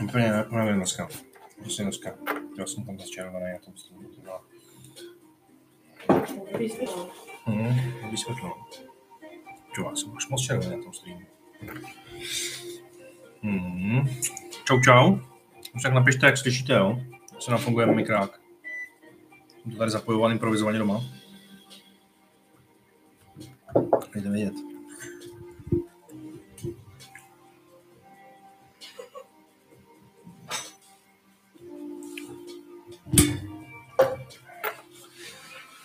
Úplně nevím dneska. Myslím dneska. Já jsem tam začervený na tom stůlu. Vysvětlil. Čo, já jsem už moc červený na tom stůlu. Čau. Už tak napište, jak slyšíte, jo? Co nám funguje na mikrák. Jsem to tady zapojoval improvizovaně doma. Jde vidět.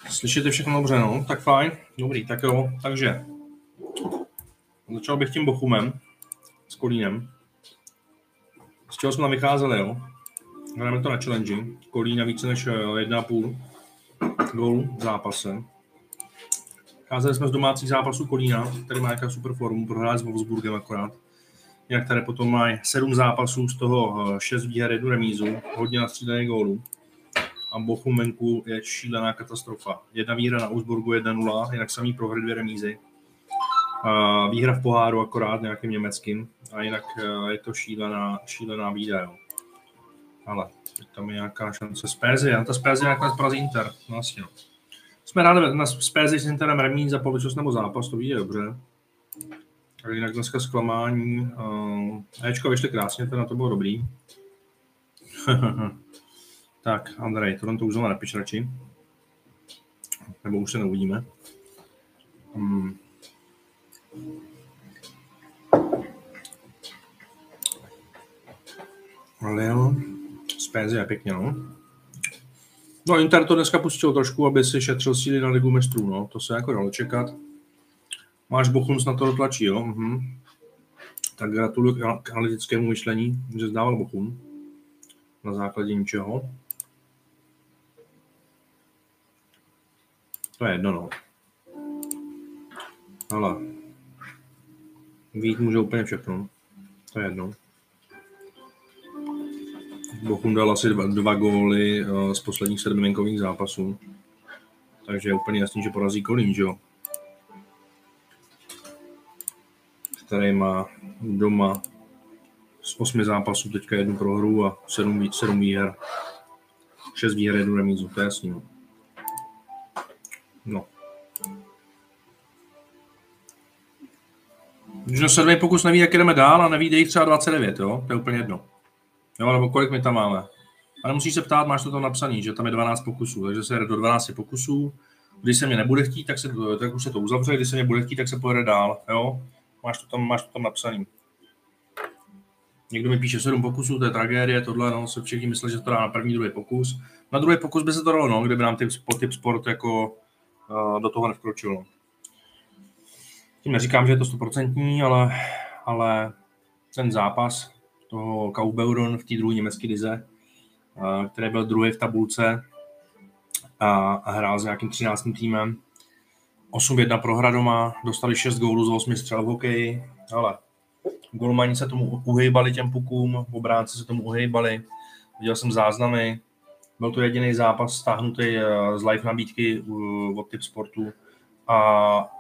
Slyšíte všechno dobře, no? Tak fajn. Dobrý, tak jo. Takže začal bych tím Bochumem s Kolínem. Z čeho jsme tam vycházeli, jo? Hráme to na challenge. Kolín na více než 1,5 gólu v zápase. Vycházeli jsme z domácích zápasů Kolína, který má nějakou super formu, prohráli s Wolfsburgem akorát. Jak tady potom má 7 zápasů, z toho 6 výher, 1 remízu, hodně nastřílených gólů. A Bochum venku je šílená katastrofa. 1 výhra na Augsburgu 1-0, jinak samý prohry, 2 remízy. A výhra v poháru akorát nějakým německým. A jinak je to šílená bída, jo. Ale tam je nějaká šance. Spezia, ta Spezia nakonec porazí Inter. Vlastně, no. Jsme rádi na Spezii s Interem remíz za polovičnost nebo zápas, to vidí dobře. A jinak dneska zklamání. Ečko vyšli krásně, teda to bylo dobrý. Tak, Andrej, tohle to už znamená napič radši. Nebo už se neuvidíme. Ale jo, Spezia je pěkně, no. No, Inter to dneska pustil trošku, aby si šetřil síly na Ligu mistrů, no. To se jako dalo čekat. Máš Bochum na to dotlačí, jo. Tak gratuluju k analytickému myšlení, že zdával Bochum. Na základě ničeho. To je jedno, no. Ale vít může úplně všechno. To je jedno. Bochum dal asi 2 góly z posledních 7 zápasů. Takže je úplně jasný, že porazí Kolín, že jo? Který má doma z 8 zápasů teďka 1 prohru a 7 výher. 6 výher, 1 remízu, to je jasný. No. Když no 7 pokus neví, jak jdeme dál a neví, jde jich třeba 29, jo? To je úplně jedno. Jo, nebo kolik my tam máme. A nemusíš se ptát, máš to tam napsaný, že tam je 12 pokusů, takže se jde do 12 pokusů. Když se mě nebude chtít, tak už se to uzavře, když se mě bude chtít, tak se pojede dál, jo? Máš to tam napsaný. Někdo mi píše 7 pokusů, to je tragédie, tohle, no, se všichni myslí, že to dá na první, druhý pokus. Na druhý pokus by se to dalo, no, kdyby nám Tip Sport jako do toho nevkročilo. Tím neříkám, že je to 100%, ale ten zápas toho Kaubeuron v té druhé německé lize, který byl druhý v tabulce a hrál s nějakým 13. týmem. 8-1 prohra doma, dostali 6 gólů z 8 střel v hokeji, ale golmani se tomu uhejbali těm pukům, obránci se tomu uhejbali, viděl jsem záznamy, byl to jediný zápas stáhnutý z live nabídky od Tip Sportu a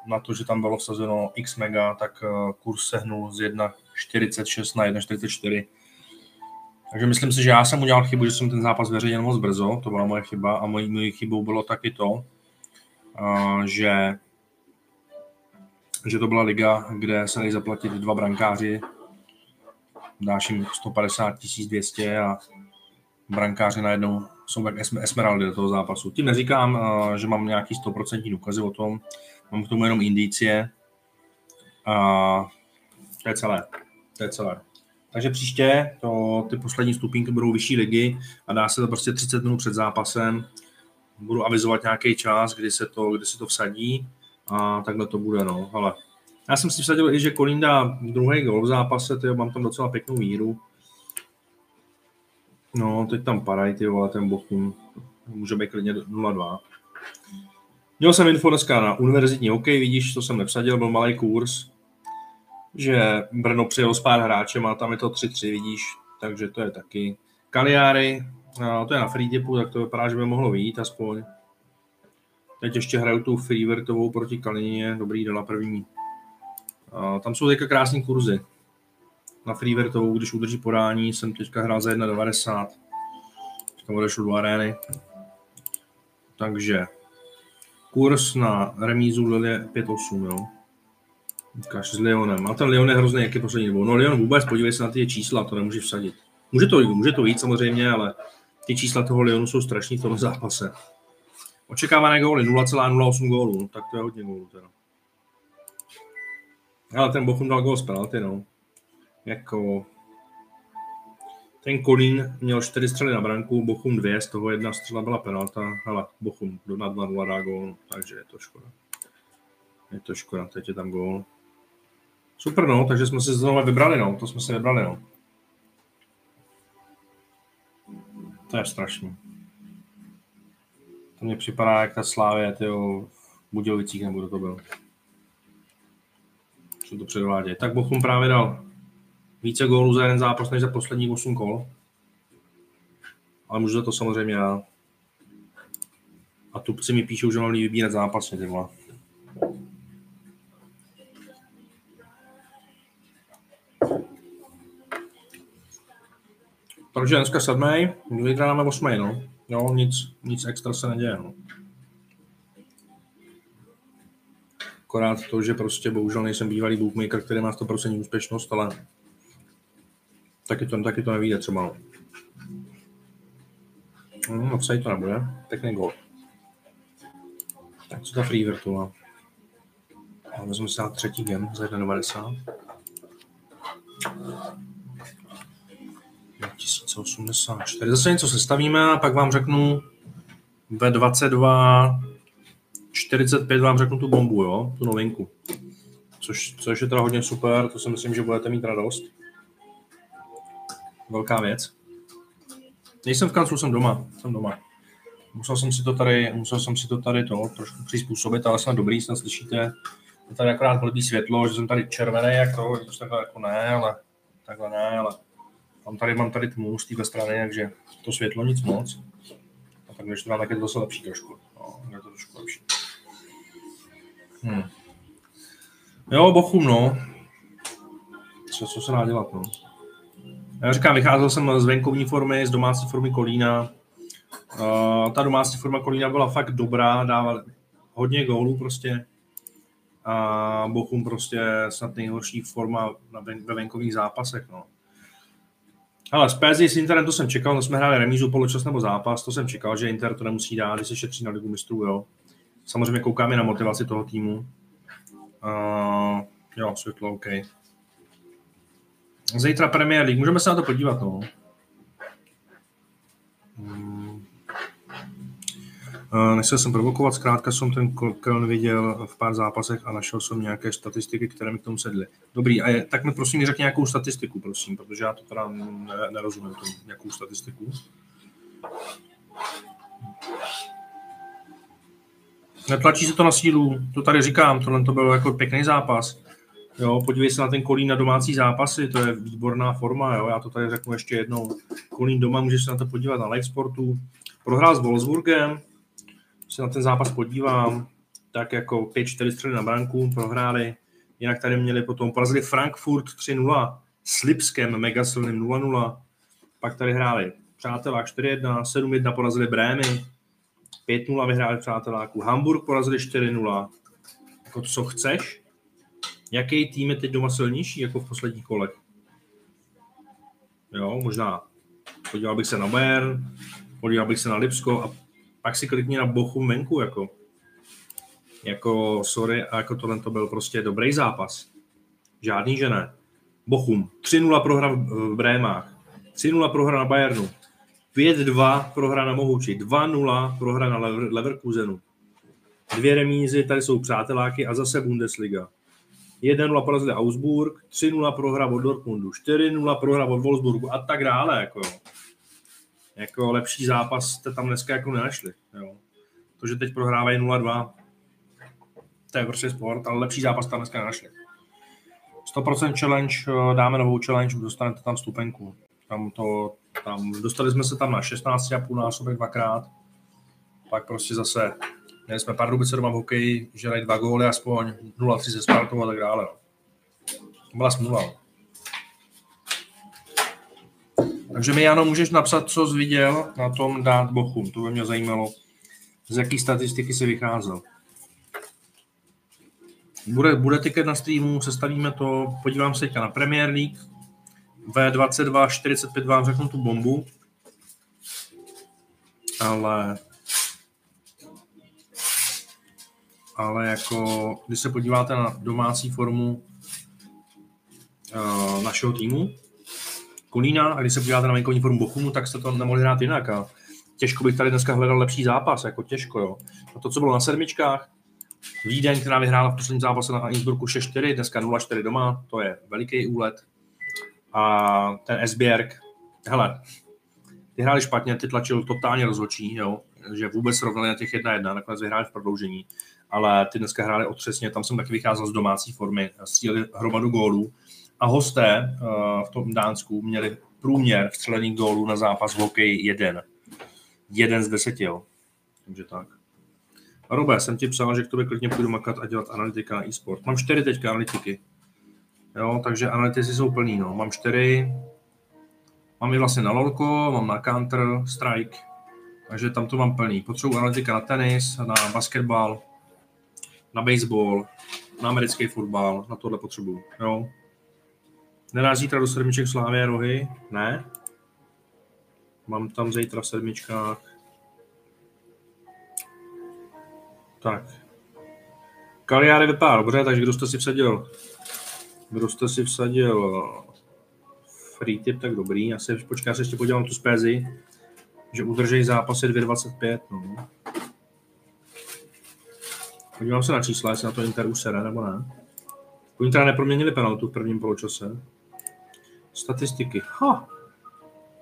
na to, že tam bylo vsazeno x mega, tak kurz sehnul z 1,46 na 1,44. Takže myslím si, že já jsem udělal chybu, že jsem ten zápas veřejně moc brzo, to byla moje chyba a mojí chybou bylo taky to, že to byla liga, kde se dají zaplatit 2 brankáři, dáš jim 150 200 a brankáři najednou jsou tak esmeraldy do toho zápasu. Tím neříkám, že mám nějaký 100% důkazy o tom, mám k tomu jenom indicie a to je celé. Takže příště to ty poslední stupínky budou vyšší ligy a dá se to prostě 30 minut před zápasem, budu avizovat nějaký čas, kdy se to vsadí. A takhle to bude, no, ale já jsem si vsadil i, že Kolín dá druhý gol v zápase, tyjo, mám tam docela pěknou víru. No, teď tam padají, ty vole, ten Bochum, může být klidně 0-2. Měl jsem info dneska na univerzitní hokej, vidíš, to jsem nevsadil, byl malý kurz, že Brno přijel s pár hráčem a tam je to 3-3, vidíš, takže to je taky. Cagliari, to je na freetipu, tak to vypadá, že by mohlo vyjít aspoň. Teď ještě hraju tu Freevertovou proti Kalině, dobrý, dala první. Tam jsou teďka krásné kurzy. na freevertovou, když udrží podání, jsem teďka hrál za 1,90. Teďka odešlu do arény. Takže kurz na remízu je 5,8, jo. Kaž s Lyonem. A ten Lyon je hrozný, jak je poslední dobou. No Lyon vůbec, podívej se na ty čísla, to nemůže vsadit. Může to jít samozřejmě, ale ty čísla toho Lyonu jsou strašný v tom zápase. Očekávané góly 0,08 gólů, no, tak to je hodně gólů teda. Ale ten Bochum dal gól z penalty, no. Jako... Ten Kolín měl 4 střely na branku, Bochum 2, z toho jedna střela byla penalta. Hele, Bochum na 2-0 dá gól, takže je to škoda. Je to škoda, teď je tam gól. Super, no, takže jsme se znovu vybrali, no, to jsme se vybrali, no. To je strašné. To mě připadá, jak ta Slávie, tyjo, v Budějovicích, nebo kdo to byl. Co to předvádějí. Tak Bochum právě dal více gólů za jeden zápas, než za poslední 8 kol. Ale můžu za to samozřejmě já. A tupci mi píšou, že mám vybírat zápasně, ty vole. Takže dneska 7. Zítra máme 8. No. Jo, nic extra se neděje. No. Akorát to, že prostě bohužel nejsem bývalý bookmaker, který má 100% úspěšnost, ale taky to nevíde třeba. No. Obsaď to nebude. Pěkný gol. Tak co ta free virtua? Vezmu si na 3. gem za 1,90. 1084. Zase něco sestavíme a pak vám řeknu ve 22:45 vám řeknu tu bombu, jo? Tu novinku. Což je teda hodně super, to si myslím, že budete mít radost. Velká věc. Nejsem v kanclu, jsem doma. Musel jsem si to tady trošku přizpůsobit, ale jsem dobrý, snad slyšíte. Je tady akorát blbý světlo, že jsem tady červený, jak to, když takhle jako ne, ale takhle ne, ale Mám tady tmu z téhle strany, takže to světlo nic moc. A tak když to mám, tak je to zase lepší trošku. No, je to trošku lepší. Jo, Bochum, no. Co se dá dělat, no. Já říkám, vycházel jsem z venkovní formy, z domácí formy Kolína. Ta domácí forma Kolína byla fakt dobrá, dával hodně gólů prostě. A Bochum prostě snad nejhorší forma ve venkovních zápasech, no. Ale z Pézy s Interem to jsem čekal, no jsme hráli remízu, poločas nebo zápas, to jsem čekal, že Inter to nemusí dát, když se šetří na Ligu mistrů, jo. Samozřejmě koukáme na motivaci toho týmu. Jo, světlo, OK. Zítra Premier League, můžeme se na to podívat, no. Nechtěl jsem provokovat, zkrátka jsem ten Köln viděl v pár zápasech a našel jsem nějaké statistiky, které mi k tomu sedly. Dobrý, a tak mi prosím řekni nějakou statistiku, prosím, protože já to teda nerozumím, tomu, nějakou statistiku. Netlačí se to na sílu, to tady říkám, tohle to byl jako pěkný zápas. Jo, podívej se na ten Kolín na domácí zápasy, to je výborná forma, jo, já to tady řeknu ještě jednou. Kolín doma, můžeš se na to podívat na Livesportu. Prohrál s Wolfsburgem, se na ten zápas podívám, tak jako 5-4 střely na branku prohráli, jinak tady měli potom, porazili Frankfurt 3-0 s Lipskem, mega silným 0-0, pak tady hráli přátelák 4-1, 7-1 porazili Brémy, 5-0 vyhráli přáteláku, Hamburg porazili 4-0, jako co chceš, jaký tým je teď doma silnější, jako v posledních kolech? Jo, možná, podíval bych se na Bayern, podíval bych se na Lipsko a pak si klikni na Bochum venku, jako sorry, a jako tohle to byl prostě dobrý zápas. Žádný, že ne. Bochum, 3-0 prohra v Brémách, 3-0 prohra na Bayernu, 5-2 prohra na Mohuči, 2-0 prohra na Leverkusenu. 2 remízy, tady jsou přáteláky a zase Bundesliga. 1-0 porazili Augsburg, 3-0 prohra od Dortmundu, 4-0 prohra od Wolfsburgu a tak dále, jako jo. Jako lepší zápas jste tam dneska jako nenašli. Jo. To, že teď prohrávají 0-2, to je prostě sport, ale lepší zápas tam dneska nenašli. 100% challenge, dáme novou challenge, dostanete tam stupenku. Dostali jsme se tam na 16,5 násobek dvakrát, pak prostě zase, měli jsme Pardubice doma v hokeji, želej 2 góly aspoň, 0-3 se Spartou a tak dále. To byla smůla. Takže mi, Jano, můžeš napsat, co jsi viděl na tom dát Bochum. To by mě zajímalo, z jaký statistiky se vycházel. Bude tiket na streamu, sestavíme to, podívám se teďka na Premier League. V22.45 vám řeknu tu bombu. Ale jako, když se podíváte na domácí formu našeho týmu, Kolína, a když se podíváte na venkovní formu Bochumu, tak jste to nemohli hrát jinak. A těžko bych tady dneska hledal lepší zápas, jako těžko, jo. A to, co bylo na sedmičkách, Vídeň, která vyhrála v posledním zápase na Innsbrucku 6-4, dneska 0-4 doma, to je veliký úlet. A ten Esbjerg, hele, ty hráli špatně, ty tlačil totálně rozhodčí, jo, že vůbec rovnali na těch 1-1, nakonec vyhráli v prodloužení, ale ty dneska hráli otřesně, tam jsem taky vycházel z domácí formy, stříleli hromadu gólů a hosté v tom Dánsku měli průměr vstřelených gólů na zápas v hokeji 1. 1 z 10, jo, takže tak. Robe, jsem ti psal, že k tobě klidně půjdu makat a dělat analytika a e-sport. Mám 4 teďka analytiky. Jo, takže analytici jsou plný, no. Mám 4. Mám i vlastně na lolko, mám na counter, strike. Takže tam to mám plný. Potřebuji analytika na tenis, na basketbal, na baseball, na americký fotbal, na tohle potřebuji, jo. Nedá zítra do sedmiček Slávie Rohy? Ne. Mám tam zítra v sedmičkách. Tak. Cagliari vypadá dobře, takže kdo jste si vsadil free tip, tak dobrý. Já se počkám, se ještě podívám tu spezi, že udržej zápasy 2,25, no. Podívám se na čísla, jestli na to Inter usere, nebo ne. Oni teda neproměnili penaltu v prvním poločase. Statistiky, ha.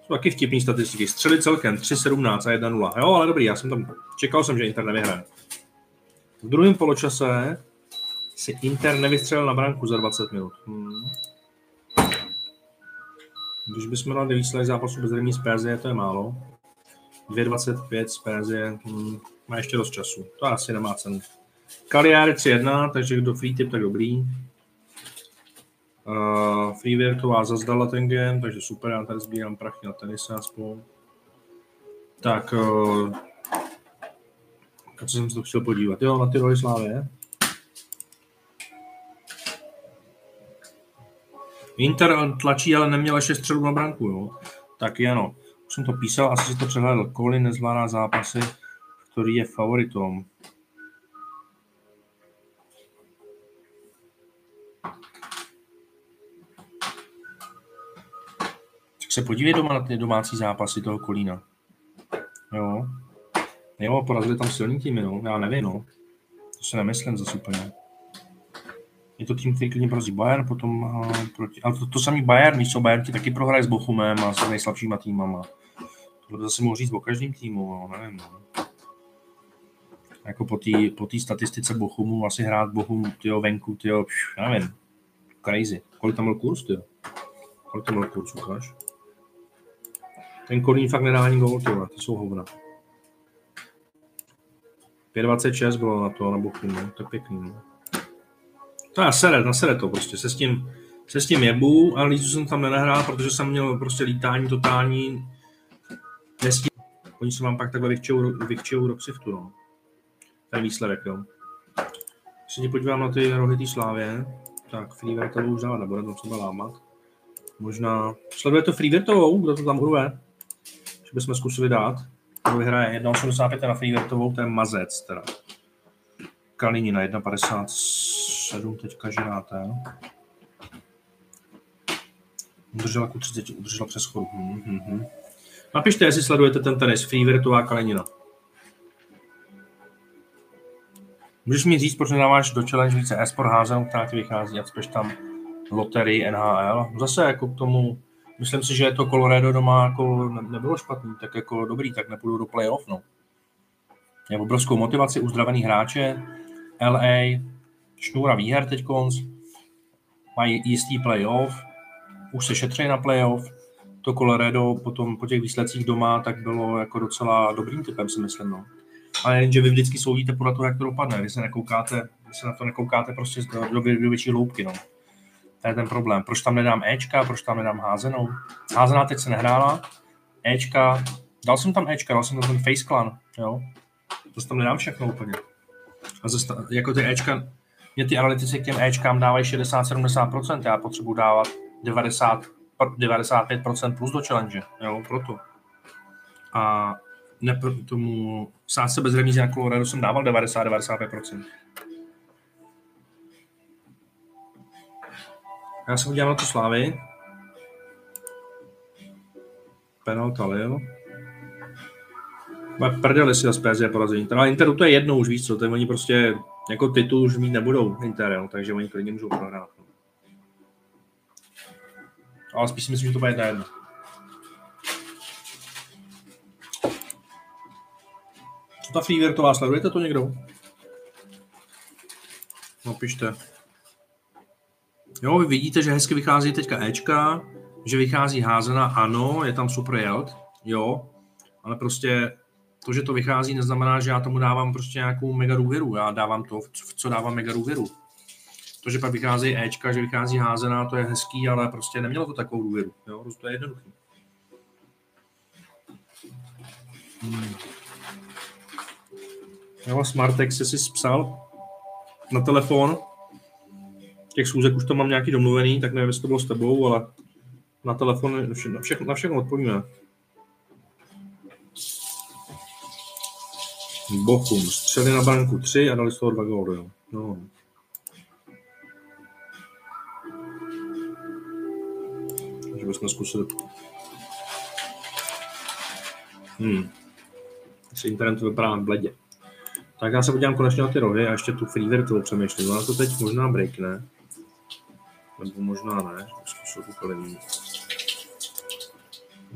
Jsou taky vtipný statistiky. Střely celkem 3,17 a 1,0. Jo, ale dobrý, já jsem tam, čekal jsem, že Inter nevyhraje. V druhém poločase si Inter nevystřelil na branku za 20 minut. Když bychom dali výsledek zápasu bez remíz z Pézie, to je málo. 2,25 z Pézie, má ještě dost času. To asi nemá cenu. Cagliari 3,1, takže kdo free tip, tak dobrý. Free Virtuál zazdala ten game, takže super, já tady sbírám prachy na tenise aspoň. Tak... a co jsem si to chtěl podívat? Jo, na ty rohy Slávě. Inter tlačí, ale neměl ještě střelu na branku, jo. Tak ano, už jsem to písal, asi si to přehlédl. Colin nezvládá zápasy, který je favoritom. Tak se podívej doma na ty domácí zápasy toho Kolína. Jo. Jo, porazili tam silný týmy, no. Já nevím, no. To se nemyslím zase úplně. Je to tým, který klidně porazí Bayern, potom proti... Ale to samý Bayern, víš co, Bayern ti taky prohraje s Bochumem a s nejslabšíma týmama. To zase mohu říct o každém týmu, no, nevím, no. Jako po té statistice Bochumu, asi hrát Bochum, tyjo, venku, tyjo, já nevím. Crazy. Kolik tam byl kurz, tyjo? Ukáž? Ten Kolín fakt nedá ani gól, tyjo, ty jsou hovna. 5,26 bylo na to, na Bochumu, to je pěkný, no. To nasere to prostě, se s tím jebu, ale lízu jsem tam nenahrál, protože jsem měl prostě lítání totální, nestíl. Oni se vám pak takhle vychčejou do ksiftu, no. Ten výsledek, jo. Když se ti podívám na ty rohy té Slávě, tak Freevertovou už dává, nebude tam sebe lámat. Možná, sleduje to Freevertovou, kdo to tam urve, že bychom zkusili dát. Kdo vyhraje 1,85 na Freevertovou, to je mazec teda. Kalini na 1,57 teďka žiráte. Udržela ku 30, udržela přes chodu. Napište, jestli sledujete ten tenis, free virtuá Kalinina. Můžeš mi říct, proč nedáváš do challenge více e-sport házenou, která ti vychází, ať spíš tam loterii NHL. Zase jako k tomu, myslím si, že to Colorado doma jako nebylo špatný, tak jako dobrý, tak nepůjdu do playoff, no. Je obrovskou motivaci, uzdravený hráče, LA, šnůra výher teď konc, mají jistý playoff, už se šetří na playoff, to Colorado potom po těch výsledcích doma tak bylo jako docela dobrým typem, si myslím, no. Ale jenže vy vždycky soudíte podle toho, jak to dopadne, vy se na to nekoukáte prostě do větší hloubky, no. To je ten problém. Proč tam nedám Ečka, proč tam nedám házenou? Házená teď se nehrála, Ečka, dal jsem tam Ečka, dal jsem tam ten Face Clan, jo. To tam nedám všechno úplně. A zase, jako ty Ečka, mě ty analytici k těm Ečkám dávají 60-70%, já potřebuji dávat 90-95% plus do challenge, jo, proto. A tomu sázce bez remízy na Colorado jsem dával 90-95%. Já jsem udělal na tu Slávy. Penalta, jo. Ale prdeli si zase PSG porazení. Ale Interu to je jedno už, víc co, tak oni prostě jako titul už mít nebudou Interu, takže oni klidně můžou prohrát. Ale spíš si myslím, že to bude 1-1. Co ta Free Virtuál, sledujete to někdo? No pište. Jo, vy vidíte, že hezky vychází teďka Ečka, že vychází házená, ano, je tam super jelt, jo, ale prostě to, že to vychází, neznamená, že já tomu dávám prostě nějakou mega důvěru, já dávám to, v co dávám mega důvěru. To, že pak vychází Ečka, že vychází házená, to je hezký, ale prostě nemělo to takovou důvěru, jo, prostě to je jednoduchý. Jo, Smartex jsi si psal na telefon. Těch schůzek už tam mám nějaký domluvený, tak nevím, jestli to bylo s tebou, ale na telefon na všechno odpovíme. Bochum, střely na branku 3 a dali z toho 2 góly, jo. No. Takže bychom zkusili. Se internet vypadá bledě. Tak já se podívám konečně na ty rohy a ještě tu free virtual přemýšlím, ale to teď možná breakne. Nebo možná ne, zkusil úplně jiný.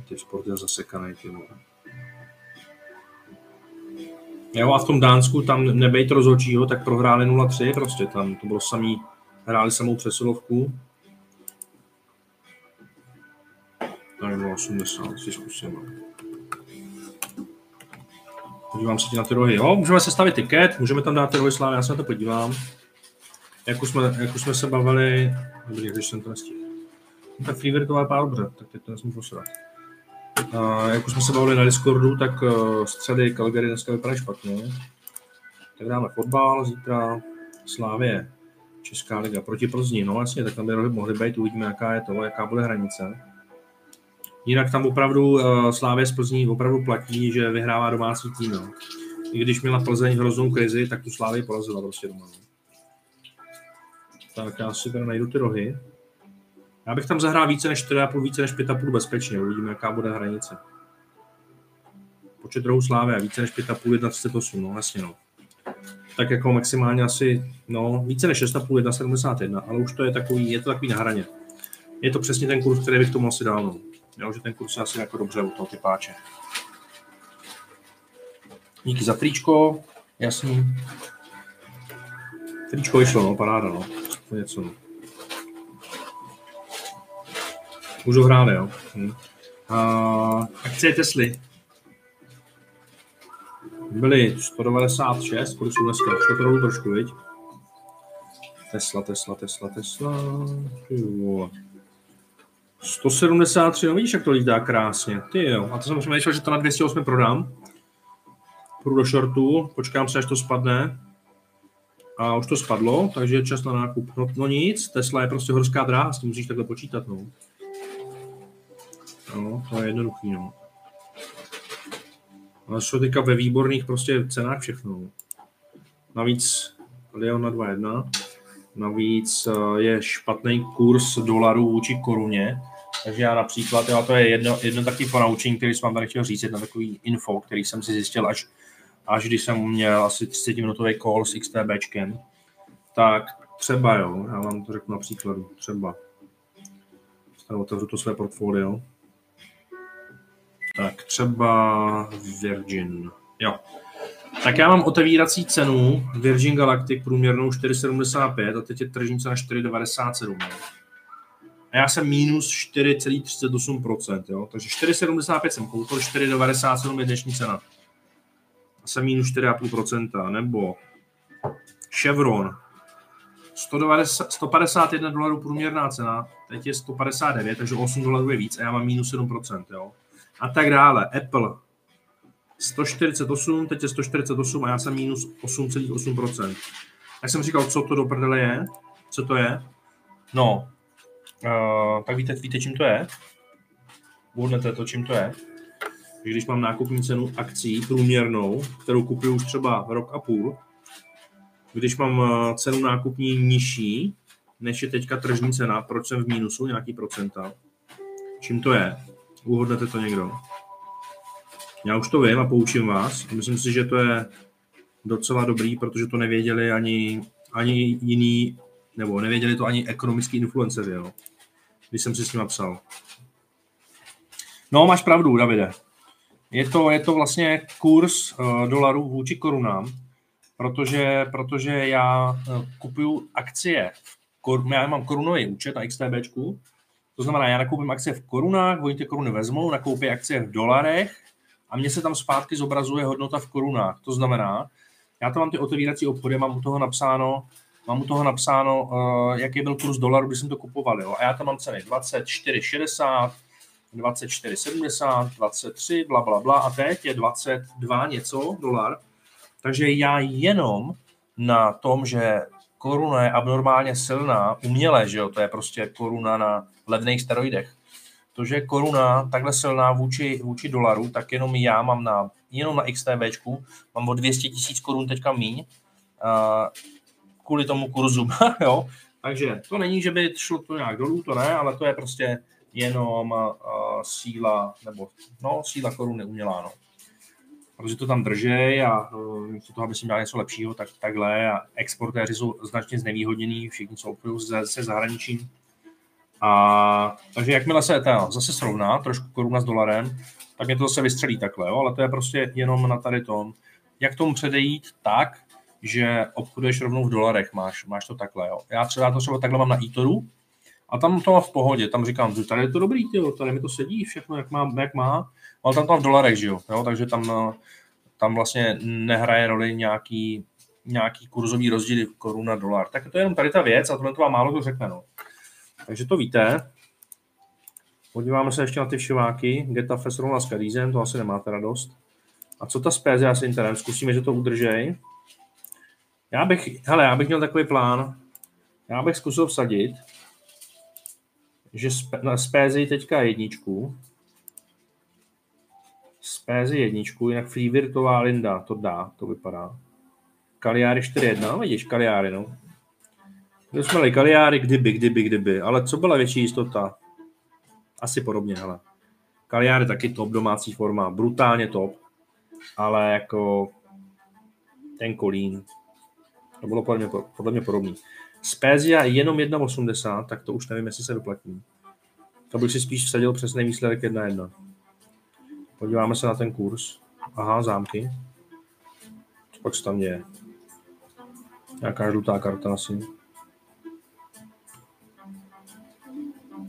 Tip Sport je zasekaný, tyhle. Jo, a v tom Dánsku, tam nebejt rozhodčího, tak prohráli 0-3 prostě, tam to bylo samý, hráli samou přesilovku. Tak 0,80, si zkusíme. Podívám se ti na ty rohy, jo, můžeme sestavit tiket, můžeme tam dát ty rohy Slávy, já se na to podívám. Jak už jsme se bavili, dobrý, když jsem to nestihl. Tak free virtuál pár dobře, tak teď to nesmím posrat. Jak už jsme se bavili na Discordu, tak středy Calgary dneska vypadají špatně. Tak dáme fotbal, zítra Slávie, Česká liga proti Plzni, no jasně, tak tam by mohly být, uvidíme, jaká je to, jaká bude hranice. Jinak tam opravdu Slávie z Plzní opravdu platí, že vyhrává domácí tým. No. I když měla Plzeň hroznou krizi, tak tu Slávii porazila prostě doma. Tak já si tady najdu ty rohy. Já bych tam zahrál více než 4,5, více než 5,5 bezpečně. Uvidíme, jaká bude hranice. Počet rohů Slávy a více než 5,5, 1,38, no jasně no. Tak jako maximálně asi, no více než 6,5, 1,71, ale už to je takový, na hraně. Je to přesně ten kurz, který bych tomu asi dal, no. Jo, že ten kurz je asi jako dobře u toho typáče. Díky za tričko, jasný. Tričko vyšlo, no, paráda, no. Něco. Už ho hráli, jo. Akcie Tesly. Byly 196, kolik jsou dneska? Šlo to dolů trošku, viď? Tesla. Ty vole. 173, no vidíš, jak to lítá krásně. Ty jo, a to jsem přemýšlel, že to na 208 prodám. Půjdu do shortu, počkám se, až to spadne. A už to spadlo, takže je čas na nákup. No nic, Tesla je prostě horská dráha, s tím musíš takhle počítat, no. No, to je jednoduchý, no. Ale jsou teďka ve výborných prostě cenách všechno. Navíc Leon na 2,1. Navíc je špatný kurz dolarů vůči koruně. Takže já například, to je jedno takové ponaučení, které jsem vám tady chtěl říct, jedno takový info, který jsem si zjistil až když jsem měl asi 30-minutový call s XTBčkem, tak třeba jo, já vám to řeknu na příkladu, třeba. Tady otevřu to své portfolio. Tak třeba Virgin, jo. Tak já mám otevírací cenu Virgin Galactic průměrnou 4,75 a teď je tržní cena 4,97. A já jsem minus 4,38%, jo. Takže 4,75 jsem koupil, 4,97 je dnešní cena. Jsem minus 4,5%, nebo Chevron $151 průměrná cena, teď je 159, takže $8 je víc a já mám minus 7%, jo. A tak dále. Apple 148, teď je 148 a já jsem minus 8,8%. Jak jsem říkal, co to do prdele je? Co to je? No, tak víte, čím to je? Uhodnete to, čím to je? Když mám nákupní cenu akcí průměrnou, kterou kupuju už třeba rok a půl, když mám cenu nákupní nižší, než je teďka tržní cena, proč jsem v mínusu, nějaký procenta? Čím to je? Uhodnete to někdo? Já už to vím a poučím vás. Myslím si, že to je docela dobrý, protože to nevěděli ani jiní, nebo nevěděli to ani ekonomický influenceři, jo? Když jsem si s nima psal. No, máš pravdu, Davide. Je to vlastně kurz dolarů vůči korunám, protože já kupuju akcie, já mám korunový účet na XTBčku, to znamená, já nakoupím akcie v korunách, oni ty koruny vezmou, nakoupí akcie v dolarech a mně se tam zpátky zobrazuje hodnota v korunách. To znamená, já tam mám ty otevírací obchody, mám u toho napsáno, jaký byl kurz dolaru, když jsem to kupoval. Jo? A já tam mám ceny 24,60, 24,70, 23, bla, bla, bla, a teď je 22 něco dolar. Takže já jenom na tom, že koruna je abnormálně silná, uměle, že jo, to je prostě koruna na levných steroidech. To, že koruna takhle silná vůči dolaru, tak jenom já mám jenom na XTBčku, mám o 200 tisíc korun teďka míň, kvůli tomu kurzu, jo. Takže to není, že by šlo to nějak dolů, to ne, ale to je prostě jenom síla koruny umělá, no. Protože to tam držej a místo toho, aby si měl něco lepšího, tak takhle. A exportéři jsou značně znevýhodnění, všichni jsou opravdu se zahraničím. A takže jakmile se zase srovná trošku koruna s dolarem, tak mě to zase vystřelí takhle, jo? Ale to je prostě jenom na tady tom. Jak tomu předejít tak, že obchoduješ rovnou v dolarech, máš to takhle. Jo? Já to třeba takhle mám na eToru a tam to mám v pohodě, tam říkám, že tady je to dobrý, tyjo, tady mi to sedí, všechno jak má. Ale tam to mám v dolarech, že jo? Takže tam vlastně nehraje roli nějaký kurzový rozdíl koruna-dolar. Tak to je jenom tady ta věc a tohle to vám málo to řekne. No. Takže to víte. Podíváme se ještě na ty vševáky. Getafe srovná s Kadizem, to asi nemáte radost. A co ta Spezia s Interem? Zkusíme, že to udržej. Já bych měl takový plán. Já bych zkusil vsadit, že Spezii teďka jedničku. Spezii jedničku, jinak Free Virtová Linda, to dá, to vypadá. Cagliari 4-1, vidíš, Cagliari, no. Když jsme měli Cagliari, kdyby, ale co byla větší jistota? Asi podobně, hele. Cagliari taky top, domácí forma, brutálně top, ale jako ten Kolín. To bylo podle mě podobný. Spezia jenom 1,80, tak to už nevím, jestli se vyplatí. To bych si spíš vsadil přesný výsledek 1,1. Podíváme se na ten kurz. Aha, zámky. Co pak se tam děje? Nějaká žlutá karta asi.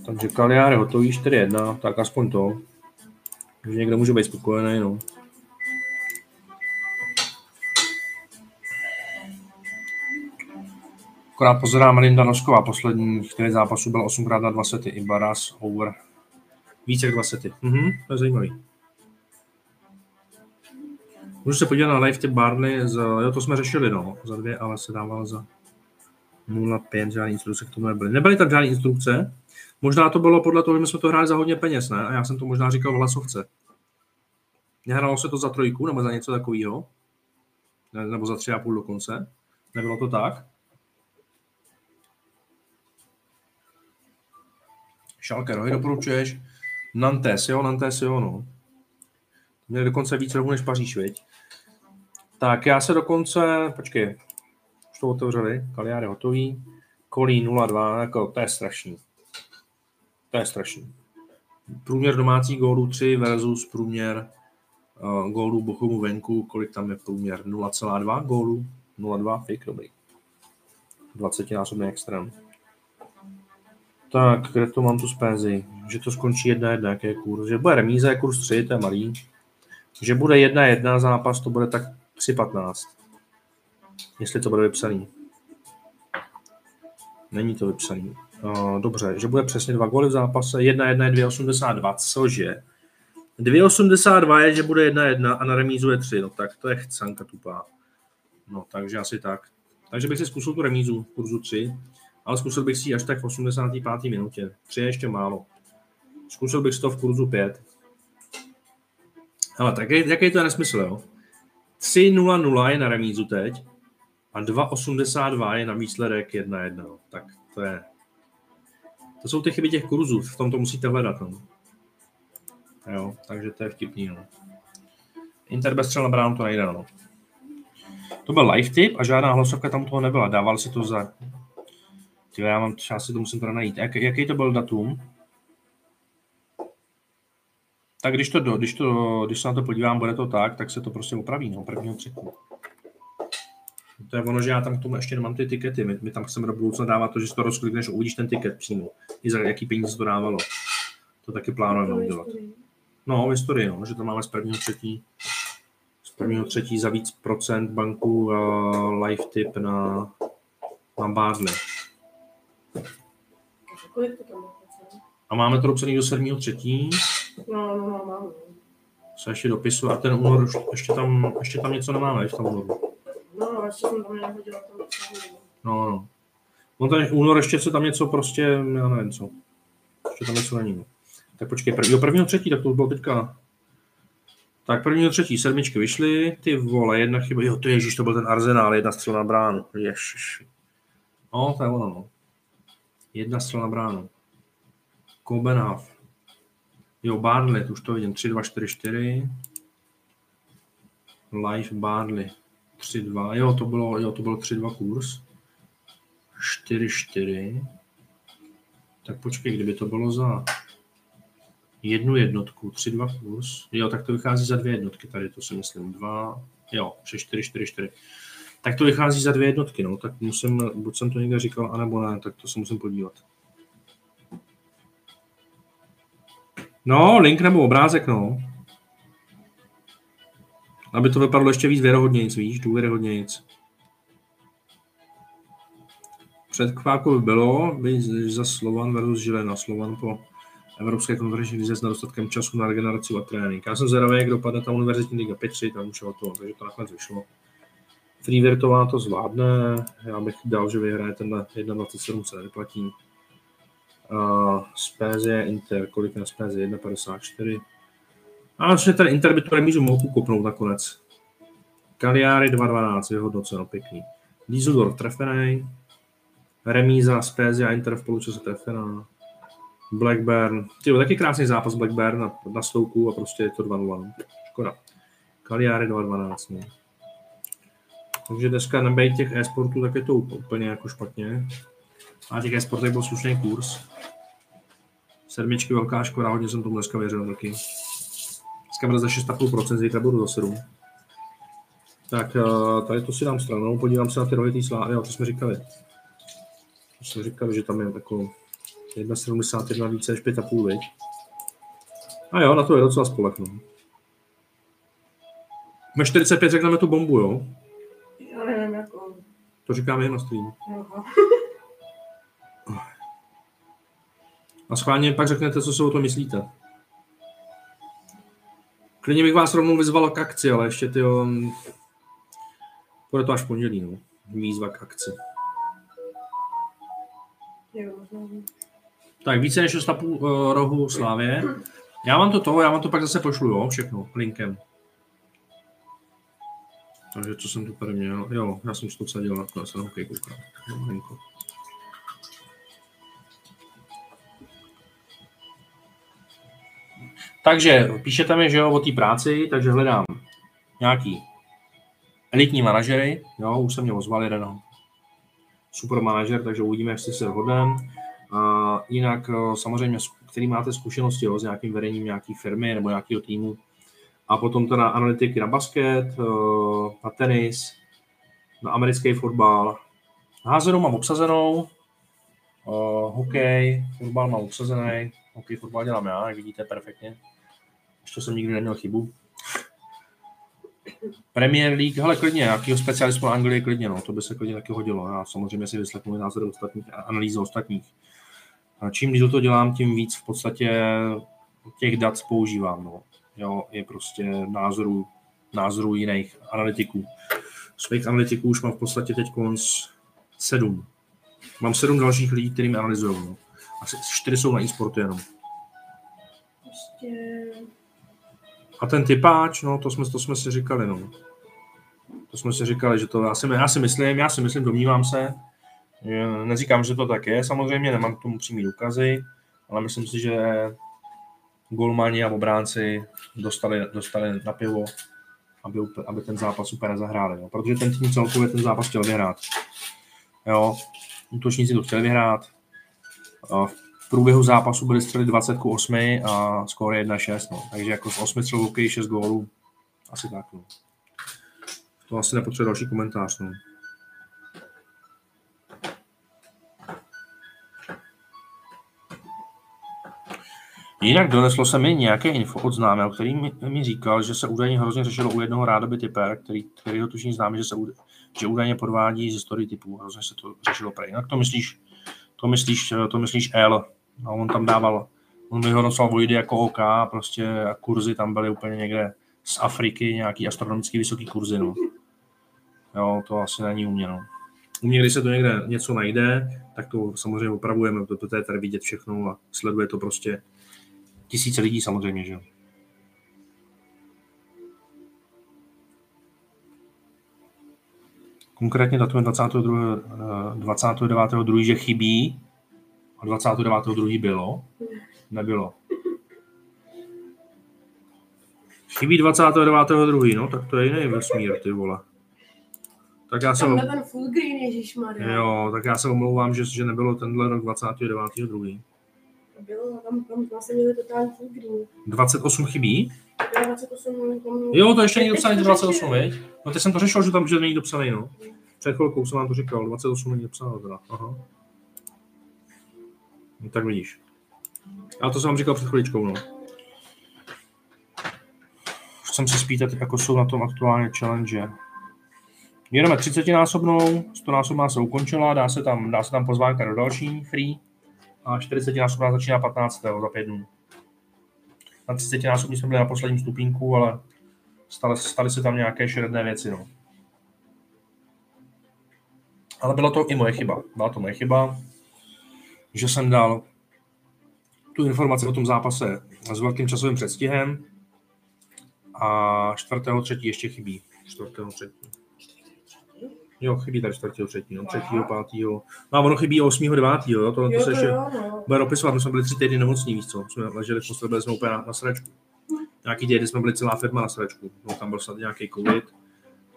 Takže Cagliari hotový 4-1, tak aspoň to. Že někdo může být spokojený, no. Akorát pozorám Linda Nosková, posledních 9 zápasů byl 8x na 2 sety, i Baras over více jak 2 sety. To je zajímavý. Můžu se podívat na live ty Barny, jo, to jsme řešili, no, za 2, ale se dával za 0,5, žádné instrukce k tomu nebyly. Nebyly tam žádné instrukce, možná to bylo podle toho, že jsme to hráli za hodně peněz, ne? A já jsem to možná říkal v hlasovce. Nehralo se to za 3 nebo za něco takového, nebo za 3,5 dokonce, nebylo to tak. Šalke rohy doporučuješ, Nantes, jo, no. Měli dokonce víc rohů než Paříž, viď? Tak já se dokonce, počkej, už to otevřeli, Cagliari hotový, Kolín 0,2, jako to je strašný. Průměr domácí gólů 3 versus průměr gólů Bochumu venku, kolik tam je průměr, 0,2 gólů, 0,2, fik, dobrý. 20násobný extrém. Tak, kde to mám tu Spezii? Že to skončí 1-1, jaký je kurz? Že bude remíza, je kurz 3, to je malý. Že bude 1-1 zápas, to bude tak 3-15. Jestli to bude vypsaný. Není to vypsaný. Dobře, že bude přesně 2 góly v zápase. 1-1 je 2,82, cože? 2,82 je, že bude 1-1 a na remízu je 3. No tak to je chcanka tupá. No takže asi tak. Takže bych si zkusil tu remízu kurzu 3, ale zkusil bych si ji až tak v 85. minutě. 3 je ještě málo. Zkusil bych si to v kurzu 5. Hele, tak jaký to je nesmysl, jo? 3,00 je na remízu teď a 2,82 je na výsledek 1,1. Tak to je... To jsou ty chyby těch kurzů, v tom to musíte hledat. No. Jo, takže to je vtipný. No. Inter bez střel na bránu to nejde. No. To byl live tip a žádná hlasovka tam toho nebyla. Dával si to za... Tyjo, já si to musím teda najít. Jaký to byl datum? Tak když se na to podívám, bude to tak se to prostě opraví, no, 1.3. To je ono, že já tam k tomu ještě nemám ty tikety. My tam chceme do budoucna dávat to, že si to rozklikneš a uvidíš ten tiket přímo. I za jaký peníze to dávalo. To taky plánujeme udělat. No, v historii, no, že to máme z 1.3. Z 1.3 za víc procent banku live tip na bádle. A máme to dopsaný do 7.3. No, máme. Se ještě dopisu a ten únor, ještě tam něco nemáme, v tom únoru. No, ještě jsem tam nehodila to. No. No ten únor ještě se tam něco prostě, já nevím co. Ještě tam něco není. Tak počkej, do 1.3, tak to bylo teďka. Tak 1.3, 7 vyšly, ty vole, 1 chyba, jo, ty ježiš, to byl ten Arsenál, 1 střel na bránu, ježiš. No, to je ono, no. 1 střel na bránu. Kobenhav. Jo, Barley, už to vidím, 3-2-4-4. Live Barley, 3-2, jo, to bylo 3-2 kurz. 4-4. Tak počkej, kdyby to bylo za 1 jednotku, 3-2 kurz. Jo, tak to vychází za 2 jednotky, tady to si myslím, 2, jo, 6-4-4-4. Tak to vychází za 2 jednotky, no, tak musím, buď jsem to někde říkal, anebo ne, tak to se musím podívat. No, link nebo obrázek, no. Aby to vypadlo ještě víc věrohodnějc, víš, důvěryhodnějc. Před Kvákovi bylo, víš, za Slovan versus Žilina. Slovan po Evropské konferenční lize s nedostatkem času na regeneraci a trénink. Já jsem zvědavý, jak dopadne ta univerzitní liga 5-3, tam už to, takže to nakonec vyšlo. Freevertová to zvládne, já bych dal, že vyhraje tenhle 1,27 se neplatí. Spézie Inter, kolik na Spézie, 1,54. A vlastně ten Inter by to remízu mohl ukopnout nakonec. Cagliari 2,12, vyhodnoceno, pěkný. Dieseldorf trefený. Remíza Spézie a Inter v poločase trefená. Blackburn, tyjo, taky krásný zápas Blackburn na stouku a prostě je to 2,0. Škoda. Cagliari 2,12. Ne? Takže dneska nebejt těch e-sportů, tak je to úplně jako špatně. A těch e-sportech byl slušný kurz. 7 velká škoda, hodně jsem tomu dneska věřil taky. Dneska bude za 6,5%, zítra budu za 7. Tak tady to si dám stranou, podívám se na ty rohlitý slávy, jo, co jsme říkali. To jsme říkali, že tam je jako 1,71 více než 5,5, viď? A jo, na to je docela spolehnu. Ve 45 řekneme tu bombu, jo? Já nevím, jako... To říkáme jen na streamu. A schválně pak řeknete, co si o to myslíte. Klidně bych vás rovnou vyzval k akci, ale ještě tyjo... Bude to až pondělí, no. Výzva k akci. Tak více než 6,5 rohu Slávě. Já vám to pak zase pošlu, jo, všechno, linkem. Takže co jsem tu tady měl? Jo, já jsem si to vsadil na to, já jsem na hokej koukal. Takže píšete mi, že jo, o té práci, takže hledám nějaký elitní manažery, jo, už se mě ozval jeden, no. Super manažer, takže uvidíme, jestli se hodem. Jinak samozřejmě, který máte zkušenosti, jo, s nějakým vedením nějaký firmy nebo nějakého týmu. A potom to na analytiky na basket, na tenis, na americký fotbal. Házenou mám obsazenou, hokej, fotbal mám obsazený, hokej, fotbal dělám já, jak vidíte, perfektně. Ještě jsem nikdy neměl chybu. Premier League, hele, klidně, jakýho specialistu na Anglii klidně, no, to by se klidně taky hodilo. Já samozřejmě si vyslechnu názory ostatních, analýzy ostatních. A čím díl to dělám, tím víc v podstatě těch dat používám, no. Jo, je prostě názorů jiných analytiků. Svých analytiků už mám v podstatě teď konc 7. Mám 7 dalších lidí, kterými analyzuju, no. Asi 4 jsou na e-sportu jenom. Prostě... A ten typáč, no, to jsme si říkali, no. To jsme si říkali, že to já si myslím, domnívám se, neříkám, že to tak je, samozřejmě nemám k tomu přímý důkazy, ale myslím si, že golmani a obránci dostali na pivo, aby ten zápas super zahráli, jo. Protože ten tým celkově ten zápas chtěl vyhrát. Jo, útočníci to chtěli vyhrát. V průběhu zápasu byly střely 20-8 a skóre 1-6, no. Takže jako z 8 střelů 6 gólů, asi tak, no. To asi nepotřebuje další komentář, no. Jinak doneslo se mi nějaké info od známého, který mi říkal, že se údajně hrozně řešilo u jednoho rádoby typera, který ho tuším známe, že údajně podvádí z historii typů, hrozně se to řešilo prej. Jinak to myslíš L. No, on tam dával, on vyhodnocoval volidy jako OK, prostě a kurzy tam byly úplně někde z Afriky, nějaký astronomický vysoký kurzy, no. Jo, to asi není u mě, no. U mě, když se to někde něco najde, tak to samozřejmě opravujeme, to je tady vidět všechno a sleduje to prostě tisíce lidí samozřejmě, že jo. Konkrétně datum 29.2., že chybí, a 29.2. bylo, nebylo. Chybí 29.2., no tak to je jiný vesmír, ty vole. Tak já se full green, ježišmarja. Jo, tak já se omlouvám, že nebylo tenhle rok 29.2. Bylo, tam se měli totální full green. 28 chybí? Jo, 28, tam... jo, to ještě není dopsaný 28, viď? No teď jsem to řešil, že tam že není dopsaný, no. Před chvilkou jsem vám to říkal, 28 není dopsaný, teda, aha. No, tak vidíš. A to jsem vám říkal před chviličkou, no. Chcem se spýtat, jako jsou na tom aktuálně challenge. Jedeme 30násobnou, 100násobná se ukončila, dá se tam pozvánka do další, free. A 40násobná začíná 15. za 5 dnů. Na 30násobní jsme byli na posledním stupínku, ale staly se tam nějaké šeredné věci, no. Ale byla to i moje chyba. Byla to moje chyba, že jsem dal tu informaci o tom zápase s velkým časovým předstihem a 4.3. ještě chybí. 4.3. Jo, chybí tady 4.3., no, 3.5. No a ono chybí 8.9., jo, to se ještě bude dopisovat, my jsme byli 3 týdny nemocní, víc co, jsme leželi v posteli, byli jsme úplně na sračku. Nějaký týdny jsme byli celá firma na sračku, no tam byl snad nějaký covid.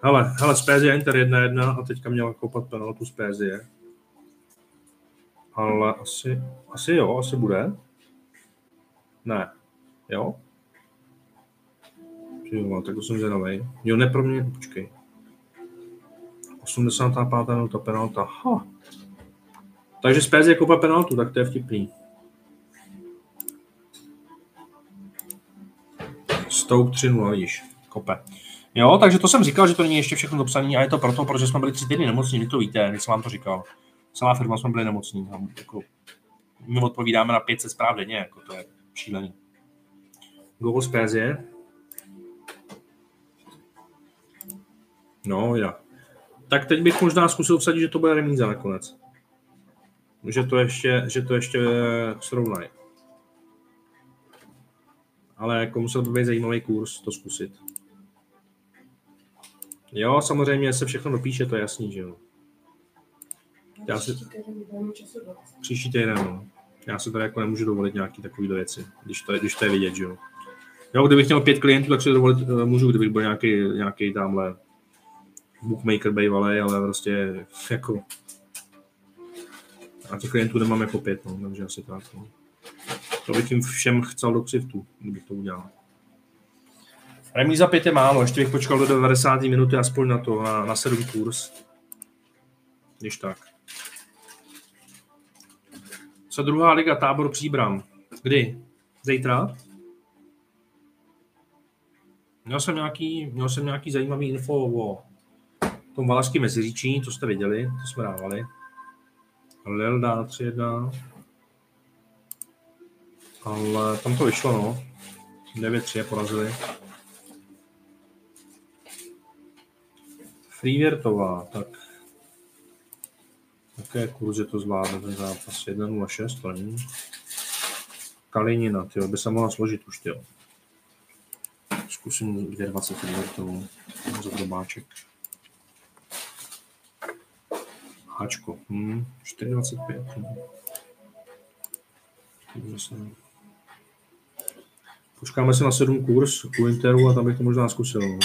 Hele, Spezia Inter 1-1 a teďka měla koupat penaltu Spezie. Ale asi bude. Ne, jo? Jo, tak to jsem zvědavej. Jo, ne pro mě, počkej. 85. minuta penalta. Ha. Takže Spezia je kopa penaltu, tak to je vtipný. Stoke 3-0, vidíš, kope. Jo, takže to jsem říkal, že to není ještě všechno dopsané a je to proto, protože jsme byli 3 týdny nemocní, vy to víte, když jsem vám to říkal. Celá firma jsme byli nemocní. Jako, my odpovídáme na 500 zpráv denně, jako to je šílený. Gól Spezie. No, já. Tak teď bych možná zkusil vsadit, že to bude remíza nakonec. Že to ještě srovnají. Ale komu se to bude zajímavý kurz, to zkusit. Jo, samozřejmě se všechno dopíše, to je jasný, že jo. Já si... Příští týden, no. Já se tady jako nemůžu dovolit nějaký takovýhle věci, když to je vidět, že jo. Jo, kdybych měl 5 klientů, tak si dovolit můžu, kdybych byl nějaký tamhle bookmaker bejvalej, ale prostě jako... A těch klientů nemám jako 5, no, takže asi tak, no. To bych jim všem chcel do křivtu, kdybych to udělal. Remíza 5 je málo, ještě bych počkal do 90. minuty aspoň na to, na 7 kurz. Když tak. Co druhá liga, Tábor Příbram. Kdy? Zítra? Měl jsem nějaký zajímavý info o tom valašském meziříčí, to jste viděli, to jsme dávali. Lil dá 3-1. Ale tam to vyšlo, no. 9-3 je porazili. Freevertová, tak... Jaké kurze to zvládne ten zápas? 1-0-6, to není. Kalinina, tyjo, by se mohla složit už, tyjo. Zkusím 2,20 Freevertovou. Za drobáček. Háčko, 4,25. Počkáme se na 7 kurz u Interu a tam bych to možná zkusil. No.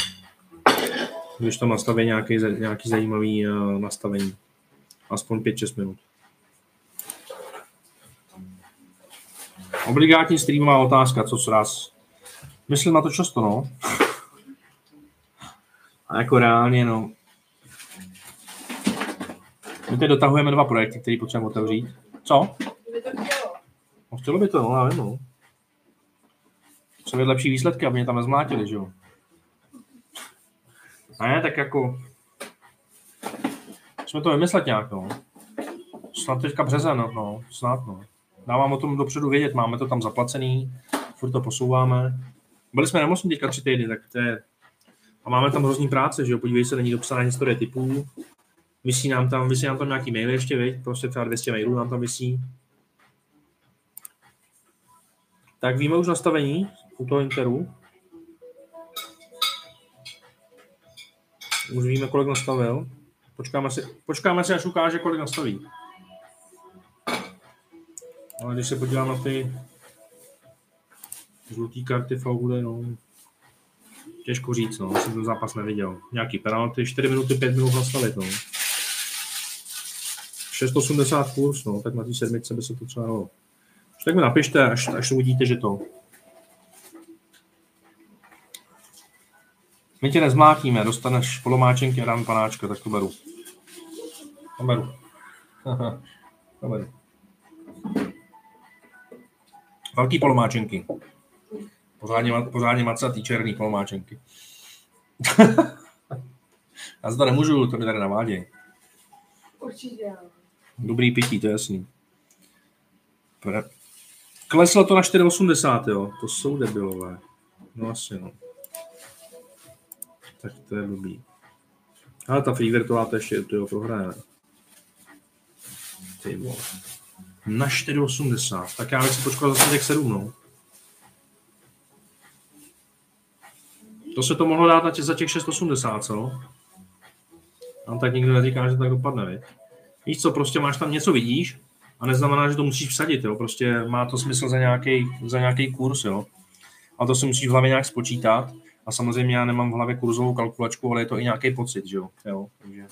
Když tam nastaví nějaký zajímavý nastavení. Aspoň 5-6 minut. Obligátní streamová otázka, co sraz. Myslím na to často, no. A jako reálně, no. My teď dotahujeme 2 projekty, které potřebujeme otevřít. Co? Chtělo by to, no, já vím, no. Chtělo by lepší výsledky, aby mě tam nezmlátili, že jo? Ne, tak jako... Musíme to vymyslet nějak, no. Snad teďka březen, no, snad, no. Dávám o tom dopředu vědět, máme to tam zaplacený, furt to posouváme. Byli jsme nemocní teďka 3 týdny, tak to je... A máme tam hrozný práce, že jo, podívej se, není dopsaná historie typů. Visí nám tam nějaký maily ještě, viď? Prostě třeba 200 mailů nám tam visí. Tak víme už nastavení u toho Interu. Už víme, kolik nastavil. Počkáme si, až ukáže, kolik nastaví. Ale když se podívám na ty žlutý karty fauly, no, těžko říct, no, jsem ten zápas neviděl. Nějaký penalty, 4 minuty, 5 minut nastavit, no. 6,80 kurz, no, tak na té sedmice by se to třeba dalo. Tak mi napište, až uvidíte, že to. My tě nezmlátíme, dostaneš polomáčenky a dáme panáčka, tak to beru. To beru. Velký polomáčenky. Pořádně macatý černý polomáčenky. Já se to nemůžu, to mi tady naváděj. Určitě. Dobrý pití, to je jasný. Kleslo to na 4,80, jo. To jsou debilové. No asi, no. Tak to je blbý. Ale ta freevertová to ještě to prohraje. Ty vole. Na 4,80. Tak já bych si počkal zase těch 7, no. To se to mohlo dát na za těch 6,80, co? Ale tak nikdo neříká, že tak dopadne, viď? Víš co, prostě máš tam něco, vidíš, a neznamená, že to musíš vsadit, jo. Prostě má to smysl za nějaký kurz, jo. A to si musíš v hlavě nějak spočítat. A samozřejmě já nemám v hlavě kurzovou kalkulačku, ale je to i nějaký pocit, že jo. Takže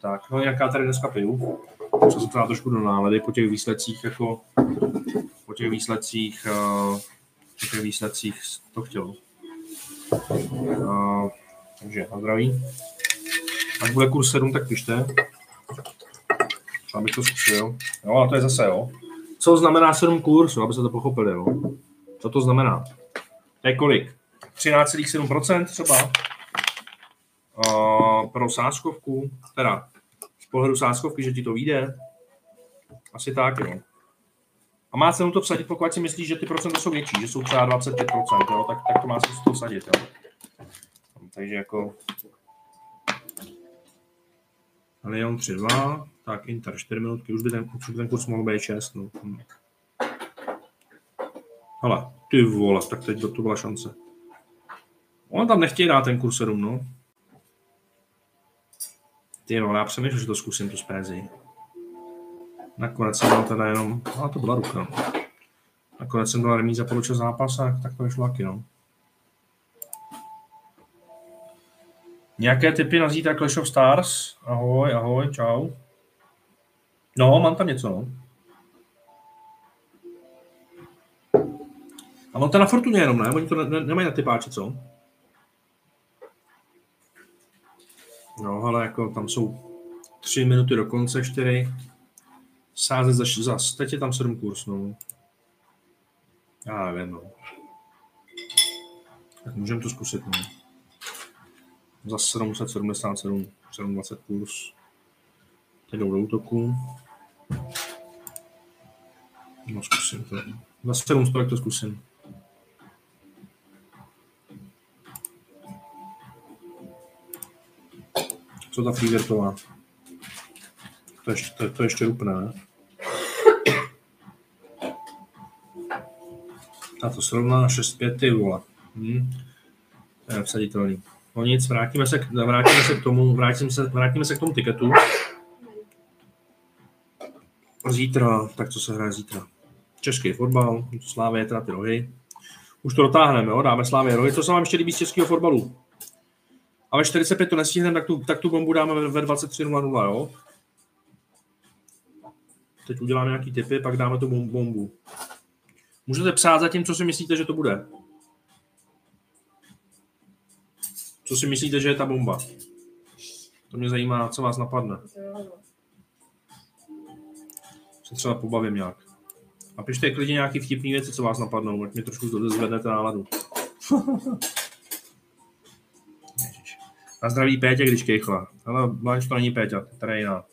tak. No nějaká tady dneska piju. Musel jsem teda trošku do nálady po těch výsledcích, jako... Po těch výsledcích to chtěl. Takže na zdraví. Až bude kurz 7, tak pište. Abych to zkusil. Jo, a to je zase, jo. Co znamená 7 kurzů, aby se to pochopili, jo. Co to znamená? To je kolik? 13,7% třeba pro sázkovku, teda z pohledu sázkovky, že ti to vyjde. Asi tak, jo. A má cenu to vsadit, pokud si myslíš, že ty procenta jsou větší, že jsou třeba 25%, jo, tak to má cenu to vsadit, jo. Takže jako... 1,3,2, tak Inter 4 minutky, už by ten kurz mohl být 6, no. Hele, ty vole, tak teď to byla šance. On tam nechtějí dát ten kurz 7, no. Ty vole, já přemýšlím, že to zkusím tu spézi. Nakonec jsem dal teda jenom, ale to byla ruka, no. Nakonec jsem dal remíza poločas zápas a tak to vyšlo taky, no. Nějaké tipy na zítra Clash of Stars? Ahoj, čau. No, mám tam něco, no. A on to na Fortuně jenom, ne? Oni to nemají na tipáče, co? No, ale jako tam jsou 3 minuty do konce, 4. Sázet za teď je tam 7 kurzů. Já nevím, no. Tak můžeme to zkusit. Ne? Za 777, 720 kurz. Teď jdou do útoku. No zkusím to. Za 700 to zkusím. Co ta freevertová? To ještě rupné, ne? A to srovná 6-5, ty vole. To je vsaditelný. No nic, vrátíme se k tomu tiketu. Zítra, tak co se hraje zítra? Český fotbal, Slávě, teda ty rohy. Už to dotáhneme, jo? Dáme Slávě rohy. Co se vám ještě líbí z českého fotbalu? A ve 45 to nestihneme, tak tu bombu dáme ve 23.00, jo? Teď uděláme nějaký tipy, pak dáme tu bombu. Můžete psát zatím, co si myslíte, že to bude. Co si myslíte, že je ta bomba? To mě zajímá, co vás napadne. Se třeba pobavím nějak. A pište klidně nějaké vtipné věci, co vás napadnou, ať mě trošku zvednete náladu. Na zdraví Pétě, když kejchla. Ale Blanč to není Péťa, tady je jiná.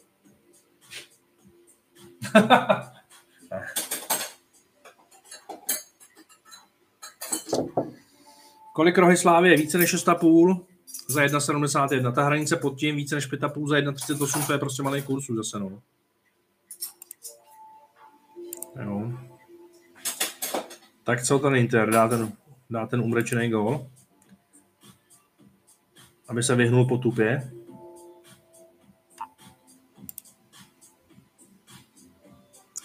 Kolik rohy Slávie? Více než 6,5 za 1,71. Ta hranice pod tím více než 5,5 za 1,38. To je prostě malý kurz už zase. No. Jo. Tak co ten Inter? Dá ten umrečený gól? Aby se vyhnul potupě.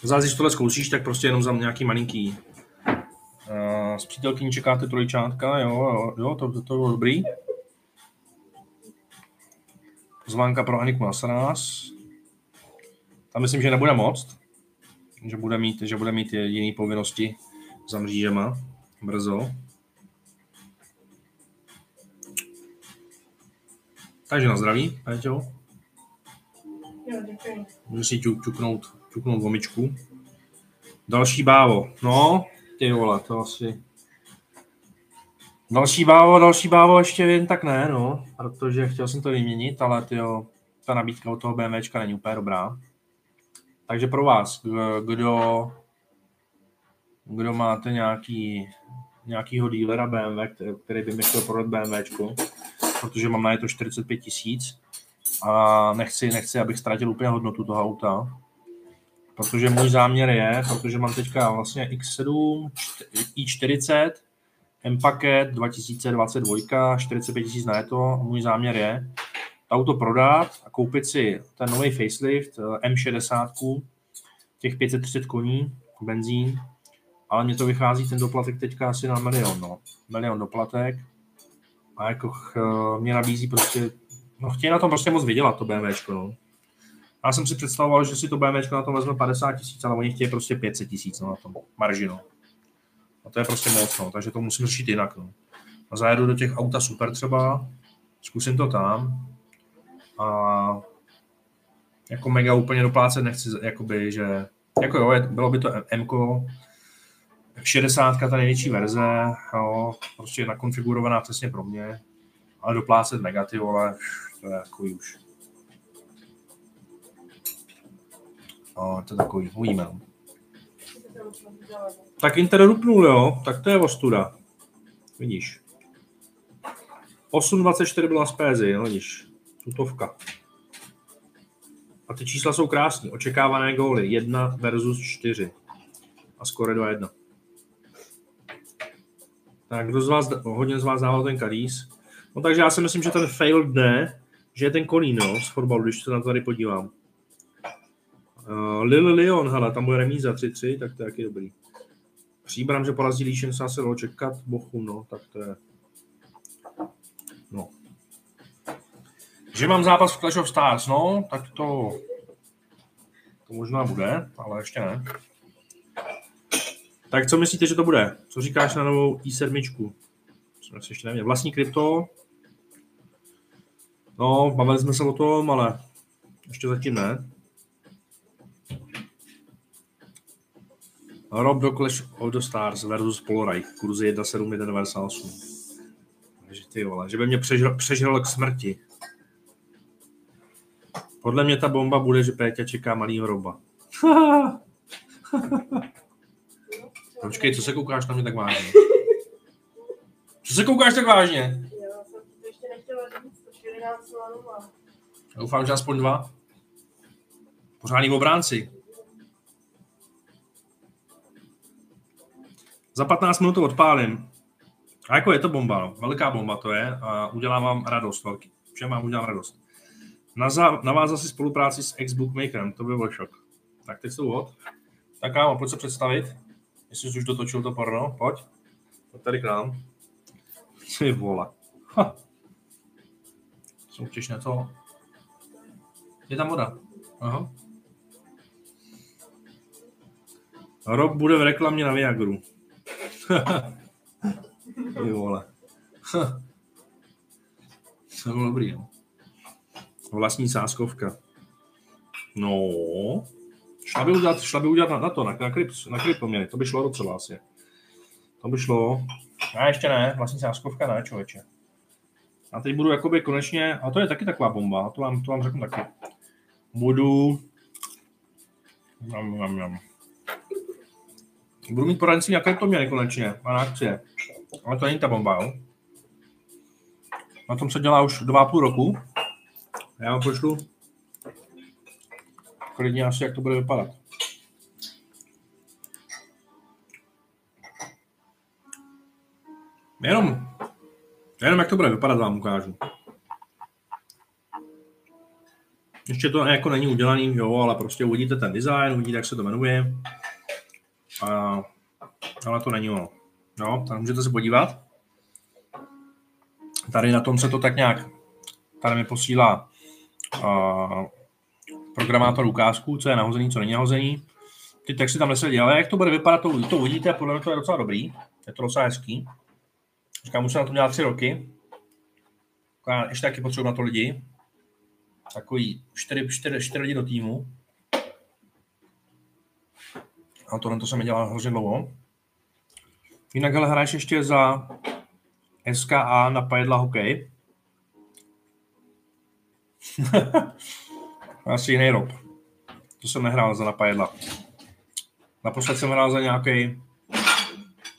Zase, když tohle zkoušíš, tak prostě jenom za nějaký malinký. S přítelkyní čekáte trojčátka, jo, to bylo dobrý. Zvánka pro Aniku na sraz. Tam myslím, že nebude moc. Že bude mít jiné povinnosti za mřížema. Brzo. Takže na zdraví, Péťo. Jo, děkuji. Můžeš si ťuknout vomičku. Další bávo. No, ty vole, to asi... Další bávo ještě jen tak ne, no. Protože chtěl jsem to vyměnit, ale tyjo, ta nabídka od toho BMWčka není úplně dobrá. Takže pro vás, kdo máte nějakýho dealera BMW, který by mi chtěl prodat BMWčko, protože mám na je to 45 000 a nechci, abych ztratil úplně hodnotu toho auta, protože můj záměr je, protože mám teďka vlastně X7, i40, M-paket 2022, 45 000 na je to, a můj záměr je auto prodat a koupit si ten nový facelift M60, těch 530 koní, benzín, ale mně to vychází ten doplatek teďka asi na milion, no. Milion doplatek. A jako mě nabízí prostě, no chtějí na tom prostě moc vydělat to BMWčko, no. Já jsem si představoval, že si to BMWčko na tom vezme 50 000, ale oni chtějí prostě 500 000, no, na tom marži, no. A to je prostě moc, no, takže to musím řešit jinak, no. A zajedu do těch auta super třeba, zkusím to tam a jako mega úplně doplácet nechci, jakoby, že, jako jo, bylo by to M-ko, 60, ta největší verze, jo, prostě nakonfigurovaná přesně pro mě, ale doplácet negativ, ale to je takový už. No, to je takový, uvidíme. Tak Inter rupnul, jo, tak to je ostuda. Vidíš. 8,24 byla z Pézy, no vidíš, tutovka. A ty čísla jsou krásné, očekávané góly, 1 versus 4 a skóre 2-1. Tak kdo z vás, hodně z vás dával ten Kadís. No takže já si myslím, že ten fail dne, že je ten Kolín, no, z fotbalu, když se na to tady podívám. Lille Lyon, hele, tam bude remíza 3-3, tak to je taky dobrý. Příbram, že porazí Líšen, se dalo čekat, Bochum, no, tak to je... No. Že mám zápas v Clash of Stars, no, tak to možná bude, ale ještě ne. Tak co myslíte, že to bude? Co říkáš na novou i7? Ještě nevím. Vlastní krypto? No, bavili jsme se o tom, ale ještě zatím ne. Rob do Clash of the Stars versus Polaroid. Kurzy 1,7, 1,98. že ty vole, že by mě přežralo k smrti. Podle mě ta bomba bude, že Péťa čeká malýho Roba. Počkej, co se koukáš na mě tak vážně? Co se koukáš tak vážně? Já jsem to ještě nechtěla říct, to 14,0. Doufám, že aspoň 2. Pořádný obránci. Za 15 minut to odpálím. A jako je to bomba, no. Velká bomba to je a udělám vám radost. Velký. Všem vám udělám radost. Navázal si spolupráci s ex-bookmakerem, to by byl šok. Tak teď jsou hod. Tak kámo, pojď se představit. Jestli jsi už dotočil to porno, pojď. Pojď tady k nám. Ty vole. Soutěž na to. Je tam voda. Aha. Rob bude v reklamě na Viagru. Ty vole. To bylo dobrý, jo. Vlastní sázkovka. No. Šla by udělat na to, na kryptoměny. To by šlo docela asi. To by šlo. A ještě ne, vlastní sázkovka ne, člověče. A teď budu jakoby konečně, a to je taky taková bomba, to vám řeknu taky. Budu mít poradenství na kryptoměny konečně, a na akcie. Ale to není ta bomba, jo. Na tom se dělá už 2,5 roku. Já vám pošlu klidně asi, jak to bude vypadat. Jenom jak to bude vypadat, vám ukážu. Ještě to jako není udělaný, jo, ale prostě uvidíte ten design, uvidíte, jak se to jmenuje. Ale to není ono. No, tak můžete se podívat. Tady na tom se to tak nějak, tady mi posílá programátor ukázku, co je nahozený, co není nahozený. Ty texty tam nesedí, ale jak to bude vypadat, to uvidíte, podle mě to je docela dobrý, je to docela hezký. Říkám, už jsem na to dělat 3 roky, ještě taky potřebuji na to lidi, takový 4 lidi do týmu. A tohle to se mi dělalo hrozně dlouho. Jinak hele, hraješ ještě za SKA na Pajedla hokej. Asi jiný Rob. To jsem nehrál za Napajedla. Naposled jsem hrál za nějaký.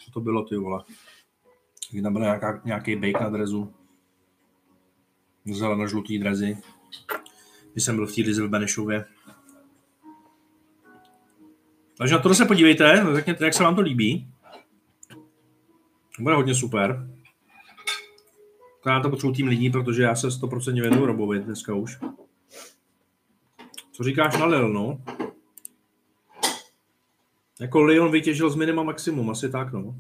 Co to bylo, ty vole? Když tam byl nějaký bejk na drezu. Zeleno-žlutý drezy. Když jsem byl v té lize v Benešově. Takže na to se podívejte, řekněte, jak se vám to líbí. Bude hodně super. To já to potřebuji tým lidí, protože já se 100% věnuju Robovi dneska už. Co říkáš na Lil, no? Jako Leon vytěžil z minima maximum, asi tak, no.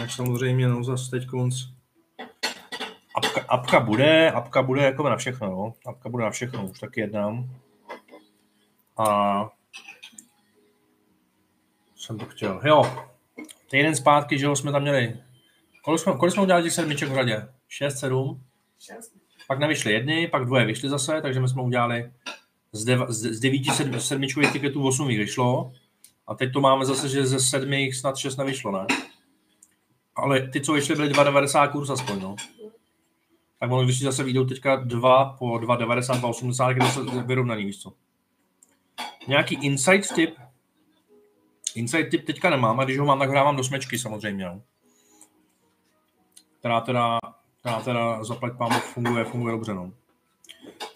Jak samozřejmě, no, zase teď konc. Apka bude jako na všechno, no. Apka bude na všechno, už taky jednám. A... jsem to chtěl, jo. Týden zpátky, že jo, jsme tam měli... Kolik jsme udělali těch 7 v řadě? 6, 7? 6. Pak nevyšly jedny, pak 2 vyšly zase, takže my jsme udělali z 9 sedmičkových tiketů 8 vyšlo. A teď to máme zase, že ze 7 snad 6 nevyšlo, ne? Ale ty, co vyšly, byly 2,90 kurz aspoň, no. Tak ono, když zase vyjdou teďka 2 po 2,90, 2,80, je zase vyrovnaný, víš co. Nějaký inside tip? Inside tip teďka nemám, a když ho mám, tak ho dávám do smečky samozřejmě, no. Která teda zaplať pámok funguje dobře, no.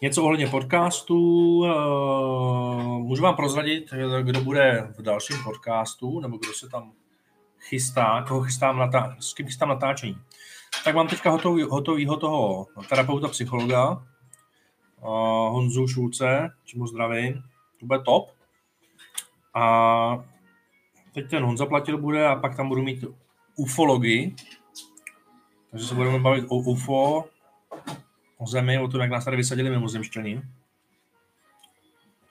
Něco ohledně podcastu, můžu vám prozradit, kdo bude v dalším podcastu, nebo kdo se tam chystá, s kým chystám natáčení. Tak mám teďka hotovýho toho terapeuta, psychologa, Honzu Šulce, čemu zdravím, to bude top. A teď ten Honza Platil bude a pak tam budu mít ufologii. Takže se budeme bavit o UFO, o zemi, o tom, jak nás tady vysadili mimozemšťaní.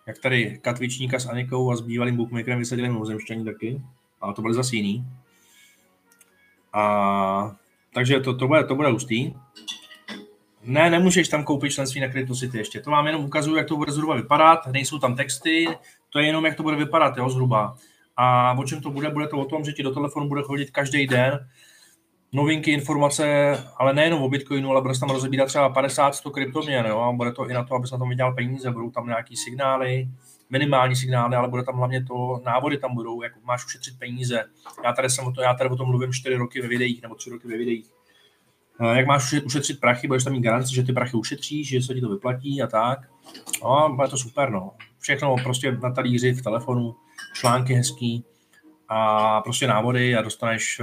Jak tady Katvičníka s Anikou a s bývalým bookmakerem vysadili mimozemšťaní taky. Ale to byly zase jiný. A, takže to bude hustý. Ne, nemůžeš tam koupit členství na CryptoCity ještě. To vám jenom ukazuju, jak to bude zhruba vypadat. Nejsou tam texty, to je jenom, jak to bude vypadat, jo, zhruba. A o čem to bude? Bude to o tom, že ti do telefonu bude chodit každý den novinky, informace, ale nejenom o Bitcoinu, ale bude se tam rozebírat třeba 50-100 kryptoměn, jo? A bude to i na to, aby se na tom vydělal peníze, budou tam nějaký signály, minimální signály, ale bude tam hlavně to, návody tam budou, jak máš ušetřit peníze. Já tady o tom mluvím 4 roky ve videích, nebo 3 roky ve videích. Jak máš ušetřit prachy, budeš tam mít garanci, že ty prachy ušetříš, že se ti to vyplatí a tak. No, bude to super, no. Všechno prostě na talíři, v telefonu, články hezký a prostě návody a dostaneš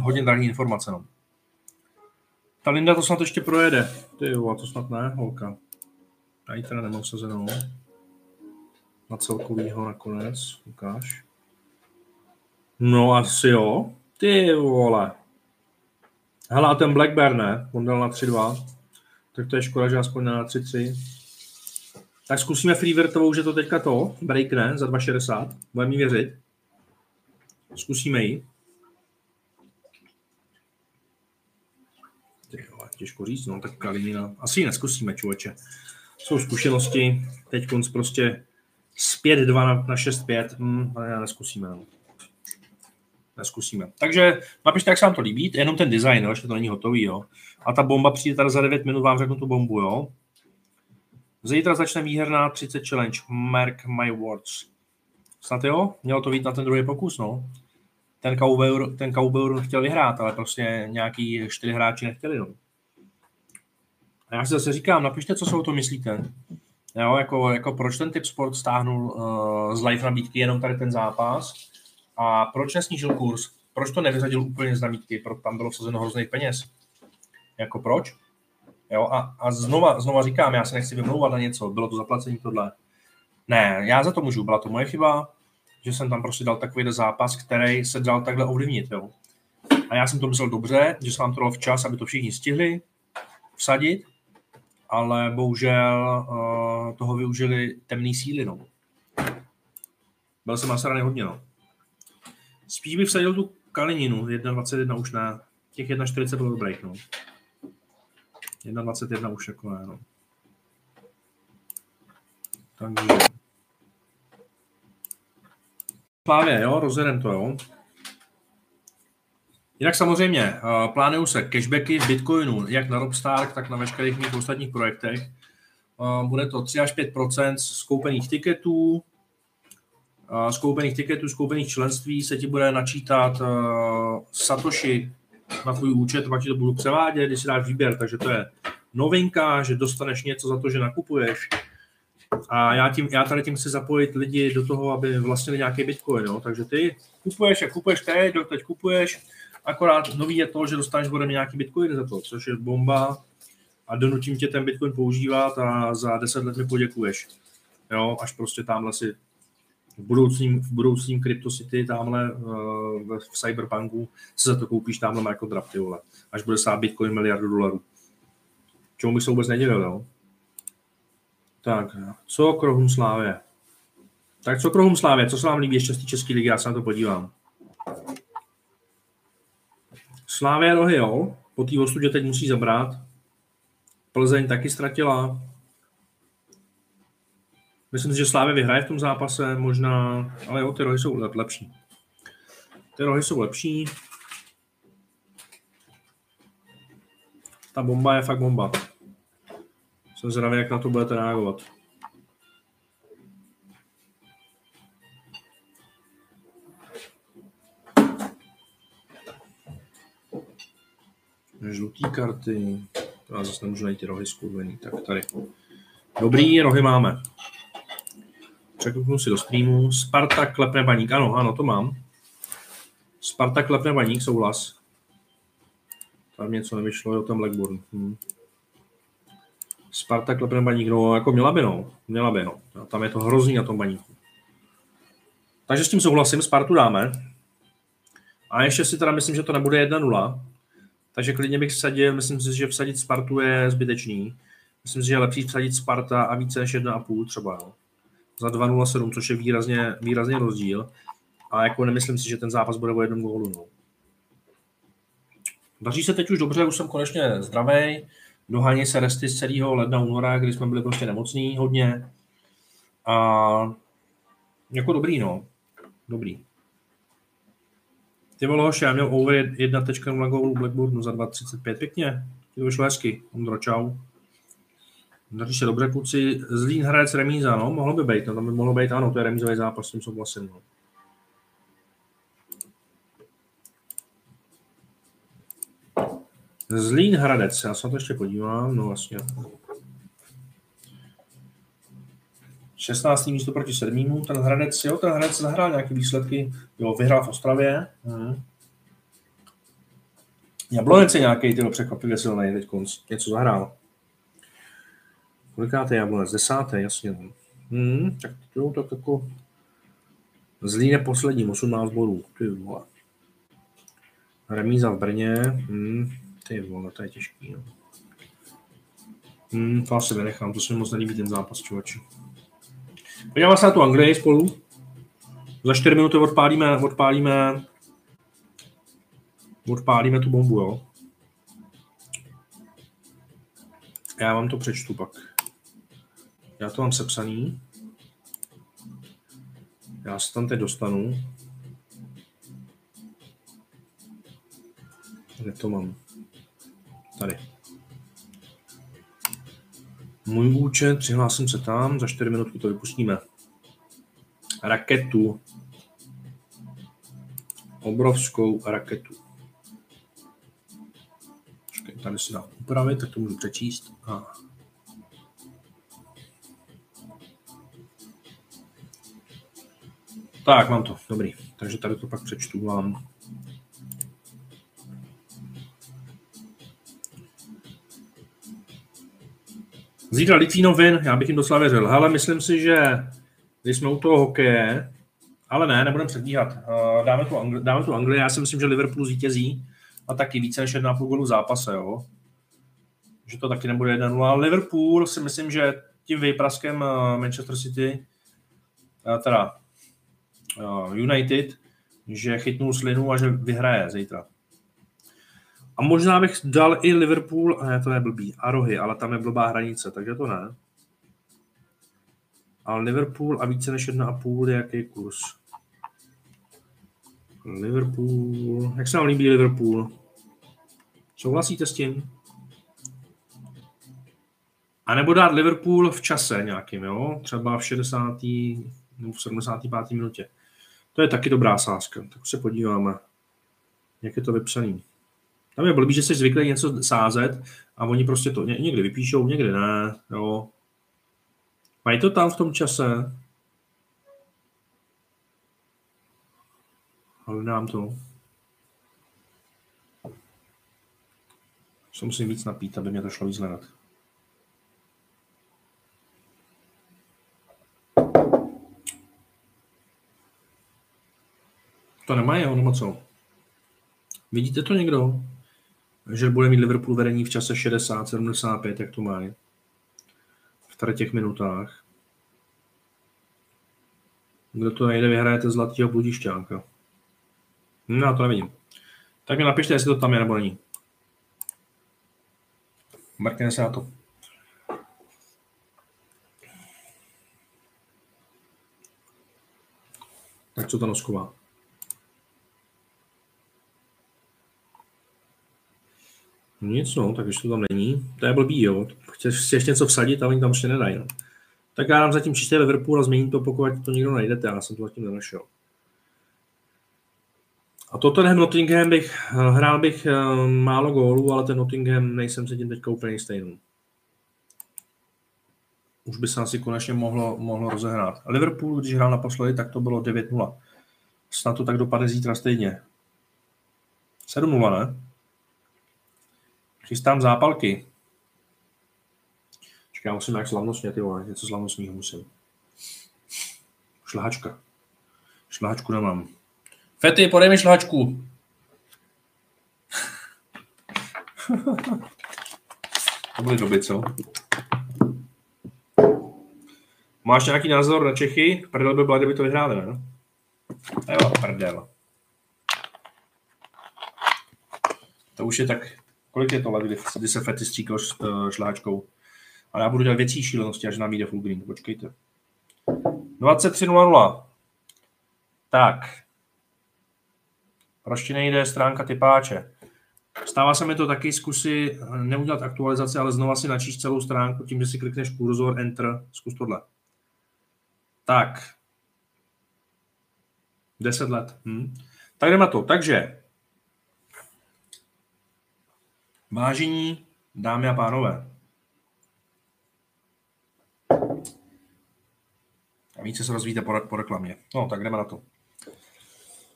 hodně drahý informace, no. Ta Linda to snad ještě projede. Ty jo, a to snad ne, holka. Já ji teda nemám sezenou. Na celkovýho nakonec, ukáž. No asi jo. Ty vole. Hele, a ten Blackbear, ne? On dal na 3.2. Tak to je škoda, že aspoň na 3.3. Tak zkusíme freevertovou, že to teďka to breakne za 2.60. Budeme mi věřit. Zkusíme ji. Tyhle, těžko říct, no tak Kalina. Asi ji neskusíme, člověče. Jsou zkušenosti. Teď konc prostě z 5.2 na 6.5. Neskusíme, no. Neskusíme. Takže napište, jak se vám to líbí, jenom ten design, ještě to není hotový, jo. A ta bomba přijde tady za 9 minut, vám řeknu tu bombu, jo. Zítra začne výherná 30 challenge, mark my words. Snad jo, mělo to být na ten druhý pokus, no. Ten Cowboy chtěl vyhrát, ale prostě nějaký 4 hráči nechtěli, no. A já si zase říkám, napište, co se o to myslíte. Jo, jako proč ten Tip Sport stáhnul z live nabídky jenom tady ten zápas. A proč nesnížil kurz? Proč to nevyřadil úplně z nabídky? Proč tam bylo vsazeno hrozných peněz? Jako proč? Jo, a znova říkám, já se nechci vymlouvat na něco, bylo to zaplacení tohle. Ne, já za to můžu, byla to moje chyba, že jsem tam prostě dal takový zápas, který se dal takhle ovlivnit. Jo. A já jsem to myslel dobře, že jsem vám to dal včas, aby to všichni stihli vsadit, ale bohužel toho využili temný síly. No. Byl jsem asi raný hodně, no. Spíš bych vsadil tu Kalininu, 1.21 už na těch 1.40 bylo dobrý, no. 1.21 už jako ne, no. Takže. Slávě, jo, rozjedem to, jo. Jinak samozřejmě, plánují se cashbacky v Bitcoinu, jak na Robstark, tak na veškerých mých ostatních projektech. Bude to 3 až 5% z koupených tiketů, skoupených členství se ti bude načítat Satoshi na tvůj účet, pak ti to budu převádět, když si dáš výběr, takže to je novinka, že dostaneš něco za to, že nakupuješ. A já tady tím chci zapojit lidi do toho, aby vlastnili nějaký Bitcoin, jo? Takže ty kupuješ, jak kupuješ teď kupuješ, akorát nový je to, že dostaneš bude nějaký Bitcoin za to, což je bomba a donutím tě ten Bitcoin používat a za 10 let mi poděkuješ, jo? Až prostě tamhle si v budoucím CryptoCity, tamhle v Cyberpunku, si za to koupíš tamhle mrakodrap, ty vole. Až bude stát Bitcoin $1 miliard. Čemu bych se vůbec nedivil, jo? Tak, co k rohům slávě? Co se vám líbí ještě z té české ligy? Já se na to podívám. Slávě rohy, jo? Po té ostudě teď musí zabrat. Plzeň taky ztratila. Myslím si, že Slávě vyhraje v tom zápase, možná, ale jo, ty rohy jsou lepší. Ta bomba je fakt bomba. Jsem zvědavý, jak na to budete reagovat. Žlutý karty. Já zase nemůžu najít ty rohy skurvený, tak tady. Dobrý, rohy máme. Překliknu si do streamu. Sparta klepne Baník. Ano, to mám. Sparta klepne Baník, souhlas. Tam něco nevyšlo, jo, ten Blackburn. Sparta klepne Baník, no, jako měla by, no. Tam je to hrozný na tom Baníku. Takže s tím souhlasím, Spartu dáme. A ještě si teda myslím, že to nebude 1-0. Takže klidně bych vsadil, myslím si, že vsadit Spartu je zbytečný. Myslím si, že je lepší vsadit Sparta a více než 1,5 třeba, jo. Za 2.07, což je výrazně rozdíl. A jako nemyslím si, že ten zápas bude o jednom gólu. No. Daří se teď už dobře, už jsem konečně zdravý. Dohání se resty z celého ledna února, kdy jsme byli prostě nemocní hodně. A jako dobrý, no. Dobrý. Ty vole hoši, já měl over 1.0 gólu Blackburnu za 2.35. Pěkně. Ty to vyšlo hezky. Ondro, čau. Daří se dobře, kluci. Zlín Hradec remíza, no? Mohlo by být. No, tam by mohlo být, ano, to je remízový zápas, tím souhlasím. No. Zlín Hradec, já se na to ještě podívám, no vlastně. 16. místo proti 7. Ten Hradec zahrál nějaké výsledky, jo, vyhrál v Ostravě. Jablonec je nějaký, tyho překvapivě silnej, teď konc, něco zahrál. Kolikátej Jablonec? 10. jasně. Tak jo, tak jako Zlín je poslední, 18 bodů, ty vole. Remíza v Brně, ty vole, to je těžký, no. To asi vynechám, to se mi moc nelíbí ten zápas, čovači. Podíváme se na tu Anglii spolu. Za 4 minuty odpálíme tu bombu, jo. Já vám to přečtu pak. Já to mám sepsaný. Já se tam teď dostanu. Kde to mám? Tady. Můj účet, přihlásím se tam, za 4 minutky to vypustíme. Raketu. Obrovskou raketu. Počkej, tady se dá upravit, tak to můžu přečíst. A. Tak, mám to, dobrý. Takže tady to pak přečtu vám. Zítra Litvínovin, já bych jim docela věřil. Hele, myslím si, že když jsme u toho hokeje, ale ne, nebudeme předbíhat. Dáme tu Anglii, já si myslím, že Liverpool zvítězí a taky více než 1,5 gólu v zápase, jo. Že to taky nebude 1-0. Liverpool si myslím, že tím výpraskem Manchester City, teda United, že chytnul slinu a že vyhraje zítra. A možná bych dal i Liverpool, ne, to je blbý, a rohy, ale tam je blbá hranice, takže to ne. Ale Liverpool a více než 1,5 je jaký kurz? Liverpool, jak se nám líbí Liverpool? Souhlasíte s tím? A nebo dát Liverpool v čase nějakým, jo? Třeba v 60. nebo v 75. minutě. To je taky dobrá sázka, tak se podíváme, jak je to vypsaný. Tam je blbý, že jsi zvyklý něco sázet a oni prostě to někdy vypíšou, někdy ne, jo. Mají to tam v tom čase. Ale nám to. Se musím víc napít, aby mě to šlo víc hledat. To nemají, ono moc. Vidíte to někdo? Že bude mít Liverpool vedení v čase 60, 75, jak to mají v tady těch minutách. Kdo to nejde, vyhrajete zlatýho bludišťánka. No, to nevidím. Tak mi napište, jestli to tam je nebo není. Mrkněme se na to. Tak co ta nosková? Nic, no, tak když to tam není, to je blbý, jo. Chceš si ještě něco vsadit, ale oni tam ještě nedají, no. Tak já dám zatím čistě Liverpool a změním to, pokud to nikdo najdete, já jsem to zatím nenašel. A Tottenham Nottingham hrál bych málo gólů, ale ten Nottingham nejsem se tím teďka úplně stejnou. Už by se asi konečně mohlo rozehrát. Liverpool, když hrál naposledy, tak to bylo 9-0. Snad to tak dopadne zítra stejně. 7-0, ne? Chystám zápalky. Čekám, musím nějak slavnostně, ty vole, něco slavnostního musím. Šlahačka. Šlahačku nemám. Fety, podej mi šlahačku. To byly doby, co? Máš nějaký názor na Čechy? Prdel by byla, kdyby to vyhráli, ne? A jo, prdel. To už je tak... Kolik je tohle, kdy se fety stříkal s šláčkou? A já budu dělat věcí šílenosti, až nám jde full green. Počkejte. 23.00. Tak. Proč ti nejde stránka tipáče? Stává se mi to taky, zkusit neudělat aktualizaci, ale znova si načíst celou stránku tím, že si klikneš kurzor, enter, zkus tohle. Tak. 10 let. Tak jdeme na to. Takže, vážení dámy a pánové, a více se rozvíte po reklamě. No, tak jdeme na to.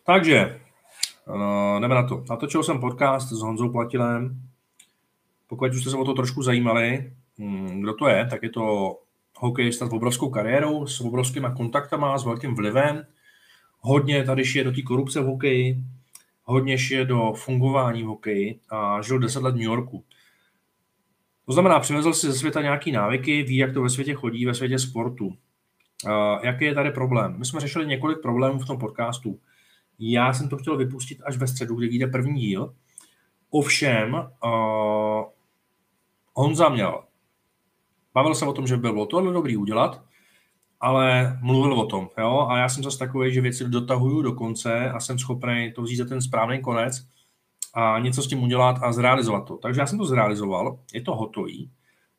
Takže, jdeme na to. Natočil jsem podcast s Honzou Platilem. Pokud už jste se o to trošku zajímali, kdo to je, tak je to hokejista s obrovskou kariérou, s obrovskýma kontaktama, s velkým vlivem. Hodně tady šije do té korupce v hokeji, hodně šije do fungování v hokeji a žil 10 let v New Yorku. To znamená, přivezl si ze světa nějaké návyky, ví, jak to ve světě chodí, ve světě sportu. Jaký je tady problém? My jsme řešili několik problémů v tom podcastu. Já jsem to chtěl vypustit až ve středu, kde vyjde první díl. Ovšem, Honza měl. Bavil se o tom, že by bylo tohle dobrý udělat, ale mluvil o tom. Jo? A já jsem zase takový, že věci dotahuju do konce a jsem schopný to vzít za ten správný konec a něco s tím udělat a zrealizovat to. Takže já jsem to zrealizoval, je to hotový.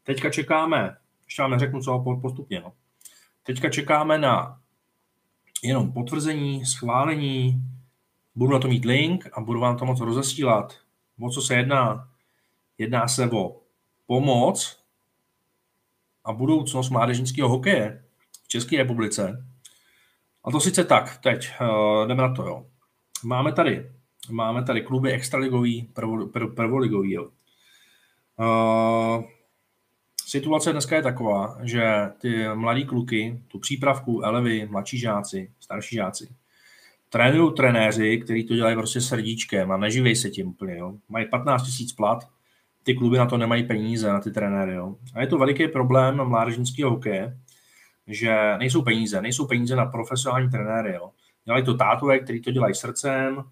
Teďka čekáme, ještě vám neřeknu co postupně, no. Teďka čekáme na jenom potvrzení, schválení, budu na to mít link a budu vám to moc rozesílat. O co se jedná? Jedná se o pomoc a budoucnost mládežnického hokeje v České republice. A to sice tak, teď jdeme na to. Jo. Máme tady kluby extraligový, prvoligový. Situace dneska je taková, že ty mladí kluky, tu přípravku, elevy, mladší žáci, starší žáci, trénují trenéři, kteří to dělají prostě srdíčkem a neživej se tím úplně. Jo. Mají 15 000 plat, ty kluby na to nemají peníze, na ty trenéry. Jo. A je to veliký problém mládežnického hokeje, že nejsou peníze na profesionální trenéry. Jo. Dělají to tátové, kteří to dělají srdcem,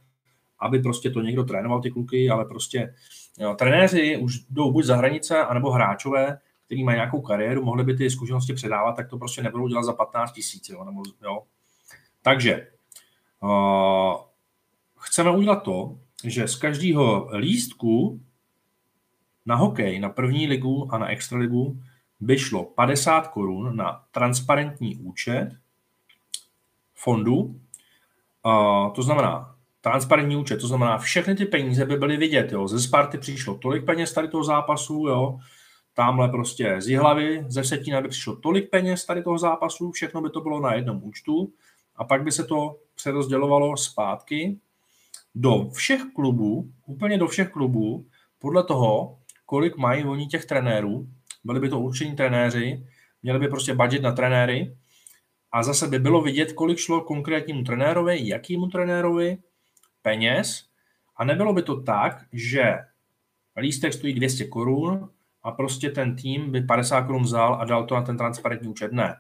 aby prostě to někdo trénoval ty kluky, ale prostě jo, trenéři už jdou buď za hranice, anebo hráčové, který mají nějakou kariéru, mohli by ty zkušenosti předávat, tak to prostě nebudou dělat za 15 000. Jo, nebo, jo. Takže chceme udělat to, že z každého lístku na hokej, na první ligu a na extraligu by šlo 50 korun na transparentní účet fondu. To znamená, transparentní účet, to znamená, všechny ty peníze by byly vidět. Jo. Ze Sparty přišlo tolik peněz tady toho zápasu, jo. Tamhle prostě z Jihlavy, ze Vsetína by přišlo tolik peněz tady toho zápasu, všechno by to bylo na jednom účtu a pak by se to přerozdělovalo zpátky do všech klubů, úplně do všech klubů, podle toho, kolik mají oni těch trenérů, byli by to určení trenéři, měli by prostě budget na trenéry a zase by bylo vidět, kolik šlo konkrétnímu trenérovi, jakýmu trenérovi peněz a nebylo by to tak, že lístek stojí 200 korun, a prostě ten tým by 50 korun vzal a dal to na ten transparentní účet. Ne.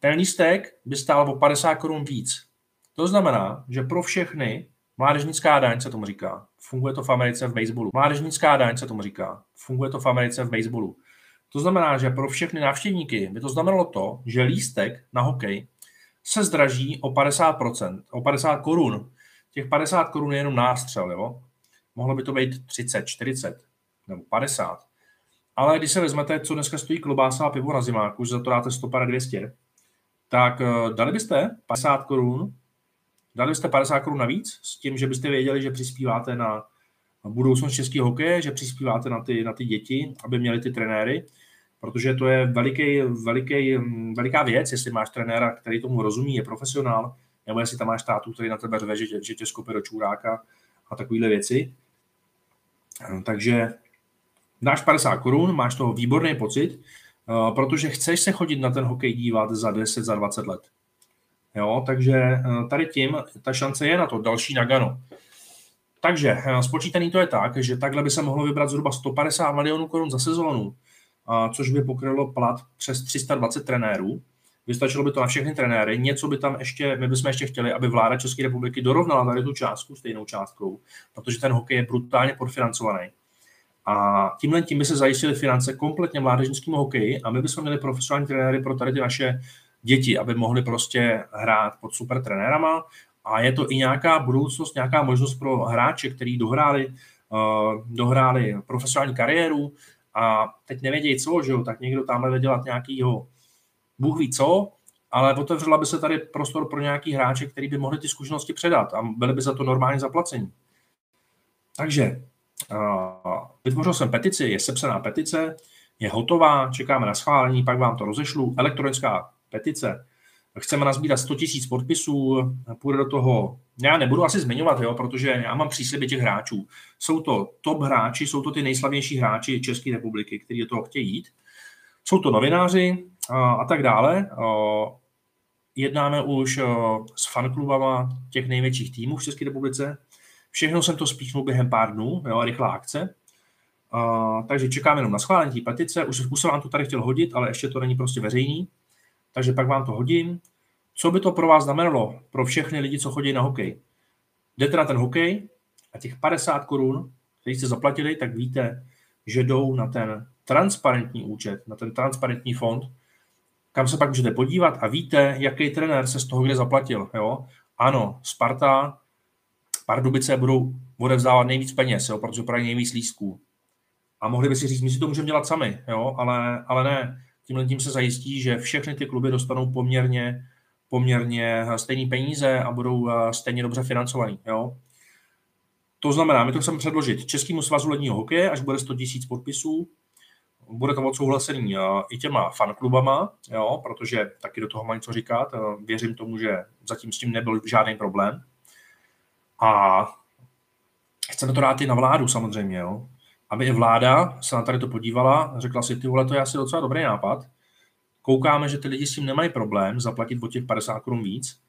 Ten lístek by stál o 50 korun víc. To znamená, že pro všechny mládežnická daň se tomu říká. Funguje to v Americe v baseballu. Mládežnická daň se tomu říká. Funguje to v Americe v baseballu. To znamená, že pro všechny návštěvníky by to znamenalo to, že lístek na hokej se zdraží o 50%, o 50 korun. Těch 50 korun je jenom nástřel, jo? Mohlo by to být 30, 40 nebo 50. Ale když se vezmete, co dneska stojí klobása a pivo na zimáku, že za to dáte 100 200, tak dali byste 50 korun, navíc s tím, že byste věděli, že přispíváte na budoucnost českého hokeje, že přispíváte na ty děti, aby měli ty trenéry, protože to je veliká věc, jestli máš trenéra, který tomu rozumí, je profesionál, nebo jestli tam máš tátu, který na tebe řve, že tě skope do čůráka a takovýhle věci. Takže dáš 50 korun, máš toho výborný pocit, protože chceš se chodit na ten hokej dívat za 10, za 20 let. Jo, takže tady tím ta šance je na to, další Nagano. Takže spočítaný to je tak, že takhle by se mohlo vybrat zhruba 150 milionů korun za sezónu, což by pokrylo plat přes 320 trenérů. Vystačilo by to na všechny trenéry. Něco by tam ještě, my bychom ještě chtěli, aby vláda České republiky dorovnala tady tu částku stejnou částkou, protože ten hokej je brutálně podfinancovaný. A tímhle tím by se zajistily finance kompletně mládežnickému hokeji a my bychom měli profesionální trenéry pro tady ty naše děti, aby mohli prostě hrát pod super trenérama a je to i nějaká budoucnost, nějaká možnost pro hráče, kteří dohráli profesionální kariéru a teď nevědějí co, že jo, tak někdo tamhle jde dělat nějakýho bůh ví co, ale otevřela by se tady prostor pro nějaký hráče, který by mohli ty zkušenosti předat a byli by za to normálně zaplacení. Takže vytvořil jsem petici, je sepsaná petice, je hotová, čekáme na schválení, pak vám to rozešlu, elektronická petice. Chceme nazbírat 100 000 podpisů, půjde do toho, já nebudu asi zmiňovat, jo, protože já mám přísliby těch hráčů. Jsou to top hráči, jsou to ty nejslavnější hráči České republiky, kteří do toho chtějí jít. Jsou to novináři a tak dále. Jednáme už s fanklubama těch největších týmů v České republice. Všechno jsem to spíchnul během pár dnů, jo, rychlá akce. Takže čekáme jenom na schválení té petice. Už jsem vám to tady chtěl hodit, ale ještě to není prostě veřejný. Takže pak vám to hodím. Co by to pro vás znamenalo? Pro všechny lidi, co chodí na hokej. Jdete na ten hokej a těch 50 korun, který jste zaplatili, tak víte, že jdou na ten transparentní účet, na ten transparentní fond, kam se pak můžete podívat a víte, jaký trenér se z toho kde zaplatil. Jo? Ano, Sparta, Pardubice budou odevzdávat nejvíc peněz, jo? Protože právě nejvíc lístků. A mohli by si říct, my si to můžeme dělat sami, jo? Ale ne. Tímhle tím se zajistí, že všechny ty kluby dostanou poměrně stejné peníze a budou stejně dobře financovaný. Jo? To znamená, my to chceme předložit Českému svazu ledního hokeje, až bude 100 000 podpisů. Bude to odsouhlasený i těma fanklubama, jo? Protože taky do toho mají co říkat. Věřím tomu, že zatím s tím nebyl žádný problém. A chceme to dát i na vládu samozřejmě, jo? Aby i vláda se na tady to podívala, řekla si, tyhle, to je asi docela dobrý nápad. Koukáme, že ty lidi s tím nemají problém zaplatit o těch 50 korun víc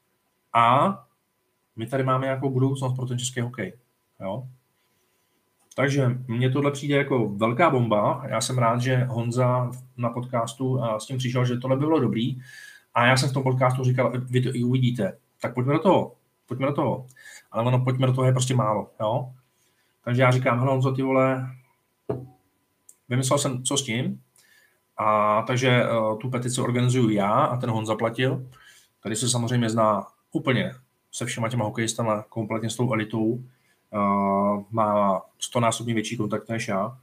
a my tady máme nějakou budoucnost pro ten český hokej. Jo? Takže mně tohle přijde jako velká bomba. Já jsem rád, že Honza na podcastu s tím přišel, že tohle bylo dobrý a já jsem v tom podcastu říkal, vy to i uvidíte. Tak pojďme do toho. Ale ono pojďme do toho je prostě málo. Jo? Takže já říkám, hele Honzo, ty vole, vymyslel jsem, co s tím. A takže tu petici organizuju já a ten Honza Platil. Tady se samozřejmě zná úplně se všema těma hokejistama, kompletně s tou elitou. Má 100násobně větší kontakt než já.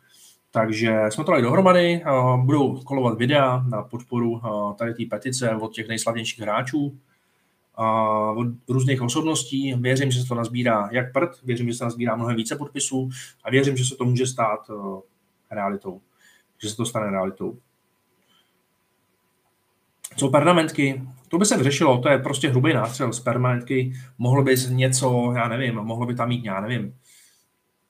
Takže jsme to dali dohromady. Budou kolovat videa na podporu tady té petice od těch nejslavnějších hráčů. Od různých osobností. Věřím, že se to nazbírá jak prd, věřím, že se nazbírá mnohem více podpisů a věřím, že se to může stát realitou. Že se to stane realitou. Co permanentky? To by se vyřešilo, to je prostě hrubý nástřel z permanentky. Mohlo by něco, já nevím, mohlo by tam mít, já nevím,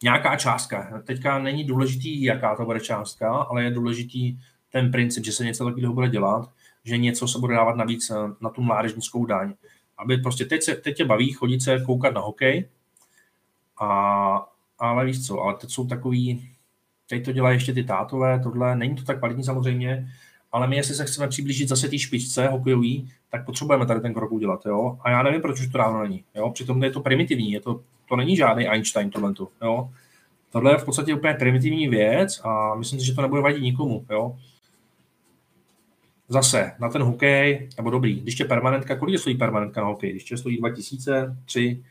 nějaká částka. Teďka není důležitý, jaká to bude částka, ale je důležitý ten princip, že se něco takového bude dělat, že něco se bude dávat navíc na tu mládežnickou daň. Aby prostě teď tě baví chodit se koukat na hokej, ale víš co, ale teď jsou takový, teď to dělají ještě ty tátové, tohle, není to tak kvalitní samozřejmě, ale my, jestli se chceme přiblížit zase té špičce hokejový, tak potřebujeme tady ten krok udělat, jo. A já nevím, proč už to dávno není, jo. Přitom je to primitivní, to není žádný Einstein tohleto, jo. Tohle je v podstatě úplně primitivní věc a myslím si, že to nebude vadit nikomu, jo. Zase na ten hokej, nebo dobrý, když je permanentka, kolik je stojí permanentka na hokej? Když je stojí 2000, 3,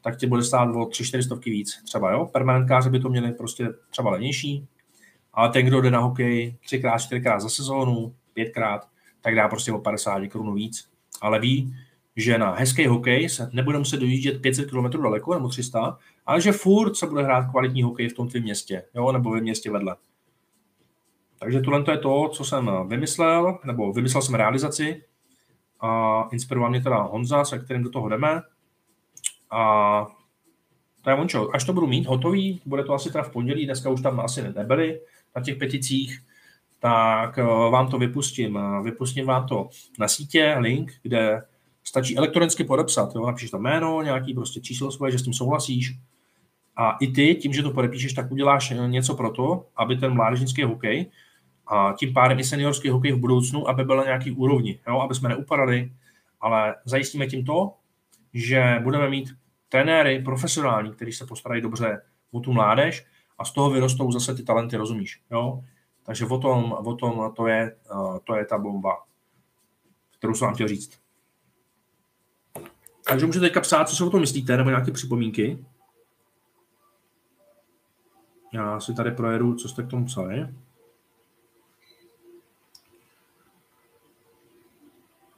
tak ti bude stát o 3-4 stovky víc třeba, jo? Permanentkáři by to měli prostě třeba levnější, ale ten, kdo jde na hokej 3x, 4x za sezónu, 5x, tak dá prostě o 50 korun víc, ale ví, že na hezký hokej se nebude muset dojíždět 500 km daleko, nebo 300, ale že furt se bude hrát kvalitní hokej v tom tvém městě, jo? Nebo ve městě vedle. Takže tohle je to, co jsem vymyslel, nebo vymyslel jsem realizaci a inspiroval mě teda Honza, se kterým do toho jdeme. A to je ončo, až to budu mít hotový, bude to asi teda v pondělí, dneska už tam asi nebyli na těch peticích, tak vám to vypustím vám to na sítě, link, kde stačí elektronicky podepsat, jo? Napíšeš tam jméno, nějaký prostě číslo svoje, že s tím souhlasíš. A i ty, tím, že to podepíšeš, tak uděláš něco pro to, aby ten mládežnický hokej a tím pádem i seniorský hokej v budoucnu, aby byl na nějaký úrovni, jo? Aby jsme neupadali, ale zajistíme tím to, že budeme mít trenéry profesionální, kteří se postarají dobře o tu mládež a z toho vyrostou zase ty talenty, rozumíš? Jo? Takže o tom to je ta bomba, kterou jsem vám chtěl říct. Takže můžete teďka psát, co si o tom myslíte, nebo nějaké připomínky. Já si tady projedu, co jste k tomu psali.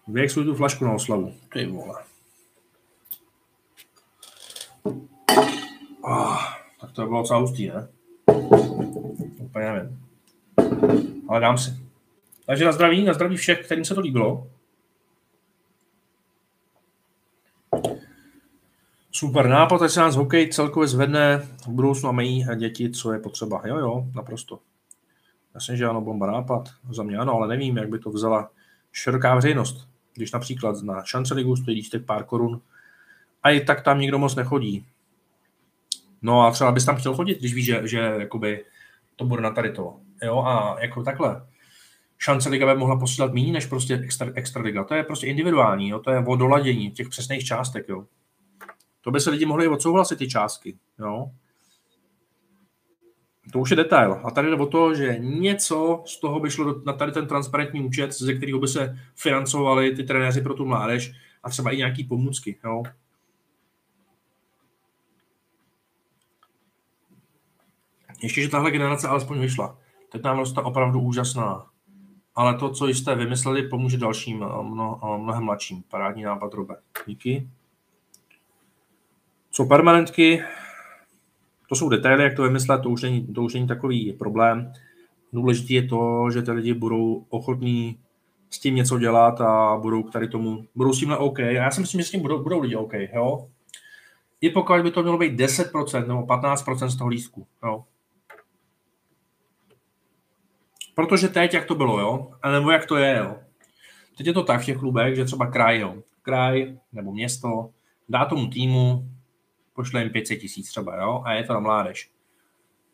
Vyexluji tu flašku na oslavu. Ty vole. Oh, tak to bylo docela hustý, ne? Úplně nevím. Ale dám si. Takže na zdraví všech, kterým se to líbilo. Super nápad, ať se nás hokej celkově zvedne v budoucnu a mají děti, co je potřeba. Jo, jo, naprosto. Jasně, že ano, bomba nápad. Za mě ano, ale nevím, jak by to vzala široká veřejnost. Když například na Chance Ligu stojí lístek pár korun a i tak tam nikdo moc nechodí. No a třeba bys tam chtěl chodit, když víš, že jakoby to bude na tady to. Jo, a jako takhle. Chance Liga by mohla posílat méně než prostě extraliga. To je prostě individuální, jo? To je o doladění těch přesných částek. Jo? To by se lidi mohli odsouhlasit ty částky. Jo? To už je detail. A tady jde o to, že něco z toho by šlo na tady ten transparentní účet, ze kterého by se financovali ty trenéři pro tu mládež a třeba i nějaký pomůcky. Jo? Ještě, že tahle generace alespoň vyšla. Teď nám roste opravdu úžasná. Ale to, co jste vymysleli, pomůže dalším mnohem mladším. Parádní nápad, Robe. Díky. Co permanentky? To jsou detaily, jak to vymyslet, to už není takový problém. Důležitý je to, že ty lidi budou ochotní s tím něco dělat a budou k tady tomu, budou s tímhle OK. A já si myslím, že s tím budou lidi OK, jo? I pokud by to mělo být 10% nebo 15% z toho lístku, jo? Protože teď, jak to bylo, jo? A nebo jak to je, jo? Teď je to tak v těch klubech, že třeba kraj, jo? Kraj nebo město dá tomu týmu, pošle jim 500 000 třeba, jo? A je to na mládež.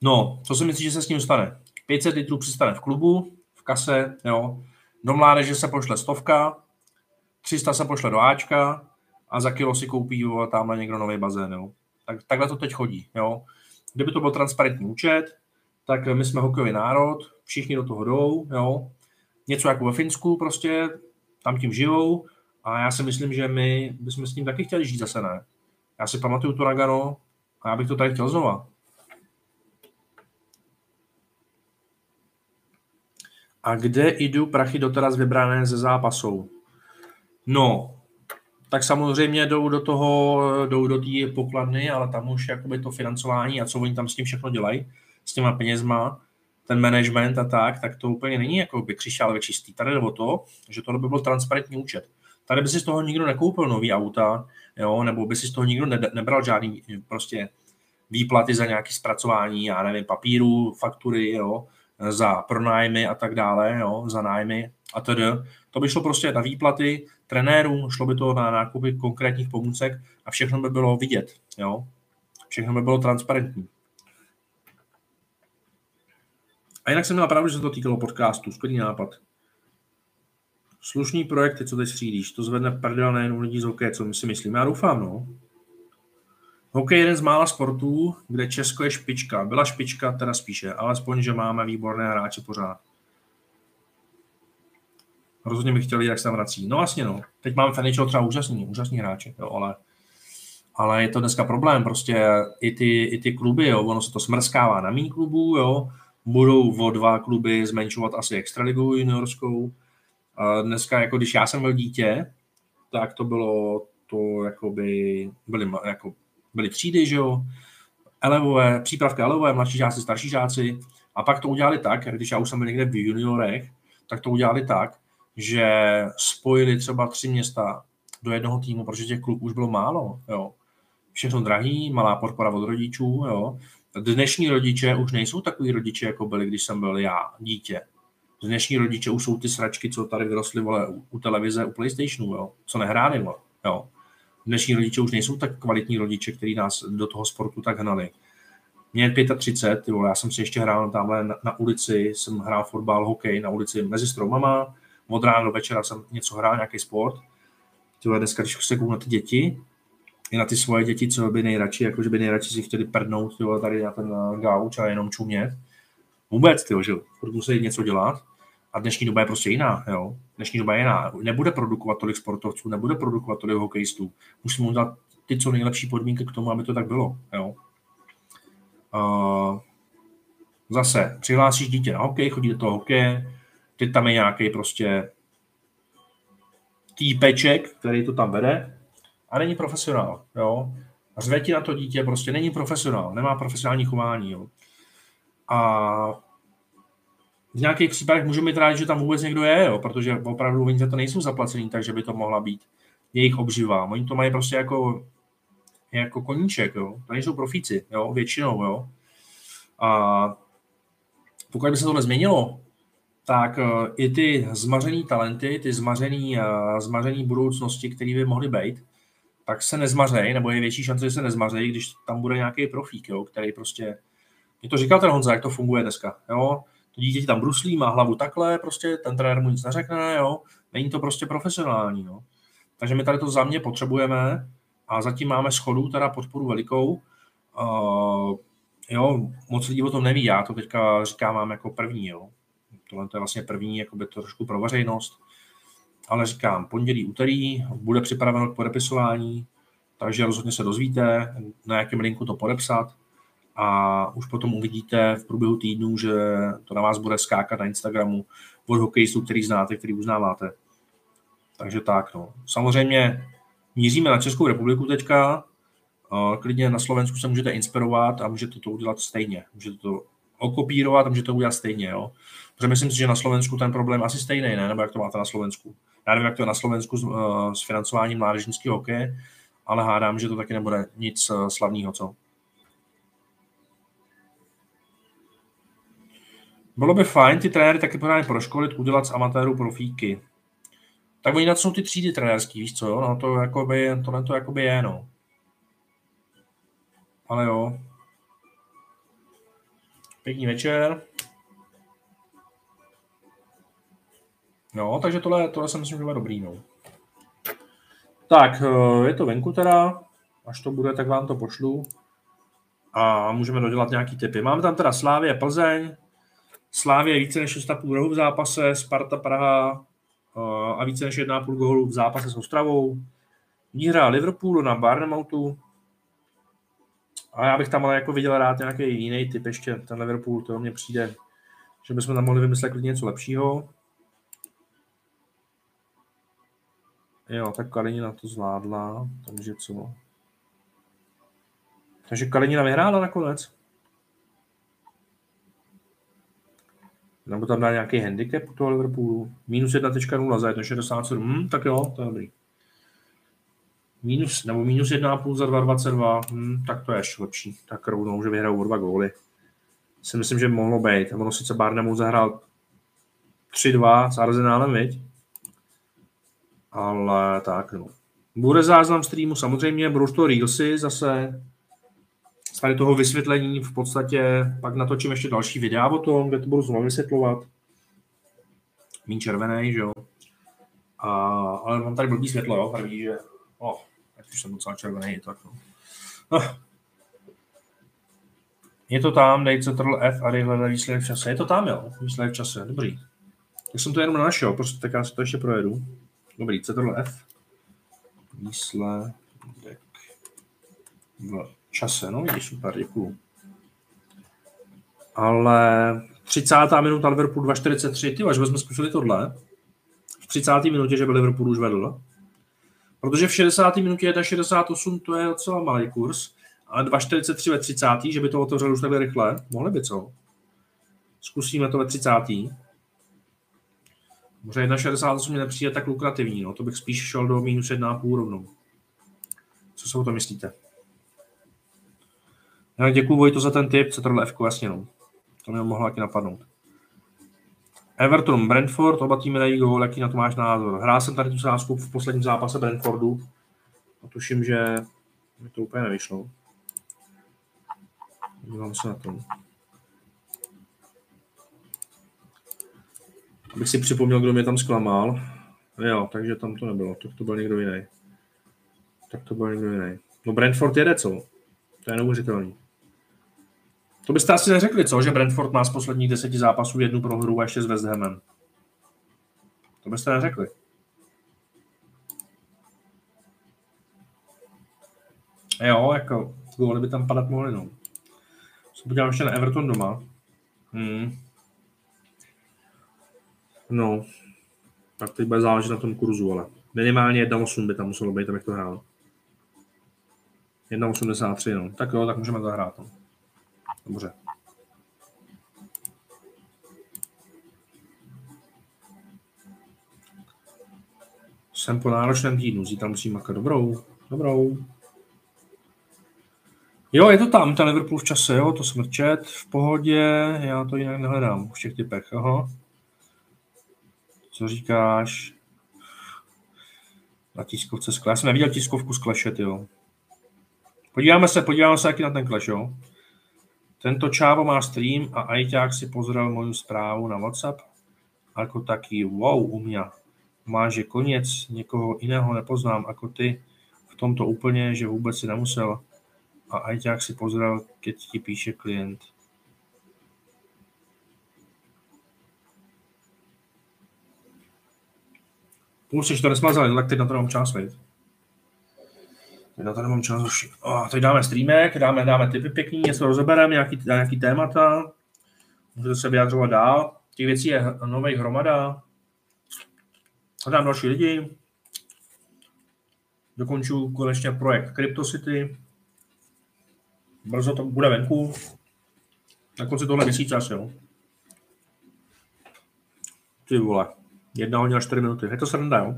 No, co si myslíš, že se s tím stane? 500 litrů přistane v klubu, v kase, jo? Do mládeže se pošle 100, 300 se pošle do Ačka a za kilo si koupí, jo, tamhle někdo nový bazén, jo? Tak, takhle to teď chodí, jo? Kdyby to byl transparentní účet, tak my jsme hokejový národ, všichni do toho jdou, jo? Něco jako ve Finsku prostě, tam tím žijou a já si myslím, že my bychom s tím taky chtěli žít zase, ne? Já si pamatuju to Nagano a já bych to tady chtěl znova. A kde jdu prachy doteraz vybrané ze zápasů? No, tak samozřejmě jdou do té pokladny, ale tam už jakoby to financování a co oni tam s tím všechno dělají, s těma penězma, ten management a tak to úplně není jako by křišťálově čistý. Tady jde o to, že tohle by byl transparentní účet. Tady by si z toho nikdo nekoupil nový auta, jo, nebo by si z toho nikdo nebral žádný prostě výplaty za nějaké zpracování, já nevím, papíru, faktury, jo, za pronájmy a tak dále, jo, za nájmy a tedy. To by šlo prostě na výplaty trenérů, šlo by to na nákupy konkrétních pomůcek a všechno by bylo vidět, jo. Všechno by bylo transparentní. A jinak jsem měl pravdu, že se to týkalo podcastu, skvělý nápad. Slušný projekt, co teď střídíš, to zvedne prdel nejen u lidí z hokeje, co my si myslíme. Já doufám, no. Hokej je jeden z mála sportů, kde Česko je špička. Byla špička, teda spíše, alespoň, že máme výborné hráče pořád. Rozhodně bych chtěl vidět, jak se tam vrací. No vlastně, no. Teď máme Feničeho třeba úžasný hráče, jo, ale je to dneska problém, prostě i ty kluby, jo, ono se to smrskává na méně klubů, jo. Budou o 2 kluby zmenšovat asi extraligu juniorskou. Dneska, jako když já jsem byl dítě, tak to bylo to, jakoby, byly třídy, že jo, elevové, přípravky elevové, mladší žáci, starší žáci, a pak to udělali tak, když já už jsem byl někde v juniorech, tak to udělali tak, že spojili třeba 3 města do jednoho týmu, protože těch kluků už bylo málo, jo. Všechno drahý, malá podpora od rodičů, jo. Dnešní rodiče už nejsou takový rodiče, jako byli, když jsem byl já dítě. Dnešní rodiče už jsou ty sračky, co tady vyrostly, vole, u televize, u PlayStationu, jo, co nehráli, vole, jo. Dnešní rodiče už nejsou tak kvalitní rodiče, kteří nás do toho sportu tak hnali. Mě je 35, ty vole, já jsem si ještě hrál tamhle na ulici, jsem hrál fotbal, hokej na ulici mezi stromama, od rána do večera jsem něco hrál, nějaký sport. Ty vole, dneska, když se kouknu na ty děti, i na ty svoje děti, co by nejradši, jakože by nejradši si chtěli prdnout, ty vole, tady na ten gauč a jenom čumět. Vůbec, ty vole, že furt musí něco dělat. A dnešní doba je prostě jiná, jo. Dnešní doba je jiná. Nebude produkovat tolik sportovců, nebude produkovat tolik hokejistů. Musíme mu dát ty co nejlepší podmínky k tomu, aby to tak bylo, jo. Zase, přihlásíš dítě na hokej, chodí do toho hokeje, teď tam je nějaký prostě týpeček, který to tam vede a není profesionál, jo. Řve ti na to dítě, prostě není profesionál, nemá profesionální chování, jo. A v nějakých případech můžeme mít rádi, že tam vůbec někdo je, jo, protože opravdu oni za to nejsou zaplacení, takže by to mohla být jejich obživa. Oni to mají prostě jako koníček, jo. To nejsou profíci, jo, většinou, jo. A pokud by se to nezměnilo, tak i ty zmařený talenty, ty zmařený budoucnosti, které by mohly být, tak se nezmařejí, nebo je větší šance, že se nezmařejí, když tam bude nějaký profík, jo, který prostě... Mě to říkal ten Honza, jak to funguje dneska, jo. To dítě ti tam bruslí, má hlavu takhle, prostě ten trenér mu nic neřekne, jo. Není to prostě profesionální, jo. Takže my tady to za mě potřebujeme a zatím máme schodu, teda podporu velikou. Jo, moc lidí o tom neví, já to teďka říkám vám jako první, jo. Tohle to je vlastně první, jakoby trošku pro veřejnost. Ale říkám, pondělí, úterý, bude připraveno k podepisování, takže rozhodně se dozvíte, na jakém linku to podepsat. A už potom uvidíte v průběhu týdnu, že to na vás bude skákat na Instagramu od hokejistů, který znáte, který uznáváte. Takže tak, no. Samozřejmě míříme na Českou republiku teďka, klidně na Slovensku se můžete inspirovat a můžete to udělat stejně. Můžete to okopírovat a můžete to udělat stejně, jo. Protože myslím si, že na Slovensku ten problém asi stejný, ne? Nebo jak to máte na Slovensku? Já nevím, jak to je na Slovensku s financováním mládežnického hokeje, ale hádám, že to taky nebude nic slavného, co? Bylo by fajn ty trenéry taky pořádně proškolit, udělat z amatérů profíky. Tak oni na to jsou ty třídy trenérský, víš co, jo? No to jakoby, tohle to jakoby je, no. Ale jo. Pěkný večer. No, takže tohle si myslím, že bylo dobrý, no. Tak, je to venku teda. Až to bude, tak vám to pošlu. A můžeme dodělat nějaký tipy. Máme tam teda Slávie, Plzeň. Slávie více než 6,5 rohu v zápase, Sparta Praha a více než 1,5 gólu v zápase s Ostravou. Výhra Liverpoolu na Bournemouthu. A já bych tam ale jako viděl rád nějaký jiný typ ještě. Ten Liverpool, to mně přijde, že bychom tam mohli vymyslet něco lepšího. Jo, tak Kalinina to zvládla, takže co? Takže Kalinina vyhrála nakonec. Nebo tam dá nějaký handicap u toho Liverpoolu. Minus 1.0 za 1.67. Tak jo, to je dobrý. Minus, nebo minus 1.5 za 2.22. Tak to je ještě lepší. Tak rovnou, že vyhrál o 2 góly. Si myslím, že mohlo být. A ono sice Bournemouth zahrál 3-2 s Arsenálem, viď? Ale tak, no. Bude záznam streamu samozřejmě, budou to reelsy zase. Z tady toho vysvětlení v podstatě pak natočím ještě další videa o tom, kde to budu znovu vysvětlovat. Mín červený, že jo. Ale mám tady blbý světlo, jo, tady vidí, že... tak už jsem docela červený, je tak, no. Je to tam, dej Ctrl F a dej hledat výsledek v čase. Je to tam, jo, výsledek v čase, dobrý. Tak jsem to jenom našel, prostě tak já si to ještě projedu. Dobrý, Ctrl F. Výsledek v čase, no vidíš, super, děkuju. Ale 30. minuta Liverpool 2.43, ty až bychom zkusili tohle. V 30. minutě, že by Liverpool už vedl. Protože v 60. minutě 1.68, to je docela malý kurz, ale 2.43 ve 30. že by to otevřelo už takhle rychle. Mohli by, co? Zkusíme to ve 30. Možná 1.68 mě nepřijde tak lukrativní, no to bych spíš šel do minus 1.5 rovnou. Co se o to myslíte? Já děkuju Vojto za ten tip, Ctrl F, jasně, no. To mě mohlo taky napadnout. Everton, Brentford, oba týmy dají gól, jaký na to máš názor? Hrál jsem tady tu sázku v posledním zápase Brentfordu a tuším, že mi to úplně nevyšlo. Dívám se na to. Abych si připomněl, kdo mě tam zklamal. Jo, takže tam to nebylo, tak to byl někdo jiný. No Brentford jede, co? To je neuvěřitelný. To byste asi neřekli, co? Že Brentford má z posledních 10 zápasů 1 prohru a ještě s West Hamem. To byste neřekli. Jo, jako, kvůli by tam padat mohli, no. Se podívám ještě na Everton doma. No, tak teď bude záležet na tom kurzu, ale minimálně 1,8 by tam muselo být, abych to hrál. 1,83, no. Tak jo, tak můžeme zahrát, no. Dobře. Jsem po náročném týdnu, zítra musím makat. Dobrou. Jo, je to tam, ten Liverpool v čase, jo, to smrčet, v pohodě, já to jinak nehledám, už v těch typech, aha. Co říkáš? Na tiskovce z Clash, já jsem neviděl tiskovku z Clashe, jo. Podíváme se jaký na ten Clash, jo. Tento čávo má stream a ajťák si pozrel moju zprávu na WhatsApp, jako taky wow u mě. Má, že konec, někoho jiného nepoznám jako ty, v tomto úplně, že vůbec si nemusel. A ajťák si pozrel, keď ti píše klient. Půl si to nesmazali, tak teď na to nemám čas, veď. Teď dáme streamek, dáme tipy pěkný, něco rozebereme, nějaký témata. Můžete se vyjadřovat dál. Těch věcí je novej hromada. Hledám další lidi. Dokonču konečně projekt CryptoCity. Brzo to bude venku. Na konci tohle měsíce asi, jo. Ty vole. 1 hodina 4 minuty. Je to sranda, jo.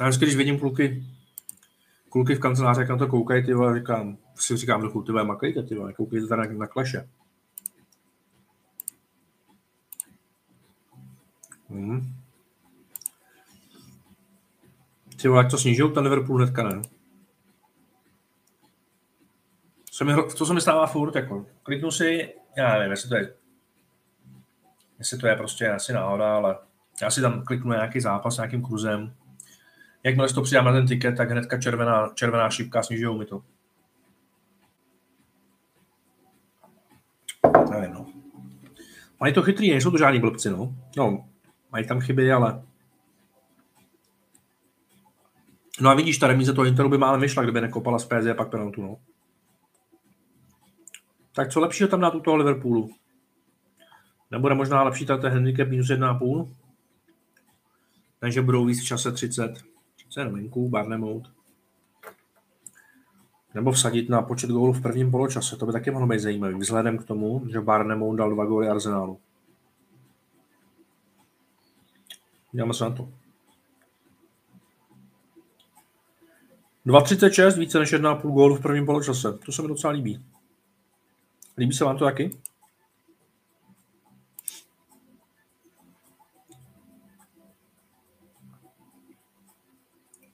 Já vždycky, když vidím kluky v kanceláři, jak na to koukají, ty vole, říkám trochu, ty vole, makejte, ty vole, koukejte tady na Clashe. Ty vole, jak to snížil, ten Liverpool hnedka, ne? To se mi stává furt, jako kliknu si, já nevím, jestli to je prostě asi náhoda, ale já si tam kliknu nějaký zápas s nějakým kruzem. Jakmile si to přidám na ten tiket, tak hnedka červená šipka, snižují mi to. Nevím, no. Mají to chytrý, nejsou to žádný blbci, no. No, mají tam chyby, ale... No a vidíš, ta remíze toho Interu by málem vyšla, kdyby nekopala z PZ a pak penaltu, no. Tak co lepšího tam dát u toho Liverpoolu? Nebude možná lepší tady ten handicap minus 1,5? Takže budou víc v čase 30 novinků, Barnemout. Nebo vsadit na počet gólů v prvním poločase, to by taky mohlo být zajímavý, vzhledem k tomu, že Barnemout dal 2 góly Arsenálu. Děláme se na to. 2,36, více než 1,5 gólu v prvním poločase, to se mi docela líbí. Líbí se vám to taky?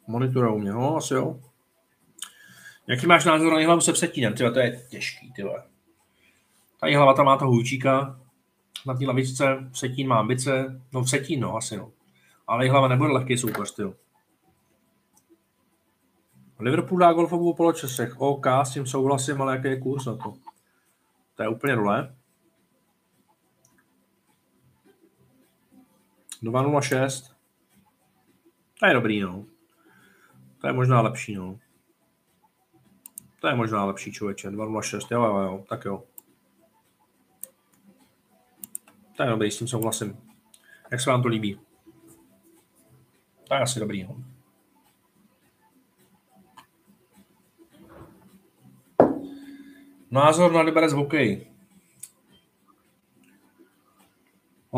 Monitorujou mě, no, asi jo. Jaký máš názor na hlavu se předtím? Tyhle, to je těžký, tyhle. Tady hlava tam má toho hůjčíka, na té lavičce, Vsetín má ambice, no Vsetín, no, asi no. Ale hlava nebude lehký soupeř, tyhle. Liverpool dá golfovou poločasech, OK, s tím souhlasím, ale jaký je kurz na to? To je úplně dole. 2,06. To je dobrý, no. To je možná lepší, no. To je možná lepší, člověče. 2,06, jo, tak jo. To je dobrý, s tím souhlasím. Jak se vám to líbí? To je asi dobrý, no. Názor na Liberec v hokeji.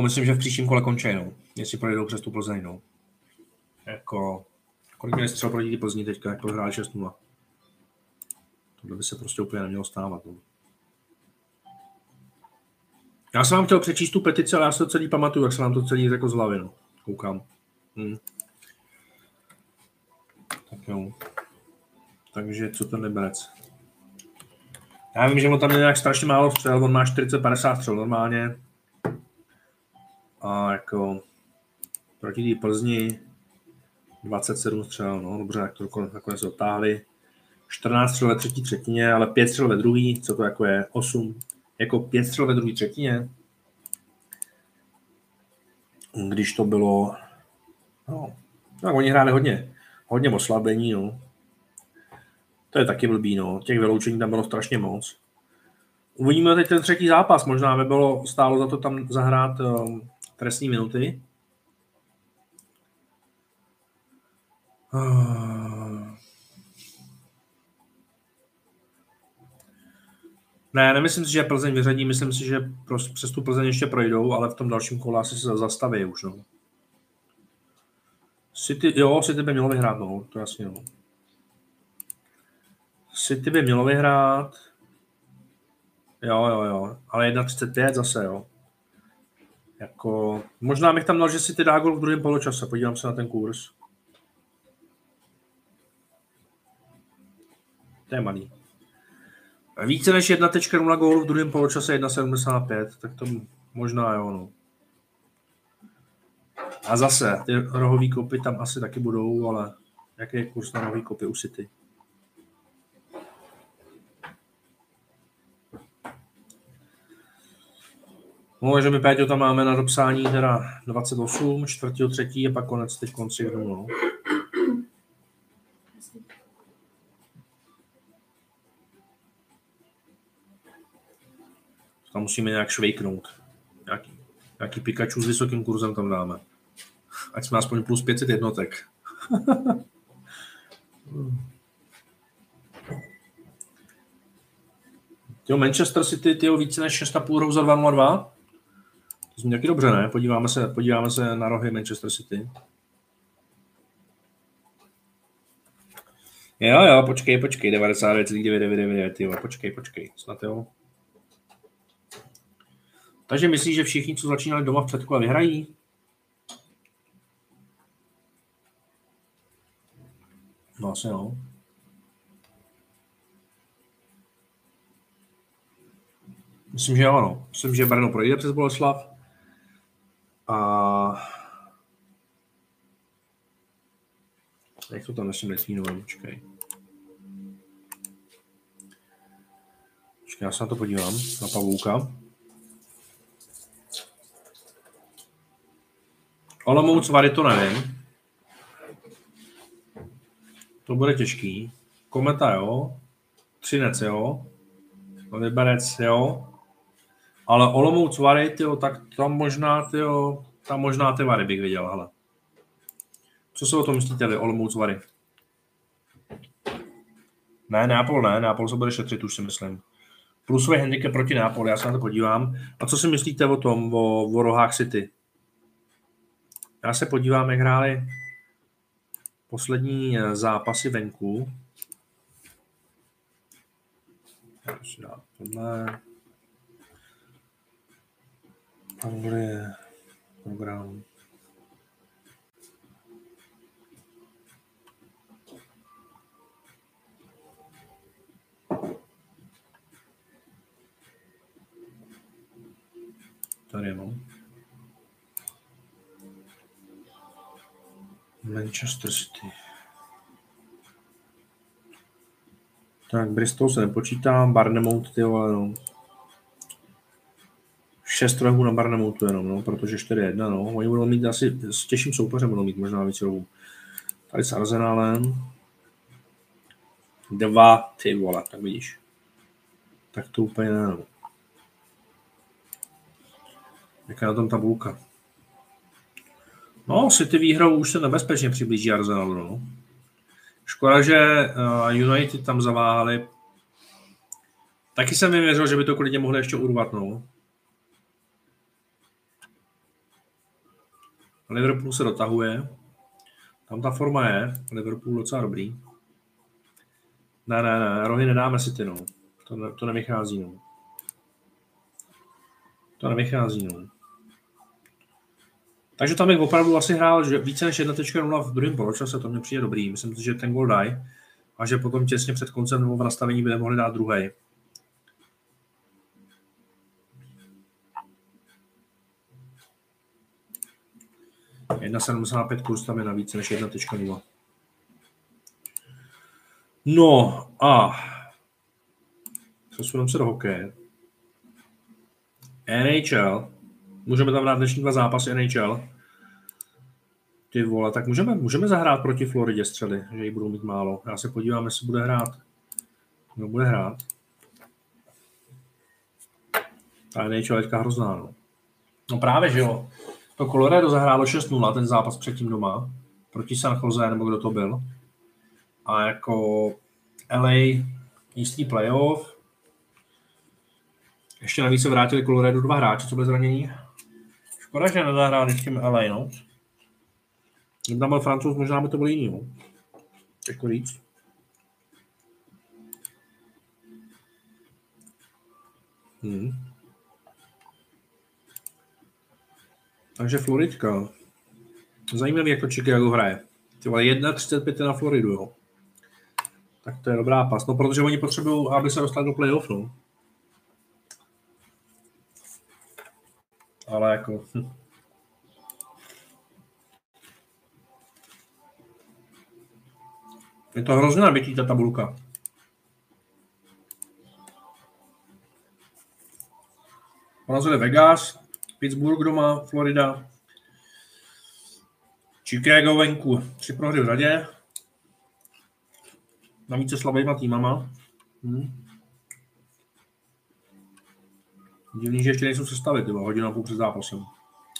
Myslím, že v příštím kole končí, no. Jestli projdou přes tu Plzeň, no. Jako... Kolik měli střel proti Plzni teďka, jak to hráli 6-0. Tohle by se prostě úplně nemělo stávat, no. Já jsem vám chtěl přečíst tu petici, ale já se to celý pamatuju, jak se vám to celý řekl z hlavy, no. Koukám. Tak jo. Takže co ten Liberec? Já vím, že on tam je nějak strašně málo střel, on má 40-50 střel normálně. A jako proti té Plzni 27 střel, no dobře, jak to nakonec otáhli. 14 střel ve třetí třetině, ale 5 střel ve druhý, co to jako je, 8. Jako 5 střel ve druhý třetině. když to bylo, no, tak oni hráli hodně oslabení, no. To je taky blbý, no. Těch vyloučení tam bylo strašně moc. Uvidíme teď ten třetí zápas, možná by bylo stálo za to tam zahrát trestní minuty. Ne, nemyslím si, že Plzeň vyřadí, myslím si, že přes tu Plzeň ještě projdou, ale v tom dalším kole asi se zastaví už, no. City by mělo vyhrát, no, to jasně, no. City by mělo vyhrát, jo, ale 1.35 zase, jo. Jako, možná bych tam dal, že City dá gol v druhém poločase, podívám se na ten kurz. To je malý. Více než 1.0 gólu v druhém poločase 1.75, tak to možná jo, no. A zase, ty rohový kopy tam asi taky budou, ale jaký je kurz na rohový kopy u City? No, že my Péťo tam máme na dopsání teda 28, 4.3 a pak konec teď konci hru, no. Tam musíme nějak švejknout. Nějaký Pikachu s vysokým kurzem tam dáme. Ať jsme aspoň plus 500 jednotek. Tyjo, Manchester City, tyjo, více než 6,5 rohu za 2,02. To jsme taky dobře, ne? Podíváme se na rohy Manchester City. Jo, počkej, 99,999, tyjo, počkej, snad jo. Takže myslíš, že všichni, co začínali doma v předkole, vyhrají? No asi jo. Myslím, že jo, no. Myslím, že Brno projde přes Boleslav. A... Jak to tam naším Litvínovem, počkej. Já se na to podívám, na Pavouka. Olomouc, Vary, to nevím. To bude těžký. Kometa, jo. Třinec, jo. Liberec, jo. Ale Olomouc, Vary, tyjo, tak tam možná ty Vary bych viděl, hele. Co se o tom myslíte, vy, Olomouc, Vary? Ne, Nápol se bude šetřit, už si myslím. Plusový handicap proti Nápol, já se na to podívám. A co si myslíte o tom, o rohách City? Já se podívám, jak hráli poslední zápasy venku. Já si dám tohle. Tam bude program. Tady mám. Manchester City. Tak, Bristol se nepočítám, Barnemouth, ty vole, no. 6 rohů na Barnemouthu jenom, no, protože 4-1, no. Oni budou mít asi, s těžším soupeřem budou mít možná víc rohů. Tady s Arsenálem. 2, ty vole, tak vidíš. Tak to úplně ne, no. Jaká je tam tabulka? No, City výhrou už se nebezpečně přiblíží Arsenalu, no. Škoda, že United tam zaváhali. Taky jsem jim věřil, že by to klidně mohli ještě urvat, no. Liverpool se dotahuje. Tam ta forma je. Liverpool docela dobrý. Ne, rohy nedáme City, no. To nevychází, no. Takže tam bych opravdu asi hrál, že více než 1.0 v druhém poločase, to mně přijde dobrý. Myslím si, že ten gol dají a že potom těsně před koncem nebo v nastavení by nemohli dát druhý. Jedna 75 kurz tam je na více než 1.0. No a přesuneme se do hokeje. NHL. Můžeme tam dát dnešní 2 zápasy NHL. Ty vole, tak můžeme zahrát proti Floridě střely, že ji budou mít málo. Já se podívám, jestli bude hrát. No, bude hrát. Ta NHL je hrozná, no. No právě, že jo. To Colorado zahrálo 6-0, ten zápas předtím doma. Proti San Jose, nebo kdo to byl. A jako LA jistý playoff. Ještě navíc se vrátili Colorado dva hráči, co byli zranění. Škoda, že nezahrál s tím LA, no. Kdyby tam byl Francouz, možná by to byl jiný, no. Těžko říct. Takže Floridka. Zajímavý, jak to Chicago hraje. 1,35 na Floridu, jo. Tak to je dobrá pas. No, protože oni potřebují, aby se dostali do playoff, no. Ale jako... Je to hrozně nabitý, ta tabulka. Porazili Vegas, Pittsburgh doma, Florida, Chicago venku, 3 prohry v řadě. Navíc se slabýma týmama. Divný, že ještě nejsou sestavit, tyba, hodinu a půl před zápasem.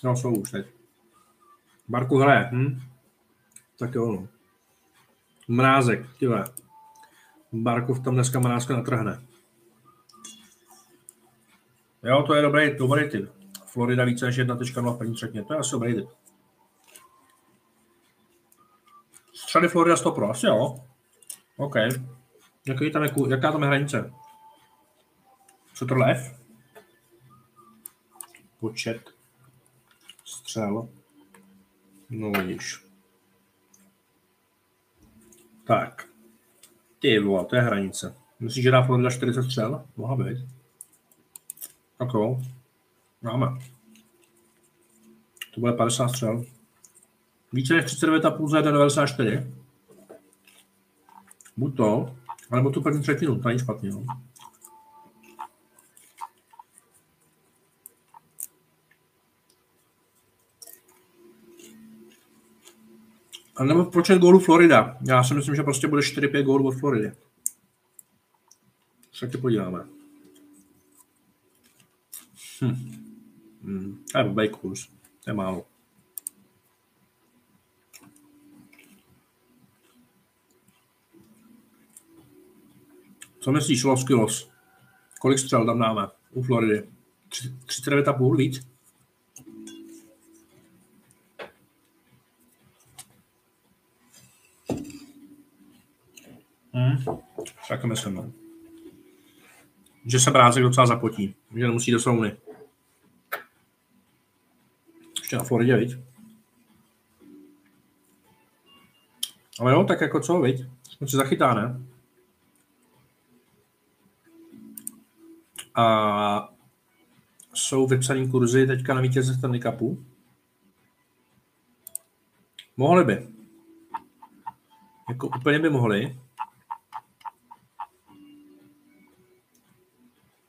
No, jsou už teď. Barku hraje, Tak jo, no. Mrázek, tyhle. Barkov tam dneska mrázka natrhne. Jo, to je dobrý tip. Florida více než 1.0 v první třetině. To je asi dobrý tip. Střady Florida 100 pro. Asi jo. OK. Jaká tam je hranice? Co to lev? Počet. Střel. No vidíš. Tak. Ty vole, to je hranice. Myslíš, že dá Florida 40 střel? Mohla být. Tak jo. Máme. To bude 50 střel. Více než 39,5 za 1,94. Buď to, anebo tu první třetinu. To není špatný. No. A nebo počet gólů Florida. Já si myslím, že prostě bude 4-5 gólů od Floridy. Tak se podíváme. To je blbej kurz. To je málo. Co myslíš, lovský los? Kolik střel tam dáme u Floridy? 39,5 víc? Tak myslím, že se Brázek docela zapotí, že nemusí do sauny. Ještě na Floridě, viď? Ale jo, tak jako co, viď? Jsme si zachytá, ne? A jsou vypsaný kurzy teďka na vítěze Stanley Cupu. Mohli by. Jako úplně by mohli.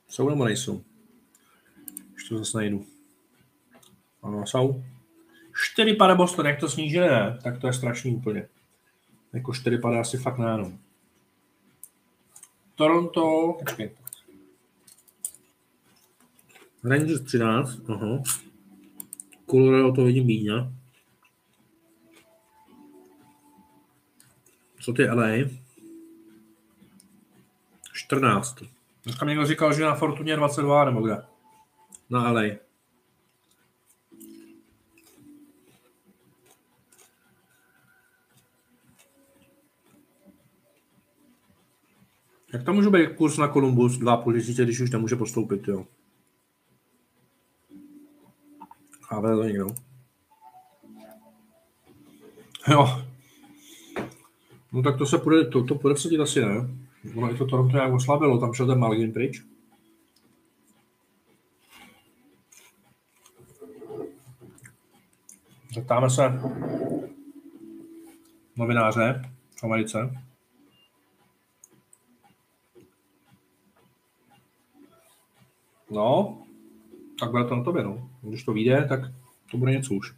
Jsou nebo nejsou? Ještě to zase najdu. Ano, jsou. 4 pade Boston, jak to snížili, ne? Tak to je strašný úplně. Jako 4 pade asi fakt nejenom. Toronto, počkej. Rangers 13, aha. Colorado to vidím být, ne? Co ty LA? 14. Dneska mi někdo říkal, že na Fortuně 22, nebo kde? Na LA. Jak tam může být kurz na Columbus 2,5, když už nemůže postoupit, jo? Chápe to někdo? Jo. No tak to se půjde, to půjde vsadit asi, ne? Ono i to Toronto nějak oslabilo, tam šel ten Malgin pryč. Zeptáme se novináře v Americe. No, tak bude to na tobě, no. Když to vyjde, tak to bude něco už.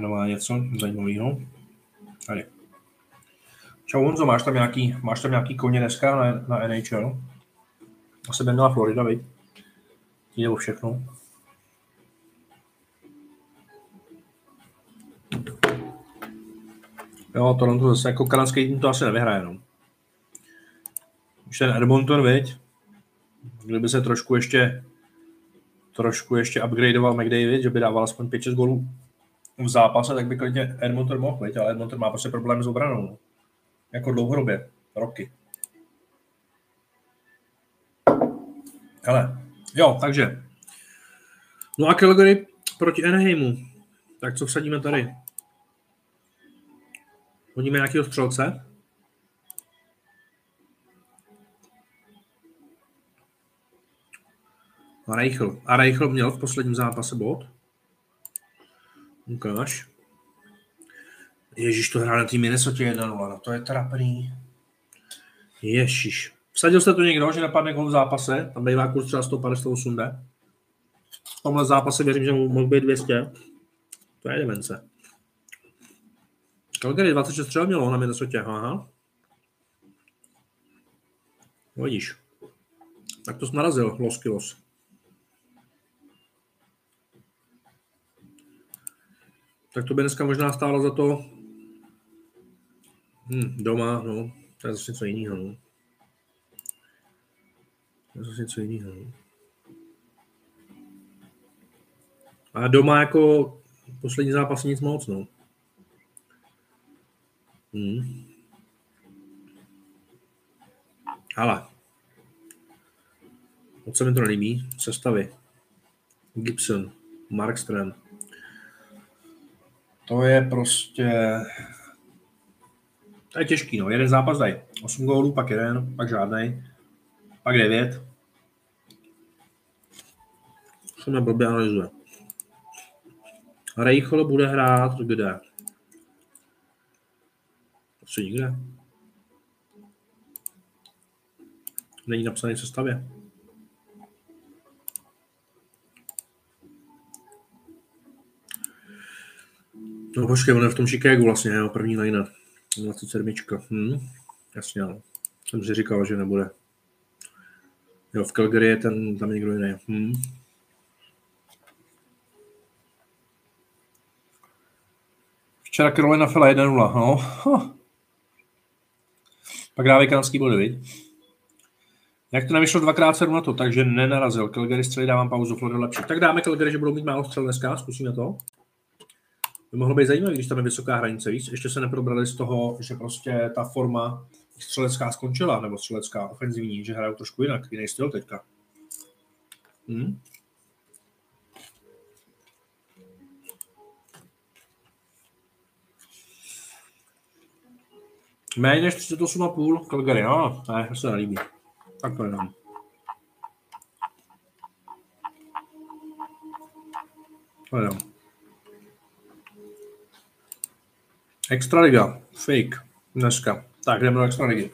tam má něco zajímavého. Tady. Čau Honzo, máš tam nějaký koně dneska na NHL? Asi by měla Florida, viď? Jde o všechno. Jo, Toronto zase jako kanadský tým to asi nevyhraje, no. Už ten Edmonton, viď? Kdyby se trošku ještě upgradeoval McDavid, že by dával aspoň 5-6 gólů v zápase, tak by klidně Edmonton mohl, viď? Ale Edmonton má prostě problém s obranou, no. Jako dlouhodobě, roky. Ale, jo, takže. No a Calgary proti Anaheimu. Tak co vsadíme tady? Hodíme nějakého střelce? A Reichel měl v posledním zápase bod. Ukáž. Ježíš, to hrál na tým Minnesota 1-0, no to je trapný. Ježíš. Vsadil jste to někdo, že napadne gol v zápase? Tam bývá kurz třeba 158. V tomhle zápase věřím, že mohl být 200. To je demence. Calgary 26 střel mělo na Minnesota, aha. No vidíš. Tak to jsi narazil, Los Kilos. Tak to by dneska možná stálo za to doma, no. To je zase něco jiného, no. A doma jako poslední zápas nic moc, no. Ale. Moc se mi to nelíbí. Sestavy. Gibson. Markström. To je prostě... To je těžký, no. Jeden zápas dají 8 gólů, pak jeden, pak žádnej. Pak 9. Co mě blbě analyzuje. Reichel bude hrát kde? Asi nikde. Není napsaný v sestavě. No počkej, on je v tom Chicagu vlastně, jo, první linea. 27. Jasně, ale jsem si říkal, že nebude. Jo, v Calgary je tam někdo jiný. Včera Carolina Fela 1-0, no. Pak dávají kanadský body, viď? Jak to nevyšlo 2x7 na to, takže nenarazil. Calgary střely, dávám pauzu, Florida lepší. Tak dáme Calgary, že budou mít málo střel dneska, zkusíme to. By mohlo být zajímavý, když tam je vysoká hranice, víc. Ještě se neprobrali z toho, že prostě ta forma střelecká skončila, nebo střelecká ofenzivní, že hrajou trošku jinak, jiný styl teďka. Méně než 38,5 Calgary, no, ne, to se nelíbí. Tak to jenom. To jenom. Extraliga, fake, dneska. Tak, jdeme do Extraligy.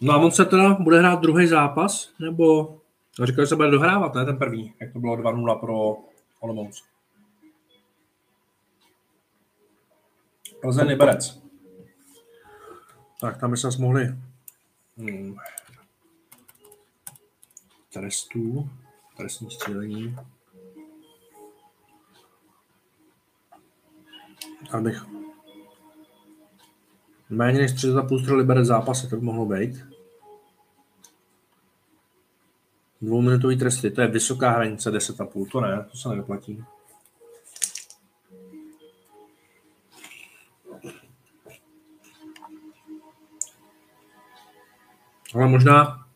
No a on se teda bude hrát druhý zápas, nebo... Říkali, že se bude dohrávat, ne ten první, jak to bylo 2-0 pro Olomouc. Plzeň Liberec. Tak, tam by se mohli... Trestů, trestní střílení. Abych... Méně než 3,5 střel Liberec zápase, to by mohlo být. Dvouminutový tresty, to je vysoká hranice 10,5, to ne, to se nevyplatí. Ale možná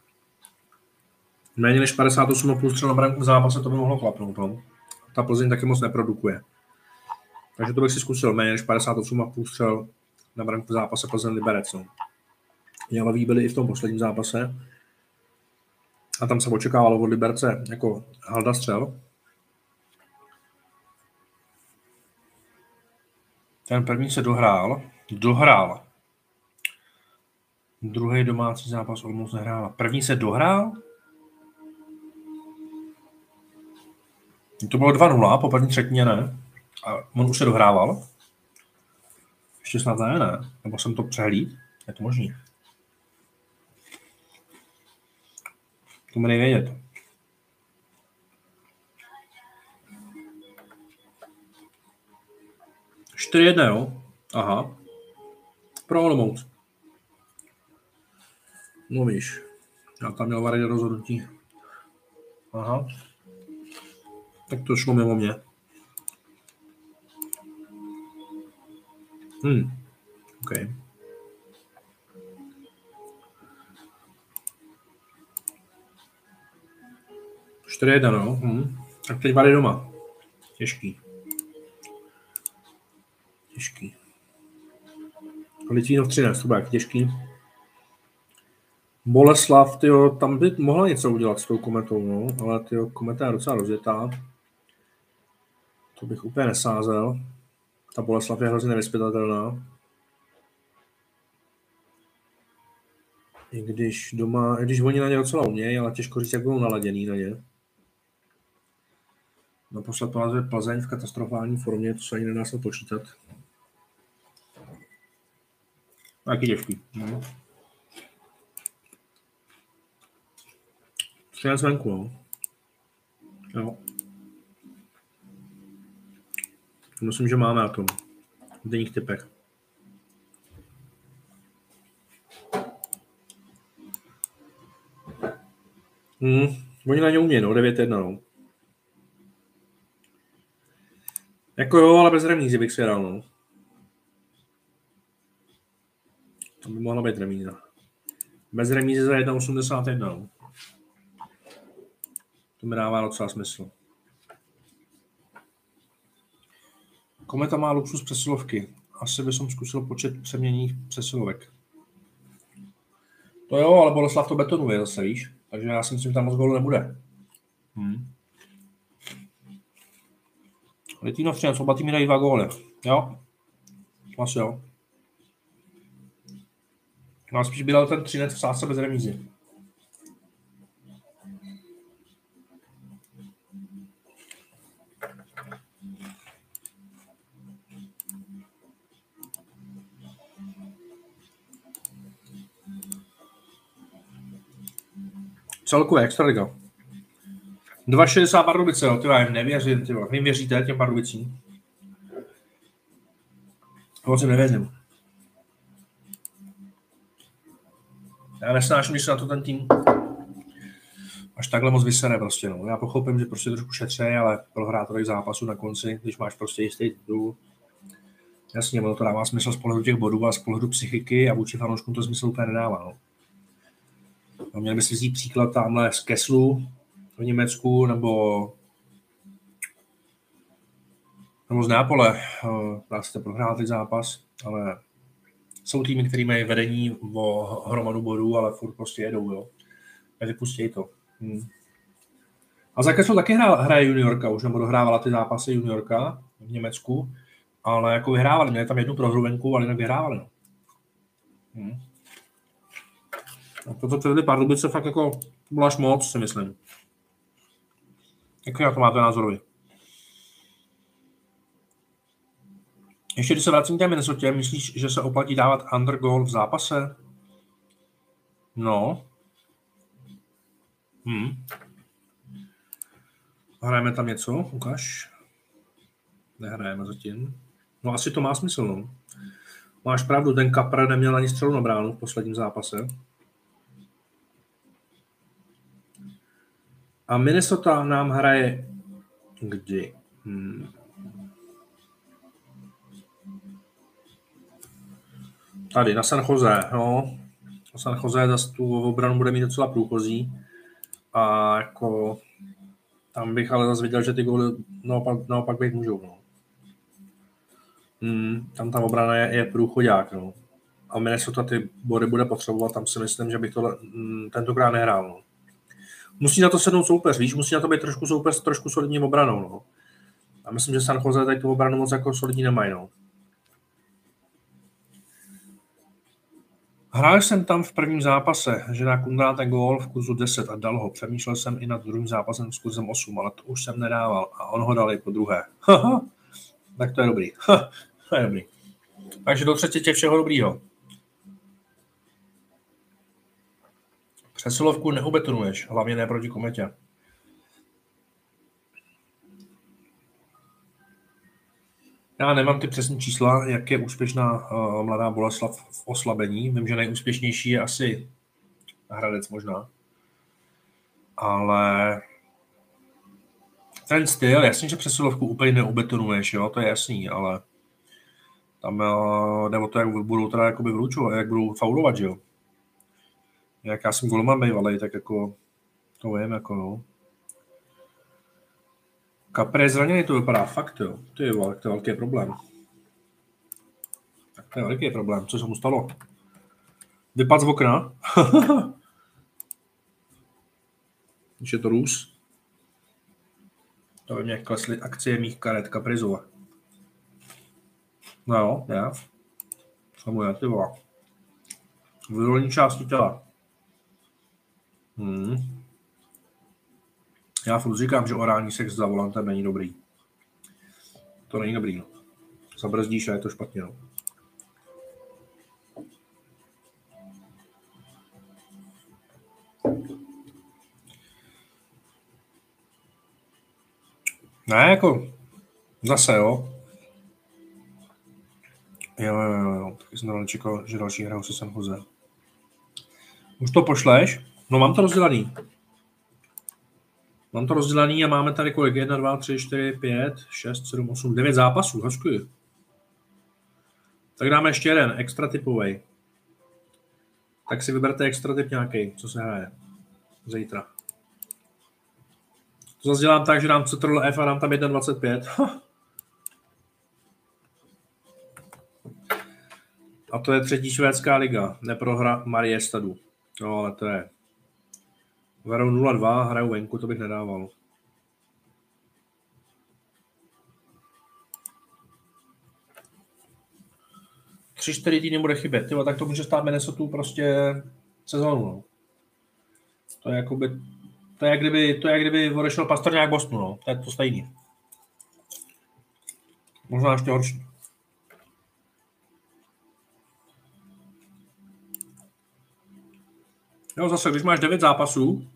méně než 58,5 střel na branku v zápase, to by mohlo klapnout. No? Ta Plzeň taky moc neprodukuje. Takže to bych si zkusil, méně než 58,5 střel na branku v zápase Plzeň Liberec. No. Jalový byli i v tom posledním zápase. A tam se očekávalo od Liberce jako halda střel. Ten první se dohrál. Druhý domácí zápas Olomouc nehrála. První se dohrál? To bylo 2-0 po první třetině, ne? A on už se dohrával? Ještě snad ne? Nebo jsem to přehlídl? Je to možný? To mi nevědět. Čtyři jedné, jo? Aha. Pro Olomouc. No víš, já tam měl variant rozhodnutí. Aha. Tak to šlo mimo mě. OK. Čtyři jedna, no. Tak teď vary doma. Těžký. Litvínov 13, to bude jak těžký. Boleslav, tyjo, tam by mohla něco udělat s tou kometou, no, ale tyjo, kometa je docela rozjetá. To bych úplně nesázel. Ta Boleslav je hrozně nevyspytatelná. I když oni na ně docela umějí, ale těžko říct, jak budou naladěný na ně. Naposled Plzeň v katastrofální formě, to se ani nedá se počítat. Taky těžký. No. 13 venku, no. Jo. Myslím, že máme na tom. V denních typech. Oni na ně umějí, no. 9-1, no. Jako jo, ale bez remízy bych si dal, no. To by mohla být remíza. Bez remízy za 1,81, no. To mi dává docela smysl. Kometa má luxus přesilovky. Asi by jsem zkusil počet přeměněných přesilovek. To jo, ale Boleslav to betonuje zase, víš? Takže já si myslím, že tam moc gólu nebude. Litvinov 13, oba týmy dají 2 góly. Jo? Asi jo. No spíš byl ten Třinec v sázce bez remízy. Celkově Extraliga. 2,60 Pardubice, jo, ty já jim nevěřím, ty vy věříte těm Pardubicím? Moc jim nevěřím. Já nesnáším, když se na to ten tým až takhle moc vysere prostě, no. Já pochopím, že prostě trošku šetřejí, ale prohrát tolik zápasů na konci, když máš prostě jistý titul. Jasně, ono to dává smysl z pohledu těch bodů, ale z pohledu psychiky a vůči fanouškům to smysl úplně nedává, no. No, měli by si vzít příklad tamhle z Kesslu v Německu nebo z Neapole. Dá se to prohrát zápas, ale jsou týmy, které mají vedení o hromadu bodů, ale furt prostě jedou, jo. Nevypustěj to. A za Kesslu taky hraje juniorka už, nebo dohrávala ty zápasy juniorka v Německu, ale jako vyhrávali, měli tam jednu prohru venku, ale jinak vyhrávali. A toto tedy Pardubice fakt jako bylo až moc, si myslím. Jak to máte názorově? Ještě když se vrátím k té Minnesotě, myslíš, že se oplatí dávat under goal v zápase? No. Hrajeme tam něco, ukáž. Nehrajeme zatím. No asi to má smysl, no. Máš pravdu, ten Kapr neměl ani střelu na bránu v posledním zápase. A Minnesota nám hraje kdy? Tady, na San Jose, no. Na San Jose zase tu obranu bude mít docela průchozí. A jako tam bych ale zase viděl, že ty góly naopak být můžou, no. Tam ta obrana je průchodák, no. A Minnesota ty body bude potřebovat, tam si myslím, že bych to tentokrát nehrál, no. Musí na to sednout soupeř, víš, musí na to být trošku soupeř s trošku solidním obranou, no. A myslím, že San Jose tady tu obranu moc jako solidní nemají, no. Hrál jsem tam v prvním zápase, že na Kundra ten gól v kurzu 10 a dal ho. Přemýšlel jsem i nad druhým zápasem s kurzem 8, ale to už jsem nedával a on ho dal i po druhé. Tak to je dobrý. To je dobrý. Takže do třetí všeho dobrýho. Přesilovku neubetonuješ, hlavně ne proti Kometě. Já nemám ty přesné čísla, jak je úspěšná mladá Boleslav v oslabení. Vím, že nejúspěšnější je asi Hradec možná. Ale ten styl, jasně, že přesilovku úplně neubetonuješ, jo, to je jasný, ale tam jde o to, jak budou teda jakoby vručovat, jak budou faulovat, že jo. Jak já jsem golman bývalej, tak jako to vím, jako no. Kapra je zraněný, to vypadá fakt, jo. To je velký problém. Tak to je velký problém, co se mu stalo? Vypad z okna? Když je to Rus. To by mě klesly akcie mých karet Kaprizova. No jo, ne. Samozřejmě, ty vole. Vyrolní části těla. Já furt říkám, že orální sex za volantem není dobrý. To není dobrý. No. Zabrzdíš a je to špatně. No. Ne, jako zase, jo. Jo. Taky jsem tam nečekal, že další hraju se San Jose. Už to pošleš? No, mám to rozdělaný. Mám to rozdělaný a máme tady kolik? 1, 2, 3, 4, 5, 6, 7, 8, 9 zápasů. Hezky. Tak dáme ještě jeden, extra typovej. Tak si vyberte extra typ nějaký, co se hraje zítra. To zase dělám tak, že dám Ctrl F a dám tam 1,25. A to je třetí švédská liga. Neprohra Mariestadu. No, ale to je... Verou 0-2, hraju venku, to bych nedával. Tři, čtyři týdny bude chybět. Tyvo, tak to může stát Minnesota prostě sezónu. No. To je jakoby... To je jak kdyby odešel Pastrňák Bostonu, no. To je to stejný. Možná ještě horší. Jo, zase, když máš 9 zápasů,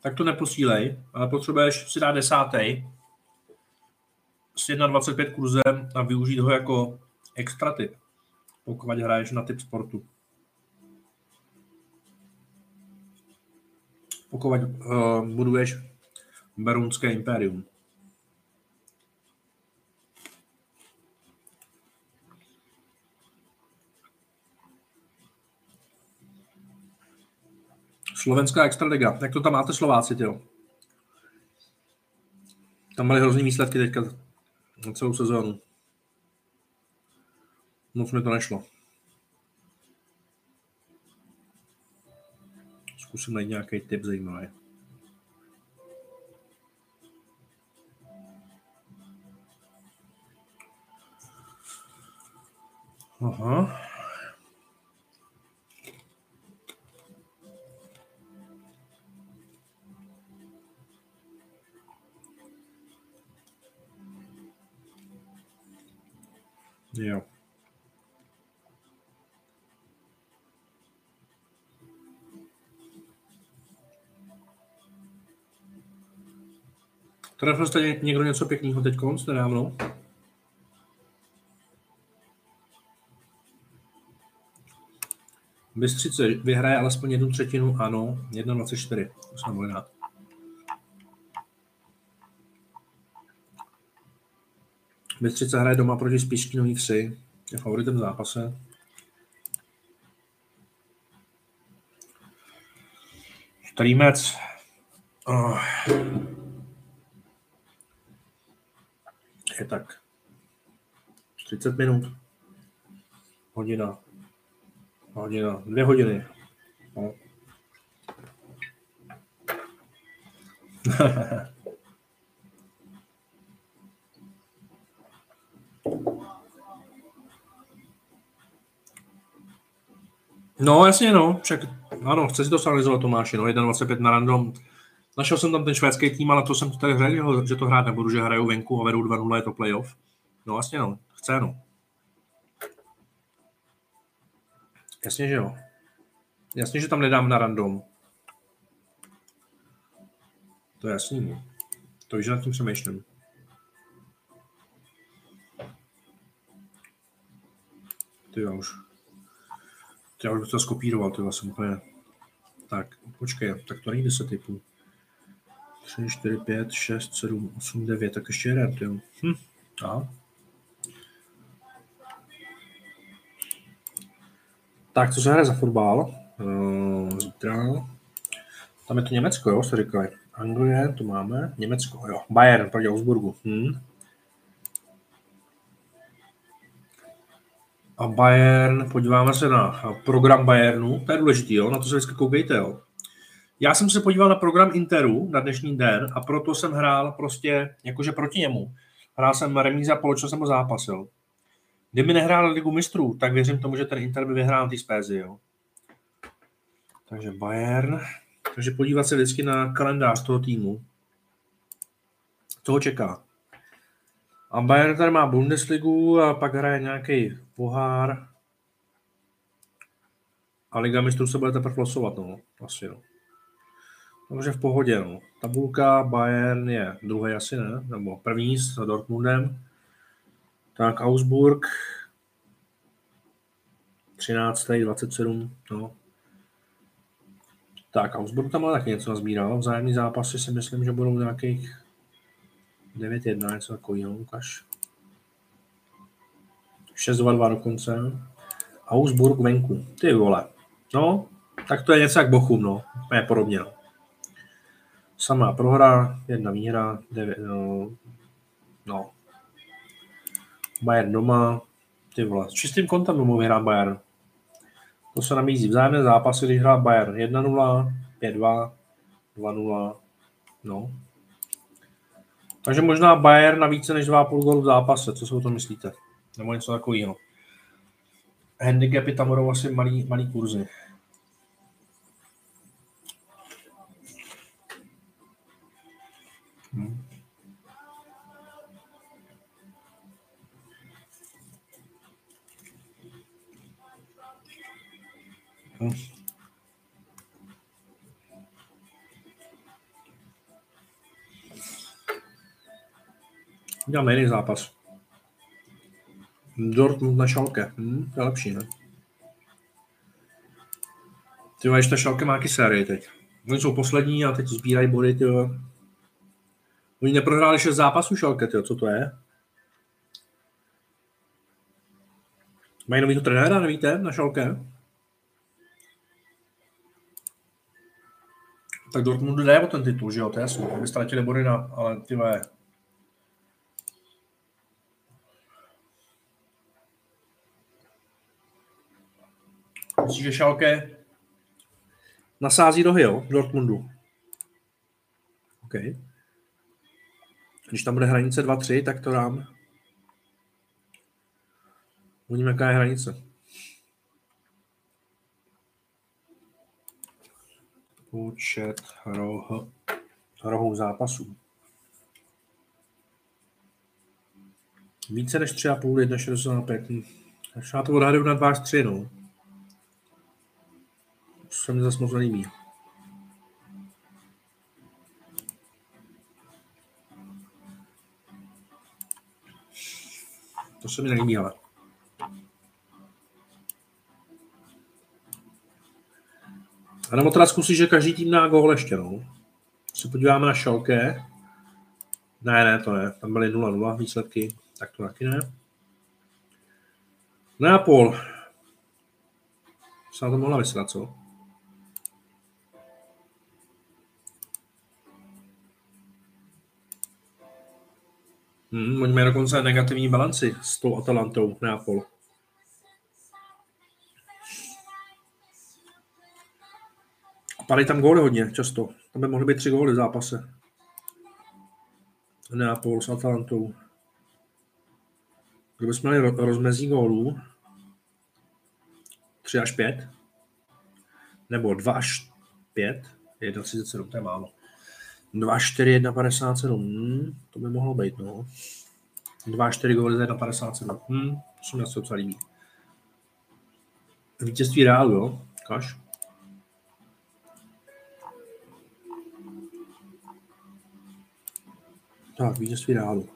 tak to neposílej, ale potřebuješ si dát 10. s 1,25 kurzem a využít ho jako extra tip, pokud hraješ na Tip Sportu. Pokud buduješ Berunské impérium. Slovenská extraliga. Jak to tam máte Slováci, tyjo? Tam byly hrozný výsledky teďka na celou sezónu. Moc mi to nešlo. Zkusím najít nějaký tip zajímavý. Aha. Jo. Trefil jste někdo něco pěkného teď konc, nedávno? Bystřice vyhraje alespoň 1/3, ano, 1,24, to se nebude dát. Bystřice hraje doma proti Spišský Nový Vsi, je favoritem v zápase. Strýmec. Je tak 30 minut, hodina, 2 hodiny. No. No jasně, no, však ano, chce si to analyzovat, Tomáši, no, 1,25 na random. Našel jsem tam ten švédský tým, ale to jsem tady řekl, že to hrát nebudu, že hrajou venku a vedou 2-0, je to playoff. No vlastně no, chce no. Jasně, že jo. Jasně, že tam nedám na random. To je jasný, no. To už nad tím přemýšlím. Ty já už bych to skopíroval, ty jsem úplně. Tak, počkej, tak to není 10 typů. 3, 4, 5, 6, 7, 8, 9, tak ještě jeden, ty jo. Tak, co se hraje za fotbal? Zítra. Tam je to Německo, jo, se říkali. Anglie, to máme. Německo, jo. Bayern proti Augsburgu. A Bayern, podíváme se na program Bayernu. To je důležitý, jo, na to se vždycky koukejte, jo. Já jsem se podíval na program Interu na dnešní den a proto jsem hrál prostě jakože proti němu. Hrál jsem remíza, poločil jsem ho zápas, jo. Kdyby nehrál Ligu mistrů, tak věřím tomu, že ten Inter by vyhrál na té spézi, jo. Takže Bayern. Takže podívat se vždycky na kalendář toho týmu. Co ho čeká? A Bayern tady má Bundesligu a pak hraje nějaký pohár. A Liga mistrů se bude teprve losovat, no. Asi, no. Takže v pohodě, no. Tabulka, Bayern je druhý asi, ne? Nebo první s Dortmundem. Tak Augsburg, 13. 27, no. Tak Augsburg tam má taky něco nazbíral, vzájemný zápasy si myslím, že budou nějakých 9-1, něco takového, ukaž. 6-2-2 dokonce. Augsburg venku, ty vole. No, tak to je něco jak Bochum, no, je podobně. No. Samá prohra, jedna výhra, 9, no. Bayern doma, ty vole, s čistým kontem domů vyhrá Bayern. To se namízí vzájemné zápasy, když hrá Bayern 1-0, 5-2, 2-0, no. Takže možná Bayern na více než 2,5 gólu v zápase, co si o tom myslíte? Nebo něco takového. Handicapy tam budou asi malý kurzy. Uděláme jiný zápas. Dortmund na Schalke. To je lepší, ne? Ty vole, ta Schalke má jaký série teď. Oni jsou poslední a teď sbírají body, ty vole. Oni neprohráli 6 zápasů Schalke, ty vole, co to je? Mají novýho trenéra, nevíte, na Schalke? Tak Dortmundu jde o ten titul, že jo, to je jasný. Aby ztratili body na, ale ty vole. Myslím, že Schalke nasází rohy, jo, Dortmundu. OK. Když tam bude hranice 2-3, tak to dám. Uvidíme, jaká je hranice. Počet rohů zápasů. Více než 3,5, 1,65. Takže já to odhaduju na 2-3, no. To se mi zase moc nelíbí. To se mi nelíbí, ale. A nebo teda zkusíš, že každý tým dá gól ještě, no. Se podíváme na Schalke. Ne, to ne. Tam byly 0-0 výsledky. Tak to taky ne. Neapol. Se na to mohla vysrat, co? Oni mají dokonce negativní balanci s tou Atalantou, Neapol. Padají tam góly hodně často. Tam by mohly být 3 góly v zápase. Neapol s Atalantou. Kdyby jsme měli rozmezí gólů 3 až 5 nebo 2 až 5 1,37, to je málo. 2 až 4, 1,57. To by mohlo být, no. 2,4 góly za 1,57. To se mi asi docela líbí. Vítězství Reálu, jo? Kaš? Tak, vítězství Reálu.